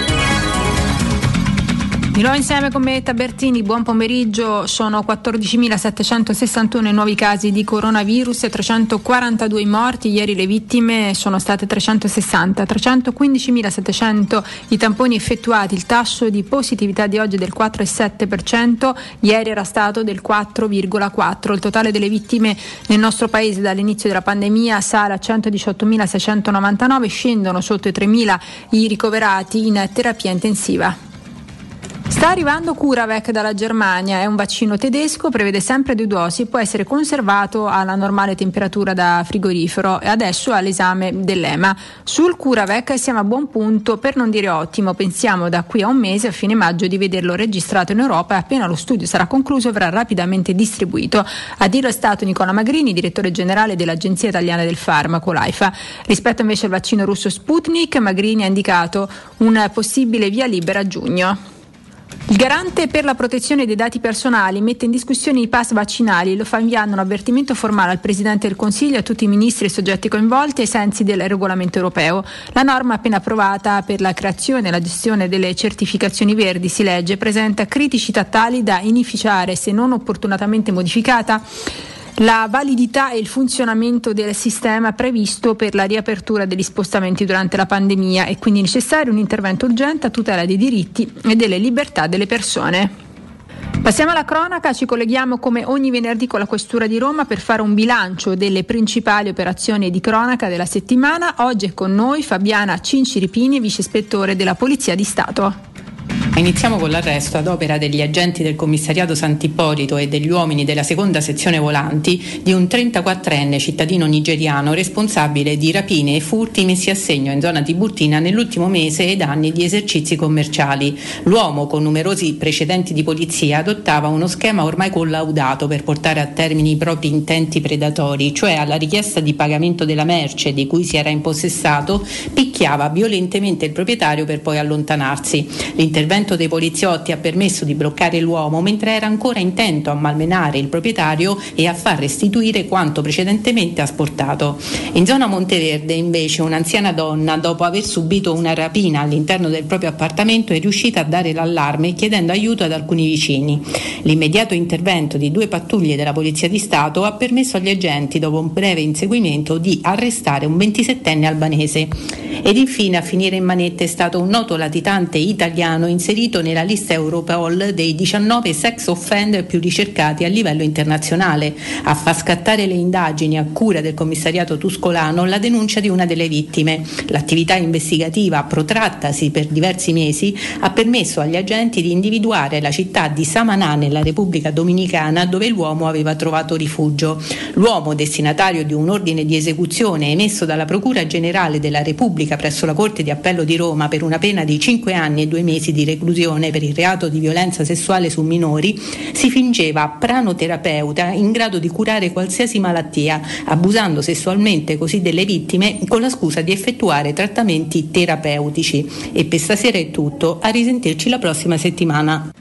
Milano insieme con me Tabertini, buon pomeriggio. Sono 14.761 i nuovi casi di coronavirus e 342 i morti. Ieri le vittime sono state 360, 315.700 i tamponi effettuati. Il tasso di positività di oggi è del 4,7%, ieri era stato del 4,4%. Il totale delle vittime nel nostro paese dall'inizio della pandemia sale a 118.699, scendono sotto i 3.000 i ricoverati in terapia intensiva. Sta arrivando CuraVac dalla Germania, è un vaccino tedesco, prevede sempre 2 dosi, può essere conservato alla normale temperatura da frigorifero e adesso all'esame dell'EMA. Sul CuraVac siamo a buon punto, per non dire ottimo, pensiamo da qui a un mese, a fine maggio, di vederlo registrato in Europa e appena lo studio sarà concluso verrà rapidamente distribuito. A dirlo è stato Nicola Magrini, direttore generale dell'Agenzia Italiana del Farmaco, l'AIFA. Rispetto invece al vaccino russo Sputnik, Magrini ha indicato un possibile via libera a giugno. Il garante per la protezione dei dati personali mette in discussione i pass vaccinali, lo fa inviando un avvertimento formale al Presidente del Consiglio e a tutti i ministri e soggetti coinvolti ai sensi del regolamento europeo. La norma appena approvata per la creazione e la gestione delle certificazioni verdi, si legge, presenta criticità tali da inficiare, se non opportunamente modificata, la validità e il funzionamento del sistema previsto per la riapertura degli spostamenti durante la pandemia. È quindi necessario un intervento urgente a tutela dei diritti e delle libertà delle persone. Passiamo alla cronaca, ci colleghiamo come ogni venerdì con la Questura di Roma per fare un bilancio delle principali operazioni di cronaca della settimana. Oggi è con noi Fabiana Cinciripini, vice ispettore della Polizia di Stato. Iniziamo con l'arresto ad opera degli agenti del commissariato Sant'Ippolito e degli uomini della seconda sezione volanti di un 34enne cittadino nigeriano responsabile di rapine e furti messi a segno in zona tiburtina nell'ultimo mese ed anni di esercizi commerciali. L'uomo, con numerosi precedenti di polizia, adottava uno schema ormai collaudato per portare a termine i propri intenti predatori, cioè alla richiesta di pagamento della merce di cui si era impossessato, picchiava picchiava violentemente il proprietario per poi allontanarsi. L'intervento dei poliziotti ha permesso di bloccare l'uomo mentre era ancora intento a malmenare il proprietario e a far restituire quanto precedentemente asportato. In zona Monteverde, invece, un'anziana donna, dopo aver subito una rapina all'interno del proprio appartamento, è riuscita a dare l'allarme chiedendo aiuto ad alcuni vicini. L'immediato intervento di due pattuglie della Polizia di Stato ha permesso agli agenti, dopo un breve inseguimento, di arrestare un 27enne albanese. Ed infine, a finire in manette, è stato un noto latitante italiano inserito nella lista Europol dei 19 sex offender più ricercati a livello internazionale. A far scattare le indagini a cura del commissariato tuscolano la denuncia di una delle vittime. L'attività investigativa, protrattasi per diversi mesi, ha permesso agli agenti di individuare la città di Samanà nella Repubblica Dominicana, dove l'uomo aveva trovato rifugio. L'uomo, destinatario di un ordine di esecuzione emesso dalla Procura Generale della Repubblica presso la Corte di Appello di Roma per una pena di 5 anni e 2 mesi di reclusione per il reato di violenza sessuale su minori, si fingeva pranoterapeuta in grado di curare qualsiasi malattia, abusando sessualmente così delle vittime con la scusa di effettuare trattamenti terapeutici. E per stasera è tutto, a risentirci la prossima settimana.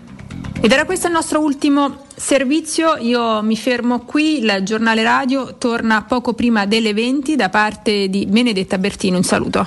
Ed era questo il nostro ultimo servizio, io mi fermo qui, il giornale radio torna poco prima delle 20, da parte di Benedetta Bertino un saluto.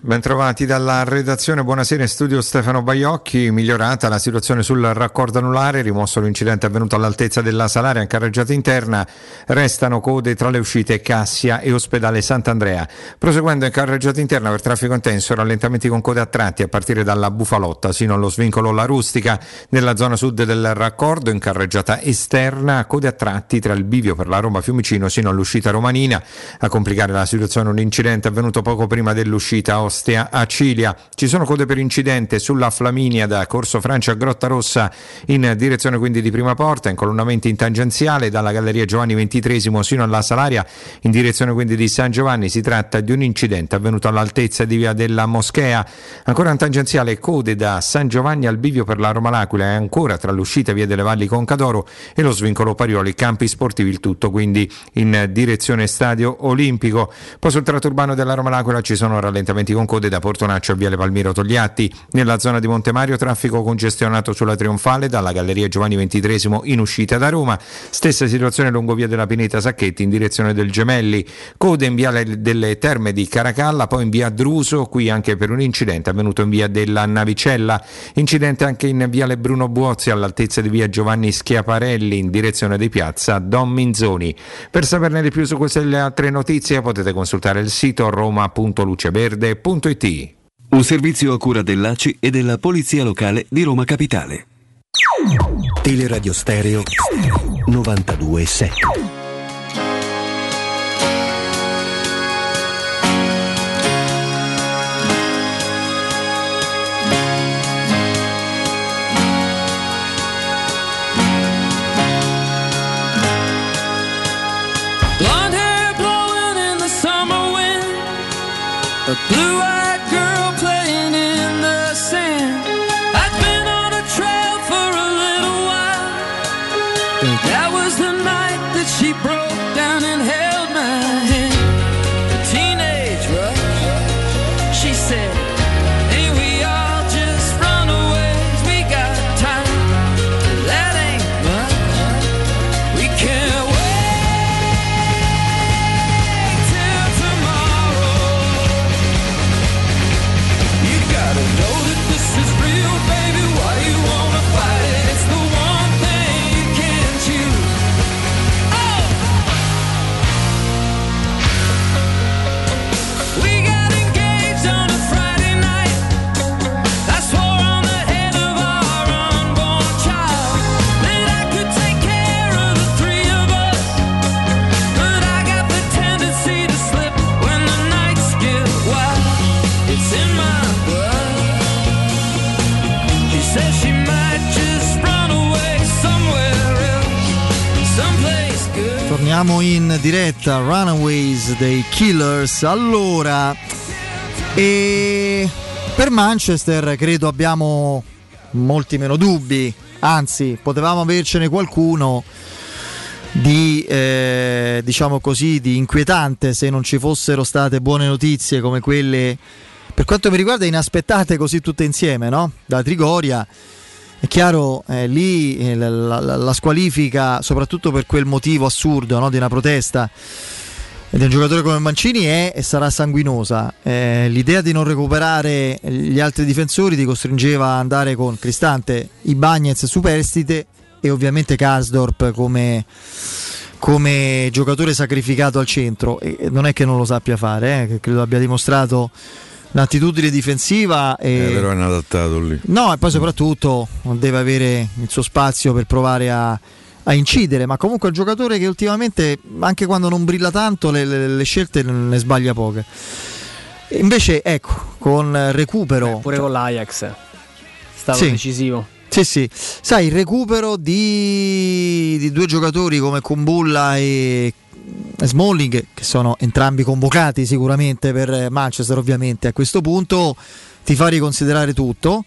Bentrovati dalla redazione, buonasera in studio Stefano Baiocchi. Migliorata la situazione sul raccordo anulare, rimosso l'incidente avvenuto all'altezza della Salaria in carreggiata interna, restano code tra le uscite Cassia e Ospedale Sant'Andrea. Proseguendo in carreggiata interna per traffico intenso, rallentamenti con code a tratti a partire dalla Bufalotta sino allo svincolo La Rustica. Nella zona sud del raccordo, in carreggiata esterna, code a tratti tra il bivio per la Roma Fiumicino sino all'uscita Romanina. A complicare la situazione un incidente avvenuto poco prima dell'uscita Ostia a Cilia. Ci sono code per incidente sulla Flaminia da Corso Francia a Grotta Rossa in direzione quindi di Prima Porta, incolonnamenti in tangenziale dalla Galleria Giovanni XXIII sino alla Salaria in direzione quindi di San Giovanni. Si tratta di un incidente avvenuto all'altezza di Via della Moschea. Ancora in tangenziale code da San Giovanni al bivio per la Roma L'Aquila e ancora tra l'uscita Via delle Valli Concadoro e lo svincolo Parioli Campi Sportivi, il tutto quindi in direzione Stadio Olimpico. Poi sul tratto urbano della Roma L'Aquila ci sono rallentamenti con code da Portonaccio a Viale Palmiro Togliatti. Nella zona di Montemario traffico congestionato sulla Trionfale dalla Galleria Giovanni XXIII in uscita da Roma, stessa situazione lungo Via della Pineta Sacchetti in direzione del Gemelli, code in Viale delle Terme di Caracalla, poi in Via Druso, qui anche per un incidente avvenuto in Via della Navicella, incidente anche in Viale Bruno Buozzi all'altezza di Via Giovanni Schiaparelli in direzione di Piazza Don Minzoni. Per saperne di più su queste e le altre notizie potete consultare il sito roma.luceverde.it. Un servizio a cura dell'ACI e della Polizia Locale di Roma Capitale. Teleradio Stereo 92.7. Blonde hair blowing in the summer wind. Siamo in diretta, Runaways dei Killers. Allora, E per Manchester credo abbiamo molti meno dubbi, anzi potevamo avercene qualcuno di diciamo così, di inquietante, se non ci fossero state buone notizie come quelle, per quanto mi riguarda, inaspettate così tutte insieme, no? Da Trigoria è chiaro, lì la squalifica, soprattutto per quel motivo assurdo, no? Di una protesta di un giocatore come Mancini, è e sarà sanguinosa. L'idea di non recuperare gli altri difensori ti costringeva a andare con Cristante, Ibanez superstite e ovviamente Karsdorp come giocatore sacrificato al centro, e non è che non lo sappia fare, che credo abbia dimostrato l'attitudine difensiva, però è inadattato lì, no, e poi soprattutto non deve avere il suo spazio per provare a incidere, ma comunque è un giocatore che ultimamente, anche quando non brilla tanto, le scelte ne sbaglia poche. E invece ecco, con recupero, pure con l'Ajax è stato decisivo. Sì, sai, il recupero di due giocatori come Kumbulla e Smalling, che sono entrambi convocati sicuramente per Manchester, ovviamente a questo punto ti fa riconsiderare tutto,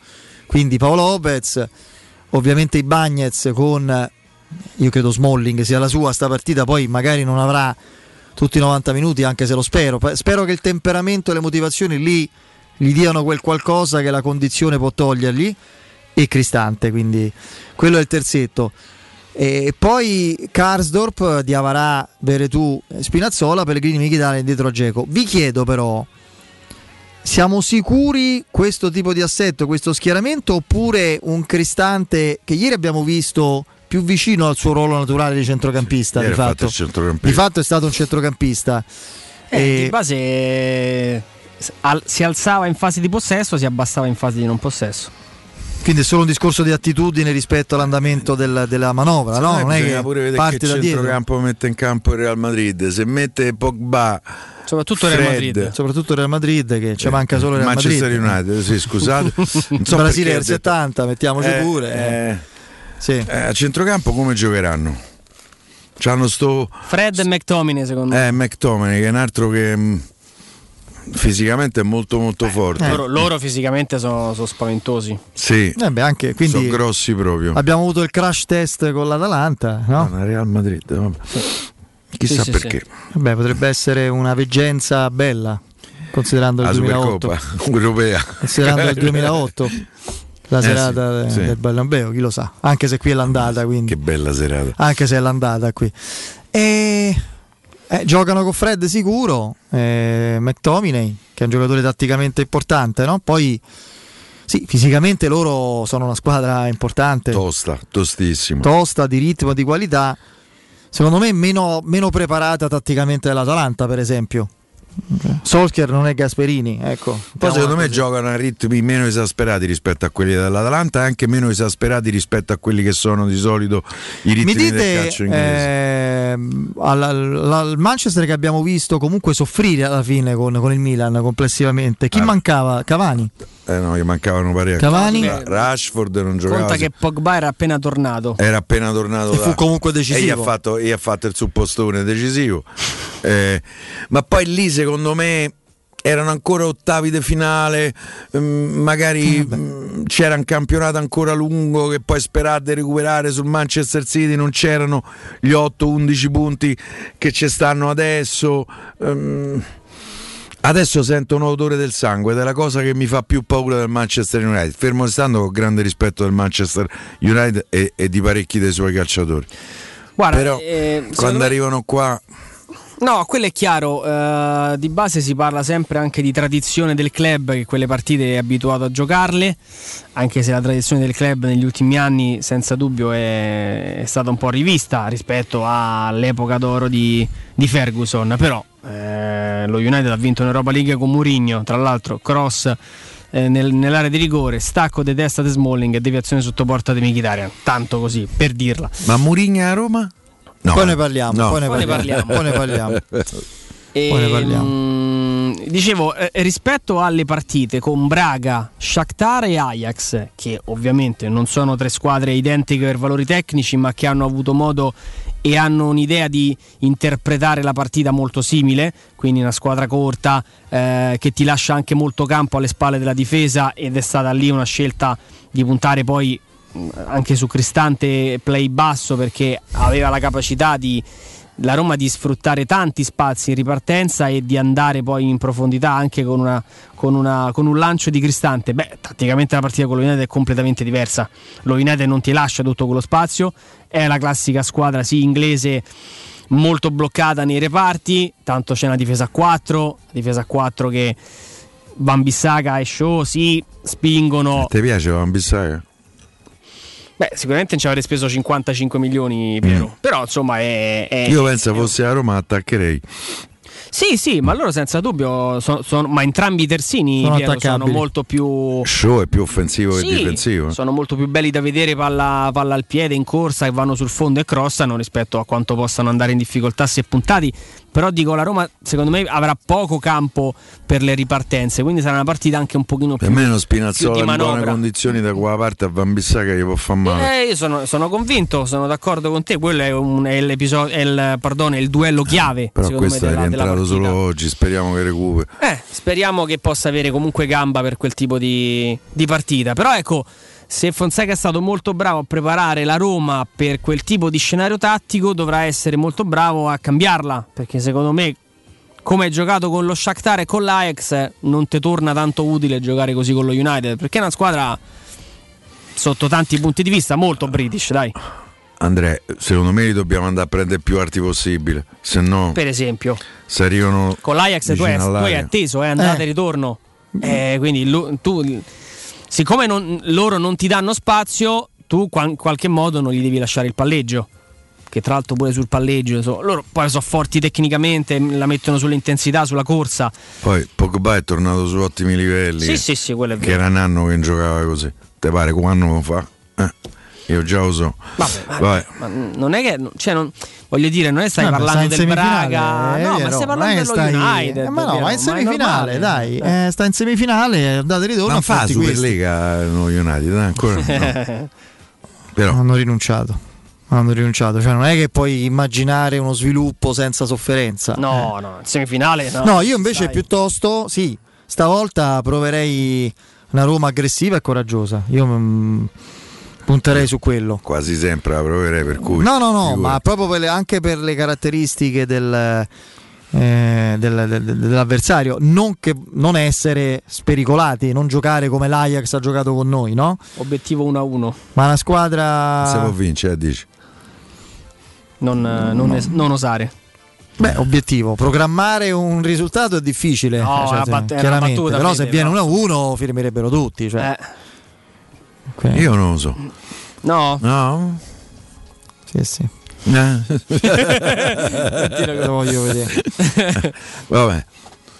quindi Paolo Lopez, ovviamente Ibañez, con, io credo Smalling sia la sua sta partita, poi magari non avrà tutti i 90 minuti, anche se lo spero che il temperamento e le motivazioni lì gli diano quel qualcosa che la condizione può togliergli, e Cristante, quindi quello è il terzetto, e poi Karsdorp, Diavarà, Veretout, Spinazzola, Pellegrini, Mkhitaryan dietro a Dzeko. Vi chiedo però, siamo sicuri questo tipo di assetto, questo schieramento, oppure un Cristante che ieri abbiamo visto più vicino al suo ruolo naturale di centrocampista, di fatto è stato un centrocampista, di base si alzava in fase di possesso, si abbassava in fase di non possesso. Quindi è solo un discorso di attitudine rispetto all'andamento della manovra, no? Non è che pure parte che da dietro. Il centrocampo mette in campo il Real Madrid, se mette Pogba, soprattutto Real Madrid, che ci manca solo Real Madrid. Manchester United, sì, scusate. Brasile del 70, mettiamoci pure. Sì. A centrocampo come giocheranno? C'hanno sto Fred e McTominay, secondo me. McTominay, che è un altro che fisicamente è molto forte. Loro fisicamente sono spaventosi. Sì. Beh, anche, quindi sono grossi proprio. Abbiamo avuto il crash test con l'Atalanta, no? La Real Madrid. Vabbè. Chissà perché. Sì. Vabbè, potrebbe essere una veggenza bella, considerando la Supercoppa europea. Considerando il 2008. La serata del Bernabeu, chi lo sa? Anche se qui è l'andata, quindi. Che bella serata. Anche se è l'andata qui. Giocano con Fred sicuro, McTominay, che è un giocatore tatticamente importante, no? Poi sì, fisicamente loro sono una squadra importante, tosta di ritmo, di qualità, secondo me meno preparata tatticamente dell'Atalanta, per esempio. Solskjaer non è Gasperini, ecco. Poi secondo me giocano a ritmi meno esasperati rispetto a quelli dell'Atalanta, e anche meno esasperati rispetto a quelli che sono di solito i ritmi del calcio inglese. Al Manchester che abbiamo visto comunque soffrire alla fine con il Milan complessivamente, chi mancava? Cavani? No, gli mancavano parecchi. Cavani, Rashford non giocava. Conta che Pogba era appena tornato, fu comunque decisivo, e gli ha fatto il suppostone decisivo, ma poi lì secondo me erano ancora ottavi di finale, magari c'era un campionato ancora lungo che poi sperate di recuperare sul Manchester City, non c'erano gli 8-11 punti che ci stanno adesso. Adesso sento un odore del sangue, ed è la cosa che mi fa più paura del Manchester United, fermo restando con grande rispetto del Manchester United e di parecchi dei suoi calciatori. Guarda, però quando arrivano qua... No, quello è chiaro, di base si parla sempre anche di tradizione del club, che quelle partite è abituato a giocarle, anche se la tradizione del club negli ultimi anni senza dubbio è stata un po' rivista rispetto all'epoca d'oro di Ferguson, però lo United ha vinto un'Europa League con Mourinho, tra l'altro cross nell'area di rigore, stacco di testa di Smalling e deviazione sotto porta di Mkhitaryan, tanto così per dirla. Ma Mourinho a Roma? No. Poi ne parliamo. dicevo, rispetto alle partite con Braga, Shakhtar e Ajax, che ovviamente non sono tre squadre identiche per valori tecnici, ma che hanno avuto modo e hanno un'idea di interpretare la partita molto simile, quindi una squadra corta che ti lascia anche molto campo alle spalle della difesa, ed è stata lì una scelta di puntare poi anche su Cristante play basso, perché aveva la capacità di la Roma di sfruttare tanti spazi in ripartenza e di andare poi in profondità anche con un lancio di Cristante. Beh, tatticamente la partita con lo United è completamente diversa. Lo United non ti lascia tutto quello spazio, è la classica squadra sì inglese, molto bloccata nei reparti, tanto c'è una difesa a 4 che Wan-Bissaka e Shaw si spingono. Ti piace Wan-Bissaka? Beh, sicuramente ci avrei speso 55 milioni, Piero. Però insomma è io penso fosse la Roma attaccherei. Sì, ma loro senza dubbio sono, ma entrambi i terzini sono molto più show è più offensivo che difensivo. Sono molto più belli da vedere palla al piede in corsa, che vanno sul fondo e crossano, rispetto a quanto possano andare in difficoltà se puntati. Però dico, la Roma secondo me avrà poco campo per le ripartenze, quindi sarà una partita anche un pochino più, per me lo Spinazzola in buone condizioni da quella parte a Wan-Bissaka gli può far male. Io sono convinto, sono d'accordo con te, quello è il duello chiave, però questo è rientrato solo oggi, speriamo che recuperi. Speriamo che possa avere comunque gamba per quel tipo di partita. Però ecco, se Fonseca è stato molto bravo a preparare la Roma per quel tipo di scenario tattico, dovrà essere molto bravo a cambiarla, perché secondo me, come hai giocato con lo Shakhtar e con l'Ajax, non ti torna tanto utile giocare così con lo United, perché è una squadra sotto tanti punti di vista molto british, dai. Andrea, secondo me dobbiamo andare a prendere più arti possibile, se no, per esempio, se arrivano con l'Ajax tu hai atteso, è andata e ritorno, quindi tu, siccome loro non ti danno spazio, tu in qualche modo non gli devi lasciare il palleggio, che tra l'altro pure sul palleggio loro poi sono forti tecnicamente, la mettono sull'intensità, sulla corsa. Poi Pogba è tornato su ottimi livelli, sì, quello è vero, che era un anno che giocava così, te pare un anno fa? Io già lo so. Vabbè. Ma non è che voglio dire, non è stai parlando del Braga, no, vero, ma stai parlando dello United. Ma no, ma in semifinale, dai. Sta in semifinale, andate e ritorno. Non fa Superlega lo United ancora. No. Però hanno rinunciato, cioè non è che puoi immaginare uno sviluppo senza sofferenza. No, in semifinale no. No, io invece piuttosto sì, stavolta proverei una Roma aggressiva e coraggiosa. Io punterei su quello. Quasi sempre la proverei, per cui no, ma proprio anche per le caratteristiche dell'avversario, non essere spericolati, non giocare come l'Ajax ha giocato con noi, no? Obiettivo 1-1. Ma la squadra se può vincere, dici. Non osare. Beh, obiettivo, programmare un risultato è difficile, chiaramente, battuta, però se viene 1-1 firmerebbero tutti, cioè. Okay. Io non lo so. No? Sì. Che lo voglio vedere. Vabbè.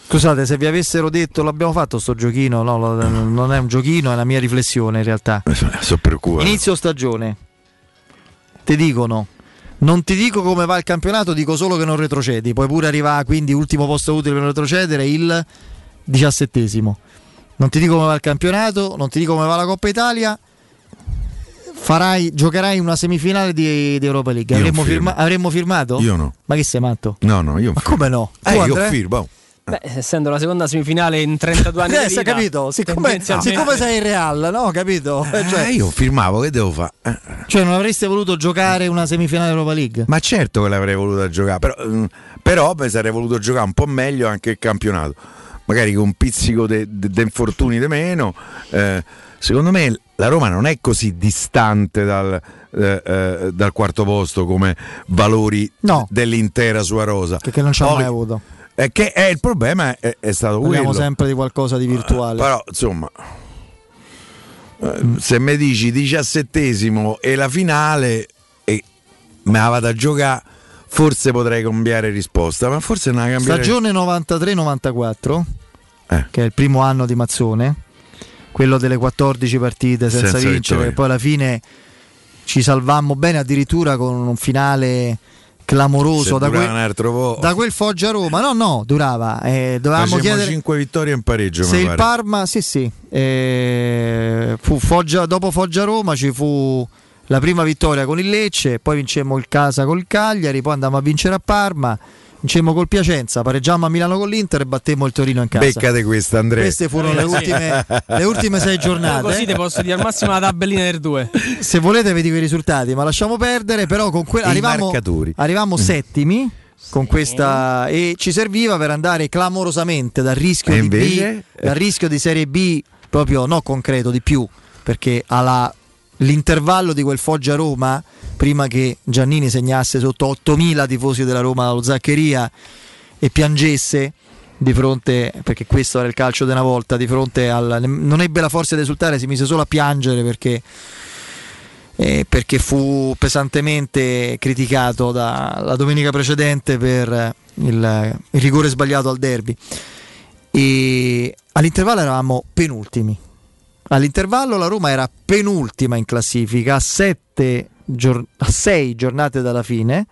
Scusate, se vi avessero detto l'abbiamo fatto sto giochino, no, non è un giochino, è la mia riflessione in realtà. So inizio stagione. Ti dicono, non ti dico come va il campionato, dico solo che non retrocedi. Poi pure arriva, quindi ultimo posto utile per non retrocedere, il 17°. Non ti dico come va il campionato, non ti dico come va la Coppa Italia. Giocherai una semifinale di Europa League. Avremmo firmato? Io no. Ma che sei matto? No, io. Ma come no? Io firmo. Beh, essendo la seconda semifinale in 32 anni di vita, capito? Siccome sei il Real, no? Capito? Cioè, io firmavo, che devo fare? Cioè, non avreste voluto giocare una semifinale Europa League? Ma certo che l'avrei voluta giocare, però sarei voluto giocare un po' meglio anche il campionato, magari con un pizzico di infortuni di meno. Secondo me la Roma non è così distante dal quarto posto come valori dell'intera sua rosa, perché non ci ha mai avuto. Il problema è stato quello, sempre di qualcosa di virtuale, però insomma se mi dici 17° e la finale e me la vado a giocare, forse potrei cambiare risposta, ma forse non la cambierei. Stagione 93-94, che è il primo anno di Mazzone, quello delle 14 partite senza vincere, e poi alla fine ci salvammo bene addirittura con un finale clamoroso da quel Foggia Roma. No, durava. Dovevamo chiedere 5 vittorie in pareggio. Se il Parma, fu Foggia, dopo Foggia Roma ci fu la prima vittoria con il Lecce, poi vincemmo il Casa col Cagliari, poi andammo a vincere a Parma, vincemmo col Piacenza, pareggiammo a Milano con l'Inter e battemmo il Torino in casa. Beccate questa, Andrea. Queste furono le ultime 6 giornate. Così te posso dire al massimo la tabellina del 2. Se volete vi dico i risultati, ma lasciamo perdere. Però con arrivammo settimi con questa, e ci serviva per andare clamorosamente dal rischio dal rischio di Serie B, proprio no concreto di più, perché l'intervallo di quel Foggia-Roma, prima che Giannini segnasse sotto 8.000 tifosi della Roma allo Zaccheria e piangesse di fronte, perché questo era il calcio di una volta, di fronte non ebbe la forza di esultare, si mise solo a piangere perché fu pesantemente criticato dalla domenica precedente per il rigore sbagliato al derby. E all'intervallo eravamo penultimi. All'intervallo la Roma era penultima in classifica, a 6 giornate dalla fine,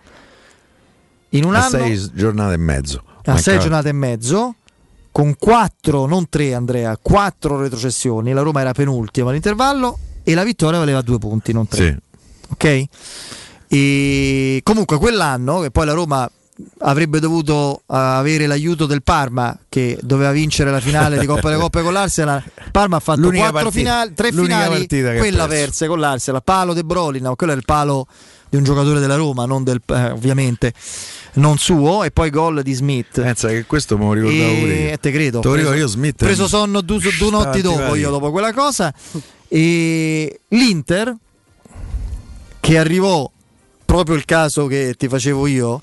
in un anno, 6 giornate e mezzo. A 6 giornate e mezzo, con 4, non 3 Andrea, 4 retrocessioni, la Roma era penultima all'intervallo e la vittoria valeva 2 punti, non 3. Sì. Ok? E comunque quell'anno, che poi la Roma avrebbe dovuto avere l'aiuto del Parma, che doveva vincere la finale di Coppa delle Coppe con l'Arsenal. Parma ha fatto 3 finali, quella perse con l'Arsenal, palo De Brolin, no, quello è il palo di un giocatore della Roma, non del, ovviamente non suo, e poi gol di Smith. Pensa che questo me lo ricordavo pure. Te credo. Preso sonno due notti dopo io dopo quella cosa. E l'Inter, che arrivò proprio il caso che ti facevo io,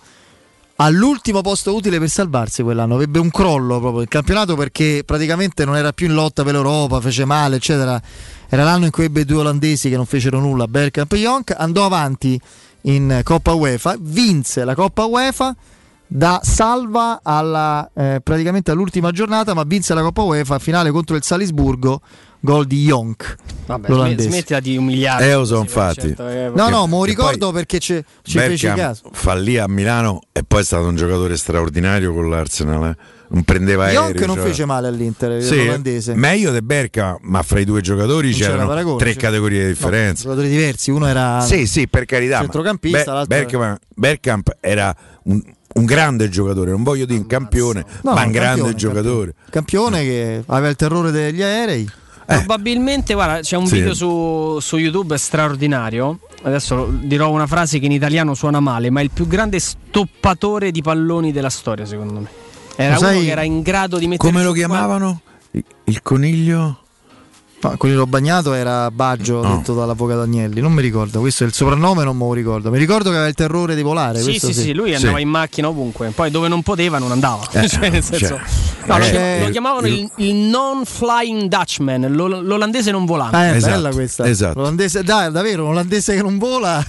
all'ultimo posto utile per salvarsi quell'anno, avrebbe un crollo proprio il campionato, perché praticamente non era più in lotta per l'Europa, fece male eccetera. Era l'anno in cui ebbe 2 olandesi che non fecero nulla, Bergkamp e Jonk. Andò avanti in Coppa UEFA, vinse la Coppa UEFA da salva praticamente all'ultima giornata, ma vinse la Coppa UEFA, finale contro il Salisburgo, gol di Jonk. Smettila di umiliare. Infatti. Mo ricordo perché ci fece caso. Fallì a Milano e poi è stato un giocatore straordinario con l'Arsenal. Non prendeva aerei. Jonk non fece male all'Inter, l'olandese. Meglio di Bergkamp, ma fra i due giocatori c'erano tre categorie di differenza. Giocatori diversi, uno era per carità, centrocampista, l'altro Bergkamp era un grande giocatore, non voglio dire un campione, ma un grande giocatore. Campione che aveva il terrore degli aerei. Probabilmente, guarda, c'è un video su YouTube straordinario. Adesso dirò una frase che in italiano suona male, ma è il più grande stoppatore di palloni della storia, secondo me. Era uno che era in grado di mettere. Come lo chiamavano? Il coniglio? Quello bagnato era Baggio, detto dall'avvocato Agnelli, non mi ricordo, questo è il soprannome, non me lo ricordo. Mi ricordo che aveva il terrore di volare. Lui andava in macchina ovunque, poi dove non poteva non andava. Lo chiamavano il non flying Dutchman, l'olandese non volante. Bella questa. Esatto. L'olandese, davvero, un olandese che non vola.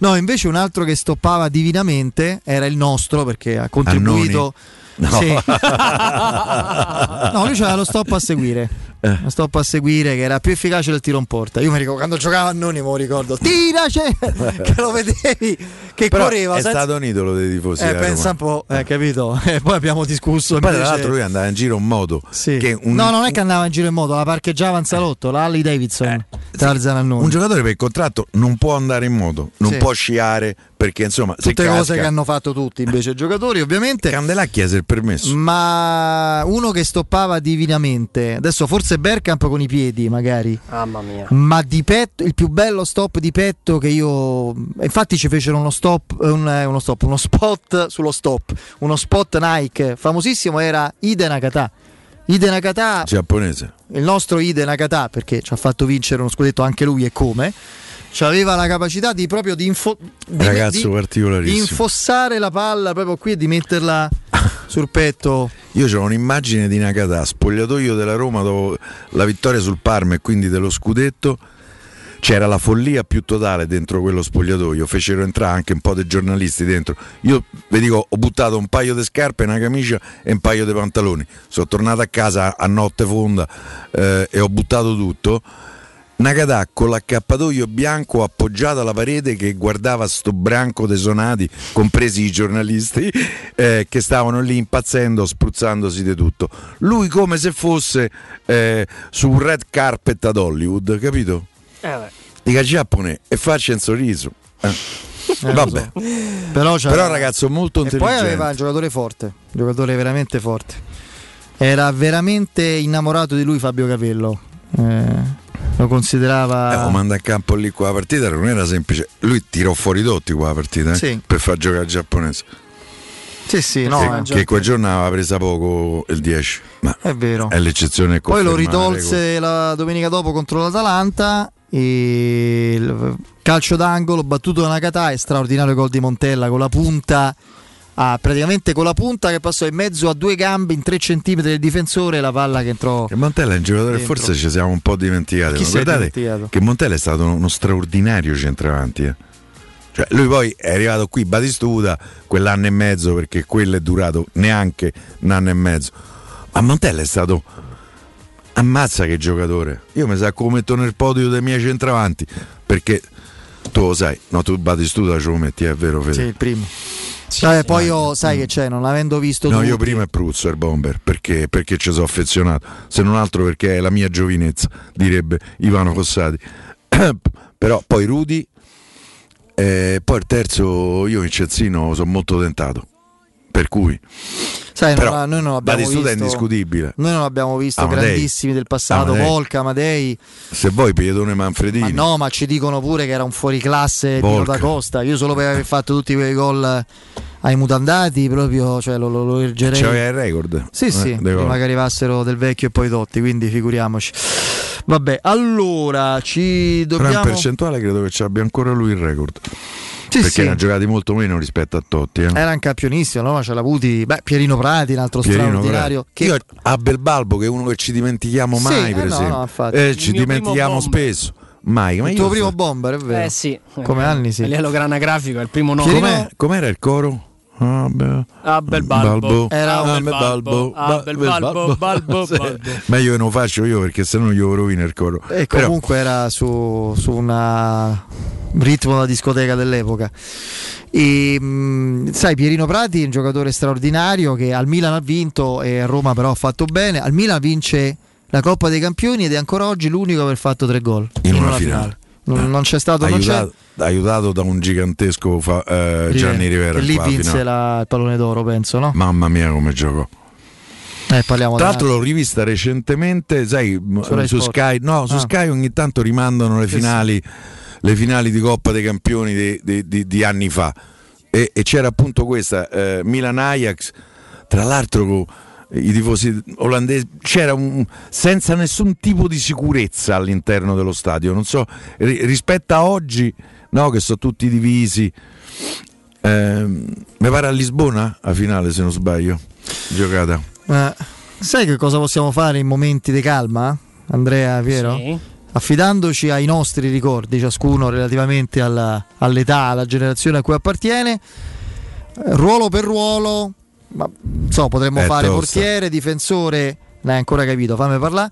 No, invece un altro che stoppava divinamente era il nostro, perché ha contribuito. Lui c'era lo stop a seguire. Lo stop a seguire che era più efficace del tiro in porta. Io mi ricordo quando giocava a Noni, me lo ricordo. Che lo vedevi che però correva. Stato un idolo dei tifosi. Pensa un po', capito? Poi abbiamo discusso. Poi tra l'altro lui andava in giro in moto. Sì. No, non è che andava in giro in moto, la parcheggiava in salotto, la Harley Davidson. Un giocatore per il contratto non può andare in moto, non può sciare, perché insomma tutte le cose che hanno fatto tutti invece i giocatori, ovviamente. Candelà chiese il permesso. Ma uno che stoppava divinamente, adesso forse Bergkamp con i piedi magari, mamma mia, ma di petto, il più bello stop di petto che io, infatti ci fecero uno spot sullo stop, uno spot Nike famosissimo, era Ide Nakata, giapponese, il nostro Ide Nakata, perché ci ha fatto vincere uno scudetto anche lui, e come aveva la capacità di proprio di infossare la palla proprio qui e di metterla sul petto. Io c'ho un'immagine di Nakata, spogliatoio della Roma dopo la vittoria sul Parma e quindi dello scudetto, c'era la follia più totale dentro quello spogliatoio, fecero entrare anche un po' dei giornalisti dentro. Io vi dico, ho buttato un paio di scarpe, una camicia e un paio di pantaloni, sono tornato a casa a notte fonda e ho buttato tutto. Nakatà con l'accappatoio bianco appoggiato alla parete che guardava sto branco dei sonati, compresi i giornalisti che stavano lì impazzendo, spruzzandosi di tutto, lui come se fosse su un red carpet ad Hollywood, capito? Dica Giappone e faccia un sorriso vabbè, so. Però ragazzo molto intelligente, e poi aveva un giocatore forte, un giocatore veramente forte, era veramente innamorato di lui Fabio Capello, lo considerava manda in campo lì qua la partita non era semplice, lui tirò fuori Totti qua la partita sì. Per far giocare il giapponese che quel giorno aveva presa poco il 10, ma è vero, è l'eccezione, poi lo ritolse la domenica dopo contro l'Atalanta e il calcio d'angolo battuto da Nakatà e straordinario gol di Montella con la punta praticamente con la punta che passò in mezzo a due gambe in 3 centimetri del difensore, la palla che entrò. Che Montella è un giocatore dentro. Forse ci siamo un po' dimenticati, ma guardate che Montella è stato uno straordinario centravanti Cioè, lui poi è arrivato qui Batistuta quell'anno e mezzo, perché quello è durato neanche un anno e mezzo, ma Montella è stato ammazza che giocatore. Io mi sa che lo metto nel podio dei miei centravanti, perché tu lo sai, no, tu Batistuta ce lo metti, è vero Fede? Sì, il primo. Sì, poi io sai che c'è, non avendo visto tutti. Io prima è Pruzzo, il bomber, perché ci sono affezionato, se non altro perché è la mia giovinezza, direbbe Ivano Fossati. Però poi Rudy, poi il terzo io Vincenzo sono molto tentato, per cui sai, però, noi non abbiamo visto, è indiscutibile, noi non abbiamo visto Amadei, grandissimi del passato, Amadei. Volca, Amadei, se vuoi Piedone, Manfredini, ma no, ma ci dicono pure che era un fuoriclasse Pino da Costa, io solo per aver fatto tutti quei gol ai mutandati proprio, cioè lo ergerei, c'aveva il record sì prima che arrivassero Del Vecchio e poi Totti, quindi figuriamoci. Vabbè, allora ci dobbiamo, però in percentuale credo che ci abbia ancora lui il record perché ne ha giocati molto meno rispetto a Totti Era un campionissimo, no? Ce l'ha avuti Pierino Prati, un altro straordinario che... Io Abel Balbo, che è uno che ci dimentichiamo mai per esempio ci dimentichiamo spesso mai, ma il tuo primo bomber, è vero sì, come anni sì, l'elogranagrafico è il primo nome. Com'era il coro? Abel Balbo era Balbo. Ma io non faccio io perché sennò io rovino il coro. E comunque era su un ritmo da discoteca dell'epoca. E sai, Pierino Prati è un giocatore straordinario che al Milan ha vinto e a Roma però ha fatto bene. Al Milan vince la Coppa dei Campioni ed è ancora oggi l'unico a aver fatto 3 gol in una finale. Non c'è stato aiutato da un gigantesco Gianni Rivera, e lì vinse il pallone d'oro, penso, no? Mamma mia come giocò. Parliamo tra l'altro l'ho rivista recentemente, sai, su Sky, Sky ogni tanto rimandano le finali di Coppa dei Campioni di anni fa e c'era appunto questa Milan-Ajax, tra l'altro con i tifosi olandesi, c'era senza nessun tipo di sicurezza all'interno dello stadio, non so rispetto a oggi, no, che sono tutti divisi. Mi pare a Lisbona a finale, se non sbaglio, giocata. Sai che cosa possiamo fare in momenti di calma, Andrea, Piero? Sì. Affidandoci ai nostri ricordi, ciascuno relativamente all'età, alla generazione a cui appartiene, ruolo per ruolo. Ma so, potremmo fare tosta. Portiere, difensore, non hai ancora capito, fammi parlare.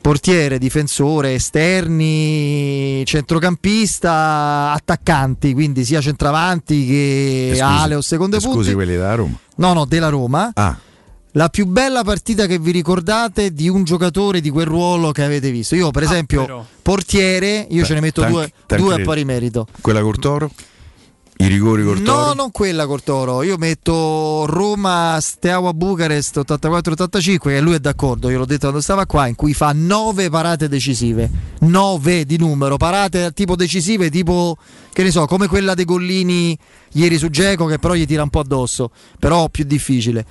Portiere, difensore, esterni, centrocampista, attaccanti, quindi sia centravanti che ale o seconde punte. Scusi, quelli della Roma? No, della Roma. Ah. La più bella partita che vi ricordate di un giocatore di quel ruolo che avete visto? Io per esempio portiere, ce ne metto due a pari merito. Quella col Toro? I rigori Cortoro? No, non quella Cortoro. Io metto Roma Steaua Bucarest 84-85, e lui è d'accordo, io l'ho detto quando stava qua, in cui fa 9 parate decisive, 9 di numero, parate tipo decisive, tipo che ne so, come quella dei Gollini ieri su Dzeko, che però gli tira un po' addosso, però più difficile.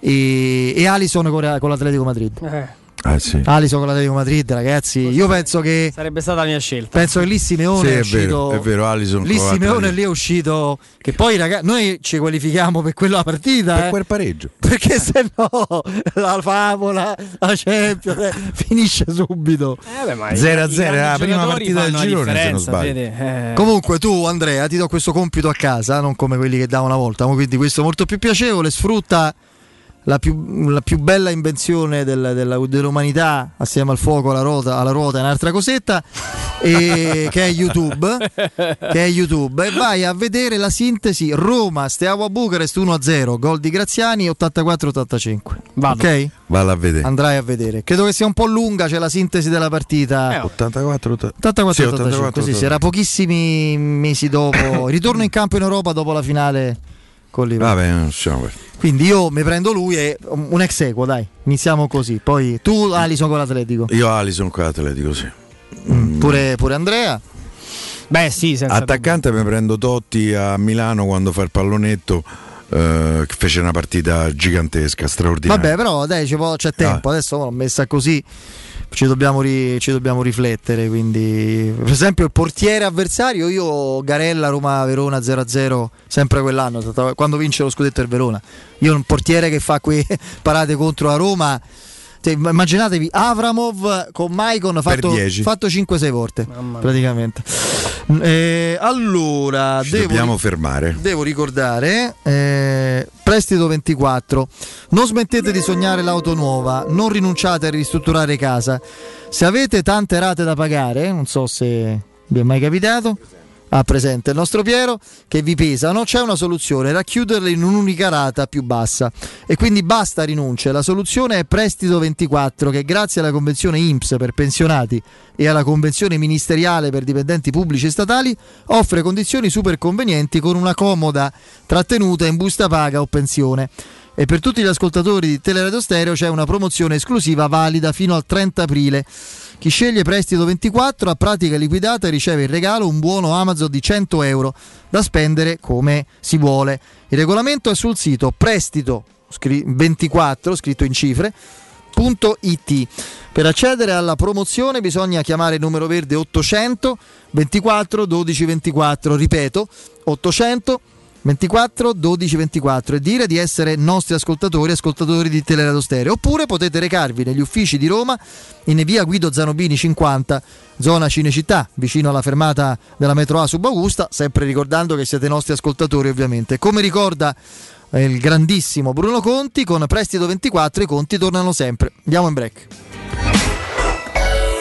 E Alisson con l'Atletico Madrid. Alisson con l'Atletico Madrid, ragazzi. Io penso che sarebbe stata la mia scelta. Penso che lì Simeone è uscito. È vero, Alisson. Lì Simeone lì è uscito. Che poi, ragazzi, noi ci qualifichiamo per quella partita. Per quel pareggio. Perché se no la favola, la Champions finisce subito. 0-0 la prima partita del girone, se non sbaglio. Comunque, tu, Andrea, ti do questo compito a casa, non come quelli che davo una volta, quindi questo è molto più piacevole. Sfrutta la più bella invenzione dell'umanità, assieme al fuoco, alla ruota è un'altra cosetta, che è YouTube, e vai a vedere la sintesi Roma Steaua Bucarest 1-0, gol di Graziani, 84-85. Vado. Ok? Vado a vedere. Andrai a vedere. Credo che sia un po' lunga, c'è la sintesi della partita. 84-85, così si era pochissimi mesi dopo. Ritorno in campo in Europa dopo la finale con l'Ivan. Quindi io mi prendo lui e un ex equo, dai. Iniziamo così. Poi tu Alisson con l'Atletico. Io Alisson con l'Atletico, sì. Pure Andrea. Beh, sì, senza attaccante mi prendo Totti a Milano quando fa il pallonetto, che fece una partita gigantesca, straordinaria. Vabbè, però dai, c'è tempo. Adesso l'ho messa così. Ci dobbiamo riflettere, quindi per esempio il portiere avversario, io Garella Roma-Verona 0-0, sempre quell'anno quando vince lo scudetto del Verona, io un portiere che fa qui parate contro la Roma, cioè, immaginatevi Avramov con Maicon fatto 5-6 volte praticamente. Allora dobbiamo fermare. Devo ricordare prestito 24. Non smettete di sognare l'auto nuova, non rinunciate a ristrutturare casa. Se avete tante rate da pagare, non so se vi è mai capitato, presente il nostro Piero, che vi pesano, c'è una soluzione: racchiuderle in un'unica rata più bassa, e quindi basta rinunce. La soluzione è Prestito 24, che grazie alla convenzione INPS per pensionati e alla convenzione ministeriale per dipendenti pubblici e statali offre condizioni super convenienti con una comoda trattenuta in busta paga o pensione. E per tutti gli ascoltatori di Teleradio Stereo c'è una promozione esclusiva valida fino al 30 aprile. Chi sceglie Prestito 24 a pratica liquidata riceve in regalo un buono Amazon di 100 euro da spendere come si vuole. Il regolamento è sul sito prestito24, scritto in cifre, .it. Per accedere alla promozione bisogna chiamare il numero verde 800 24 12 24, ripeto 800 24 12 24 e dire di essere nostri ascoltatori di Teleradio Stereo, oppure potete recarvi negli uffici di Roma in via Guido Zanobini 50, zona Cinecittà, vicino alla fermata della metro A sub Augusta, sempre ricordando che siete nostri ascoltatori ovviamente. Come ricorda il grandissimo Bruno Conti, con Prestito 24 i conti tornano sempre. Andiamo in break.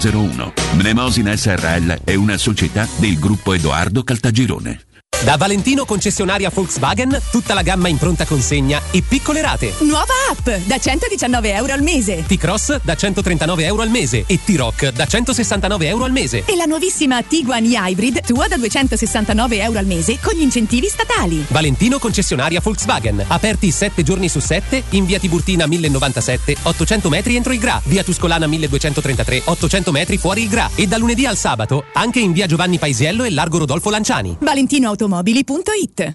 01. Mnemosina SRL è una società del gruppo Edoardo Caltagirone. Da Valentino concessionaria Volkswagen, tutta la gamma in pronta consegna e piccole rate. Nuova app da 119 euro al mese, T-Cross da 139 euro al mese e T-Rock da 169 euro al mese. E la nuovissima Tiguan Hybrid tua da 269 euro al mese con gli incentivi statali. Valentino concessionaria Volkswagen, aperti 7 giorni su 7 in via Tiburtina 1097, 800 metri entro il Gra, via Tuscolana 1233, 800 metri fuori il Gra, e da lunedì al sabato anche in via Giovanni Paisiello e largo Rodolfo Lanciani. Valentino Automobili.it.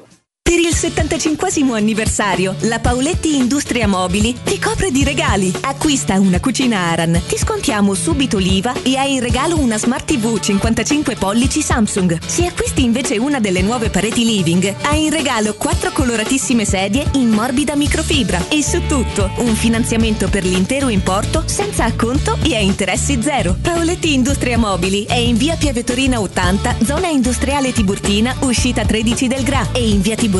Per il 75° anniversario, la Paoletti Industria Mobili ti copre di regali. Acquista una cucina Aran, ti scontiamo subito l'IVA e hai in regalo una Smart TV 55 pollici Samsung. Se acquisti invece una delle nuove pareti living, hai in regalo 4 coloratissime sedie in morbida microfibra e su tutto un finanziamento per l'intero importo senza acconto e a interessi zero. Paoletti Industria Mobili è in via Piave Torina 80, zona industriale Tiburtina, uscita 13 del Gra, e in via Tiburtina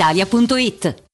Italia.it.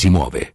si muove.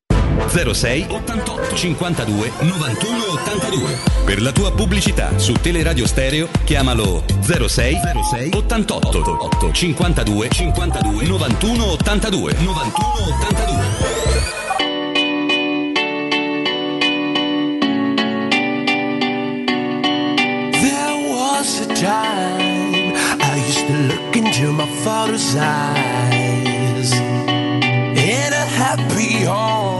06 88 52 91 82. Per la tua pubblicità su Teleradio Stereo chiamalo 06 88 52 91 82 There was a time I used to look into my father's eyes. In a happy home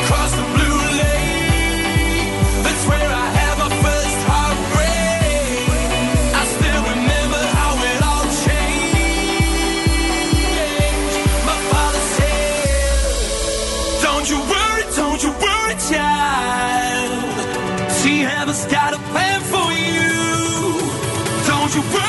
across the blue lake, that's where I had my first heartbreak. Child, she haven't got a plan for you. Don't you worry now.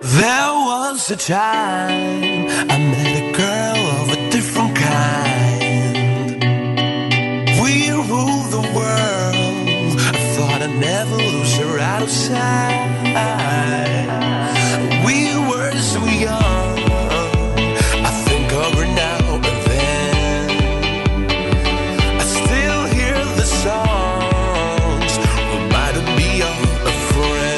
There was a time I met a girl of a different kind. We ruled the world. I thought I'd never lose her out of sight. We were so young. I think of her now and then. I still hear the songs reminding me of a friend.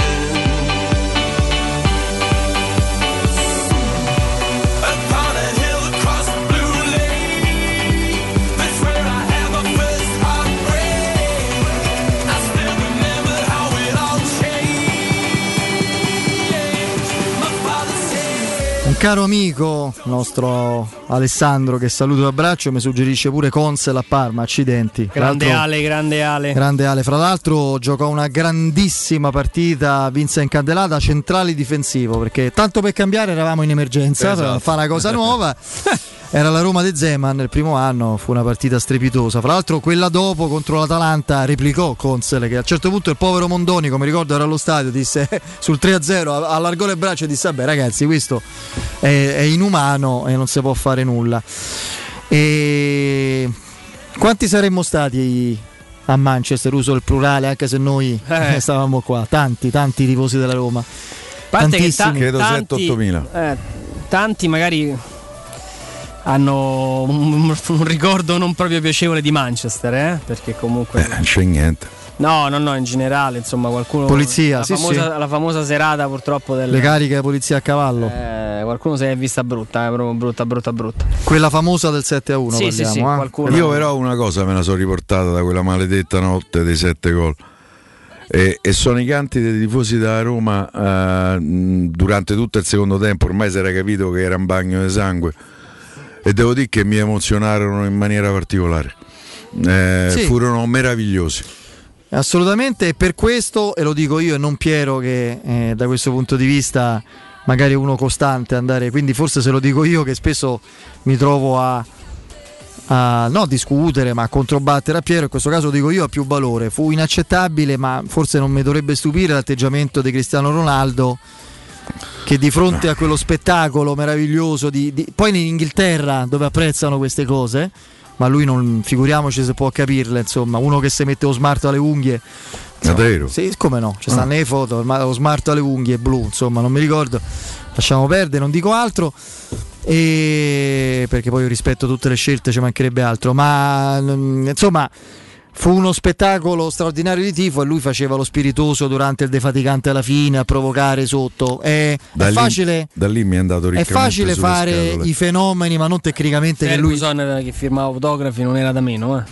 Upon a caro amico nostro Alessandro, che saluto e abbraccio, mi suggerisce pure Consel a Parma, accidenti. Grande Ale, fra l'altro giocò una grandissima partita, vinse in Candelata, centrale difensivo, perché tanto per cambiare eravamo in emergenza, esatto, fa una cosa nuova. Era la Roma di Zeman nel primo anno, fu una partita strepitosa. Fra l'altro quella dopo contro l'Atalanta replicò Consel, che a un certo punto il povero Mondoni, come ricordo era allo stadio, disse sul 3-0 allargò le braccia e disse vabbè ragazzi, questo è inumano e non si può fare nulla. E quanti saremmo stati a Manchester, uso il plurale anche se noi stavamo qua, tanti tifosi della Roma, tantissimi, credo 7-8 mila, tanti magari hanno un ricordo non proprio piacevole di Manchester, perché comunque non c'è niente. No, in generale, insomma, qualcuno. Polizia, la famosa serata purtroppo delle le cariche da polizia a cavallo. Qualcuno si è vista brutta, proprio brutta. Quella famosa del 7-1, sì, qualcuno. Io però una cosa me la sono riportata da quella maledetta notte dei 7 gol. E sono i canti dei tifosi da Roma durante tutto il secondo tempo, ormai si era capito che era un bagno di sangue. E devo dire che mi emozionarono in maniera particolare, furono meravigliosi. Assolutamente, e per questo, e lo dico io e non Piero, che da questo punto di vista magari uno costante andare, quindi forse se lo dico io che spesso mi trovo a no discutere ma a controbattere a Piero, in questo caso lo dico io, ha più valore. Fu inaccettabile, ma forse non mi dovrebbe stupire l'atteggiamento di Cristiano Ronaldo, che di fronte a quello spettacolo meraviglioso poi in Inghilterra dove apprezzano queste cose, ma lui non, figuriamoci se può capirle, insomma, uno che si mette lo smalto alle unghie, davvero? Sì, come no, ci stanno le foto, lo smalto alle unghie blu, insomma, non mi ricordo, lasciamo perdere, non dico altro, e perché poi io rispetto tutte le scelte, ci mancherebbe altro, ma insomma fu uno spettacolo straordinario di tifo e lui faceva lo spiritoso durante il defaticante alla fine a provocare sotto. Da lì mi è andato riccamente. È facile fare scatole. I fenomeni, ma non tecnicamente. Che lui che firmava autografi non era da meno,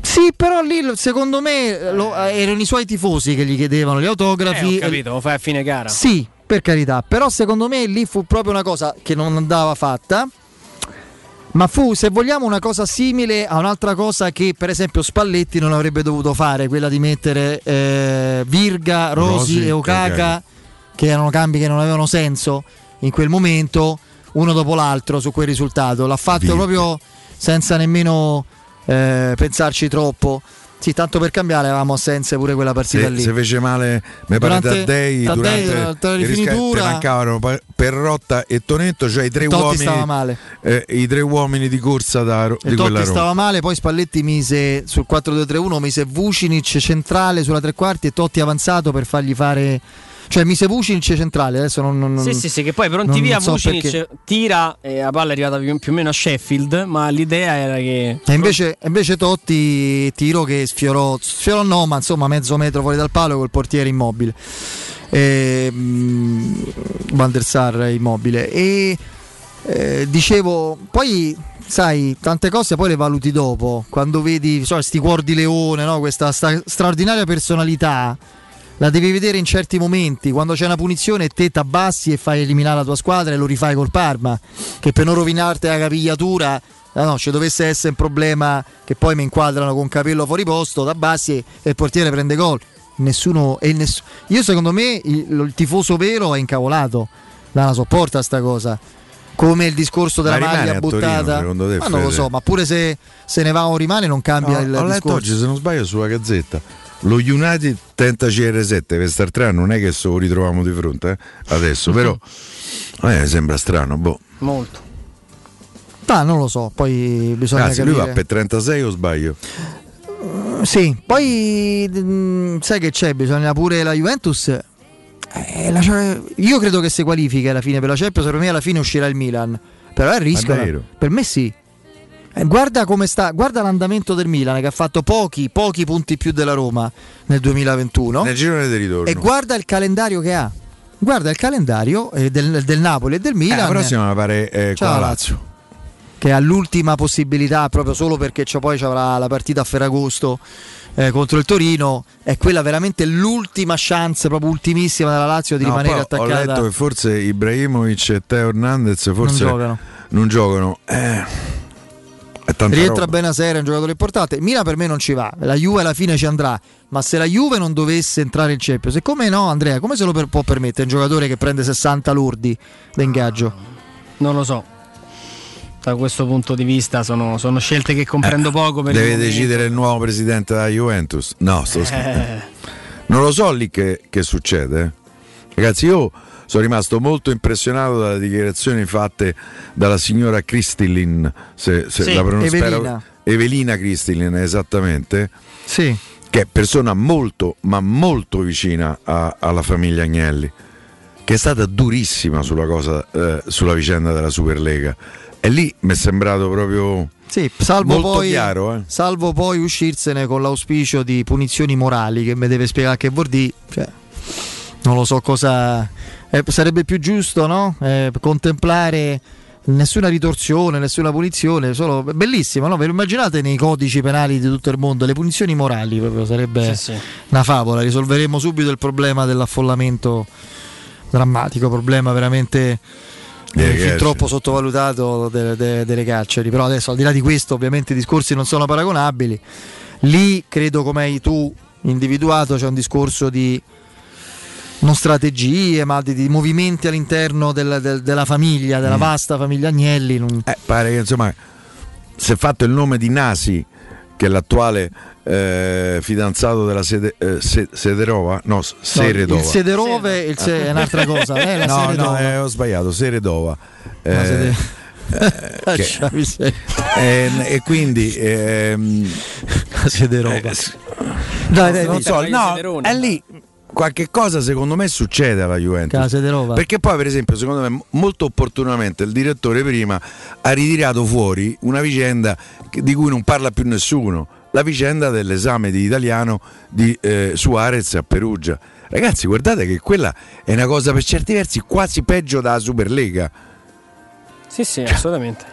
Sì, però lì secondo me erano i suoi tifosi che gli chiedevano gli autografi. Ho capito, lo fai a fine gara. Sì, per carità, però secondo me lì fu proprio una cosa che non andava fatta. Ma fu, se vogliamo, una cosa simile a un'altra cosa che per esempio Spalletti non avrebbe dovuto fare, quella di mettere Virga, Rosi e Okaka, che erano cambi che non avevano senso in quel momento, uno dopo l'altro su quel risultato. L'ha fatto proprio senza nemmeno pensarci troppo. Sì, tanto per cambiare avevamo assenze pure quella partita lì. Se fece male, mi pare durante la rifinitura mancavano Perrotta e Tonetto, cioè i tre uomini. Stava male. I tre uomini di corsa di Totti quella Roma. Stava male, poi Spalletti mise sul 4-2-3-1 mise Vucinic centrale sulla tre quarti e Totti avanzato per fargli fare, cioè mise Vucinic centrale, adesso non Sì, che poi pronti via, so Vucinic perché tira e la palla è arrivata più o meno a Sheffield, ma l'idea era che invece Totti tiro che sfiorò no, ma insomma mezzo metro fuori dal palo col portiere immobile. Van der Sar immobile e dicevo, poi sai, tante cose poi le valuti dopo, quando vedi sti cuor di leone, no? Questa straordinaria personalità la devi vedere in certi momenti, quando c'è una punizione te t'abbassi e fai eliminare la tua squadra e lo rifai col Parma, che per non rovinarti la capigliatura, no, ci dovesse essere un problema che poi mi inquadrano con Capello fuori posto, t'abbassi e il portiere prende gol. Io secondo me il tifoso vero è incavolato, la sopporta sta cosa, come il discorso della maglia buttata Torino, ma non lo so, ma pure se ne va o rimane non cambia il discorso. Ho letto oggi, se non sbaglio, sulla Gazzetta, lo United tenta CR7 per star tra, non è che lo ritroviamo di fronte adesso, però sembra strano, molto. Non lo so, poi bisogna capire. Lui va per 36 o sbaglio? Sì, poi sai che c'è, bisogna pure la Juventus, io credo che si qualifica alla fine per la Champions, per me alla fine uscirà il Milan, però è il rischio, per me sì. Guarda come sta, guarda l'andamento del Milan che ha fatto pochi punti più della Roma nel 2021 nel girone di ritorno, e guarda il calendario che ha, guarda il calendario del Napoli e del Milan. La prossima pare con la Lazio, che ha l'ultima possibilità, proprio solo perché poi ci avrà la partita a Ferragosto contro il Torino, è quella veramente l'ultima chance, proprio ultimissima della Lazio di rimanere attaccata. Ho letto che forse Ibrahimovic e Teo Hernandez forse non giocano. Rientra Benasera, è un giocatore importante. Milan per me non ci va, la Juve alla fine ci andrà, ma se la Juve non dovesse entrare in Champions, siccome no, Andrea, come se lo può permettere un giocatore che prende 60 lordi d'ingaggio? Non lo so, da questo punto di vista sono scelte che comprendo poco. Deve decidere il nuovo presidente della Juventus. No, sto non lo so lì che succede. Ragazzi, io sono rimasto molto impressionato dalle dichiarazioni fatte dalla signora Cristilin, se la pronuncio, Evelina Cristilin, esattamente, sì, che è persona molto ma molto vicina alla famiglia Agnelli, che è stata durissima sulla vicenda della Superlega, e lì mi è sembrato proprio chiaro. Salvo poi uscirsene con l'auspicio di punizioni morali, che mi deve spiegare che vuol dire, non lo so cosa. Sarebbe più giusto, no? Contemplare nessuna ritorsione, nessuna punizione, solo bellissimo, no? Ve lo immaginate nei codici penali di tutto il mondo, le punizioni morali, proprio sarebbe una favola. Risolveremo subito il problema dell'affollamento drammatico, problema veramente fin troppo sottovalutato delle carceri. Però adesso, al di là di questo, ovviamente i discorsi non sono paragonabili. Lì credo, come hai tu individuato, c'è un discorso di non strategie, ma di movimenti all'interno della famiglia, della vasta famiglia Agnelli. Pare che, insomma, si è fatto il nome di Nasi, che è l'attuale fidanzato della Sederova. No, Seredova. Il Sederove è un'altra cosa. Ho sbagliato, Seredova. E quindi Sederova. È lì. Qualche cosa secondo me succede alla Juventus, perché poi, per esempio, secondo me molto opportunamente il direttore prima ha ritirato fuori una vicenda di cui non parla più nessuno, la vicenda dell'esame di italiano di Suarez a Perugia. Ragazzi, guardate che quella è una cosa per certi versi quasi peggio della Superlega. Sì, assolutamente.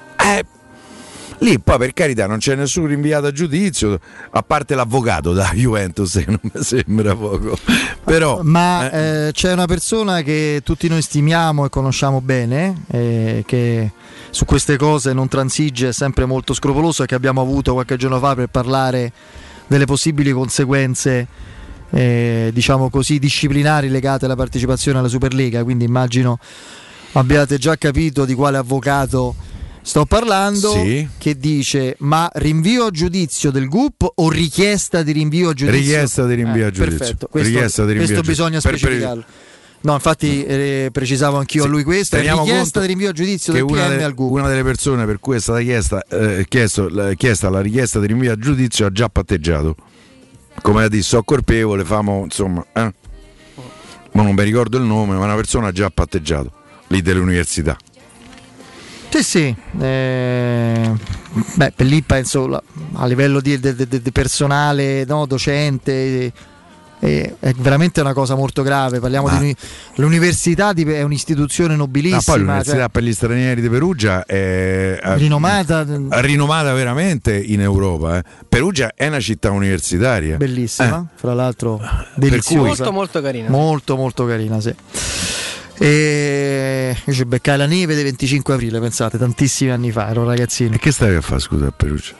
Lì poi, per carità, non c'è nessun rinviato a giudizio, a parte l'avvocato da Juventus, che non mi sembra poco. Però, c'è una persona che tutti noi stimiamo e conosciamo bene, che su queste cose non transige, è sempre molto scrupoloso, e che abbiamo avuto qualche giorno fa per parlare delle possibili conseguenze, diciamo così, disciplinari legate alla partecipazione alla Superlega. Quindi immagino abbiate già capito di quale avvocato sto parlando, che dice: ma rinvio a giudizio del GUP o richiesta di rinvio a giudizio? Richiesta di rinvio a giudizio. Perfetto. Questo bisogna specificarlo. No, infatti precisavo anch'io a lui questo. Richiesta di rinvio a giudizio del PM al GUP. Una delle persone per cui è stata chiesta la richiesta di rinvio a giudizio ha già patteggiato. Come ha detto, so colpevole, famo, insomma, ma non mi ricordo il nome, ma una persona ha già patteggiato lì dell'università. Per lì penso a livello di personale, no, docente, è veramente una cosa molto grave. Parliamo l'università è un'istituzione nobilissima. Ma poi l'università per gli stranieri di Perugia è rinomata veramente in Europa. Perugia è una città universitaria bellissima, fra l'altro deliziosa, molto carina. Molto carina, sì. E io ci beccai la neve del 25 aprile, pensate, tantissimi anni fa, ero un ragazzino. E che stavi a fare, scusa, a Perugia?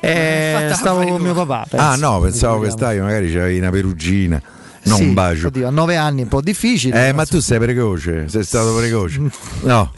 Stavo con mio papà. Pensavo che stavi, magari c'avevi una perugina. Non un bacio. Oddio, a 9 anni è un po' difficile. Ma tu sei precoce, sei stato precoce. No.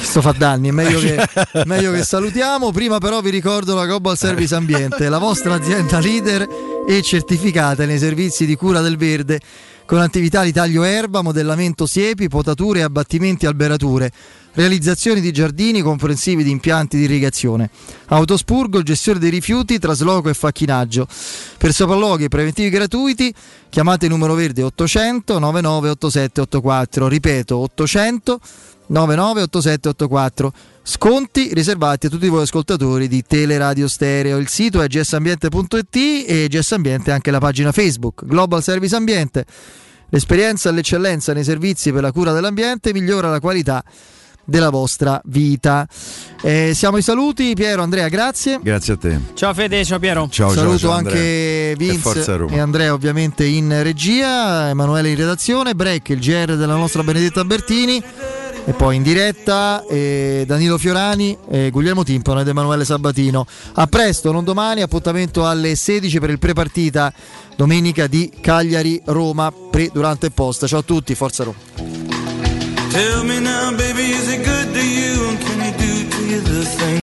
Sto fa danni, è meglio che salutiamo. Prima però vi ricordo la Global Service Ambiente, la vostra azienda leader e certificata nei servizi di cura del verde, con attività di taglio erba, modellamento siepi, potature e abbattimenti alberature, realizzazioni di giardini comprensivi di impianti di irrigazione, autospurgo, gestione dei rifiuti, trasloco e facchinaggio. Per sopralluoghi preventivi gratuiti chiamate il numero verde 800 998784, ripeto 800 998784. Sconti riservati a tutti voi ascoltatori di Teleradio Stereo. Il sito è gsambiente.it e Gesambiente anche la pagina Facebook Global Service Ambiente. L'esperienza e l'eccellenza nei servizi per la cura dell'ambiente migliora la qualità della vostra vita. Siamo i saluti. Piero, Andrea, grazie. Grazie a te. Ciao Fede, ciao Piero. Ciao, saluto ciao, anche Vince e Andrea ovviamente in regia, Emanuele in redazione, break il GR della nostra Benedetta Bertini e poi in diretta Danilo Fiorani, Guglielmo Timpano ed Emanuele Sabatino. A presto, non domani, appuntamento alle 16 per il prepartita domenica di Cagliari-Roma, pre, durante e post. Ciao a tutti, forza Roma.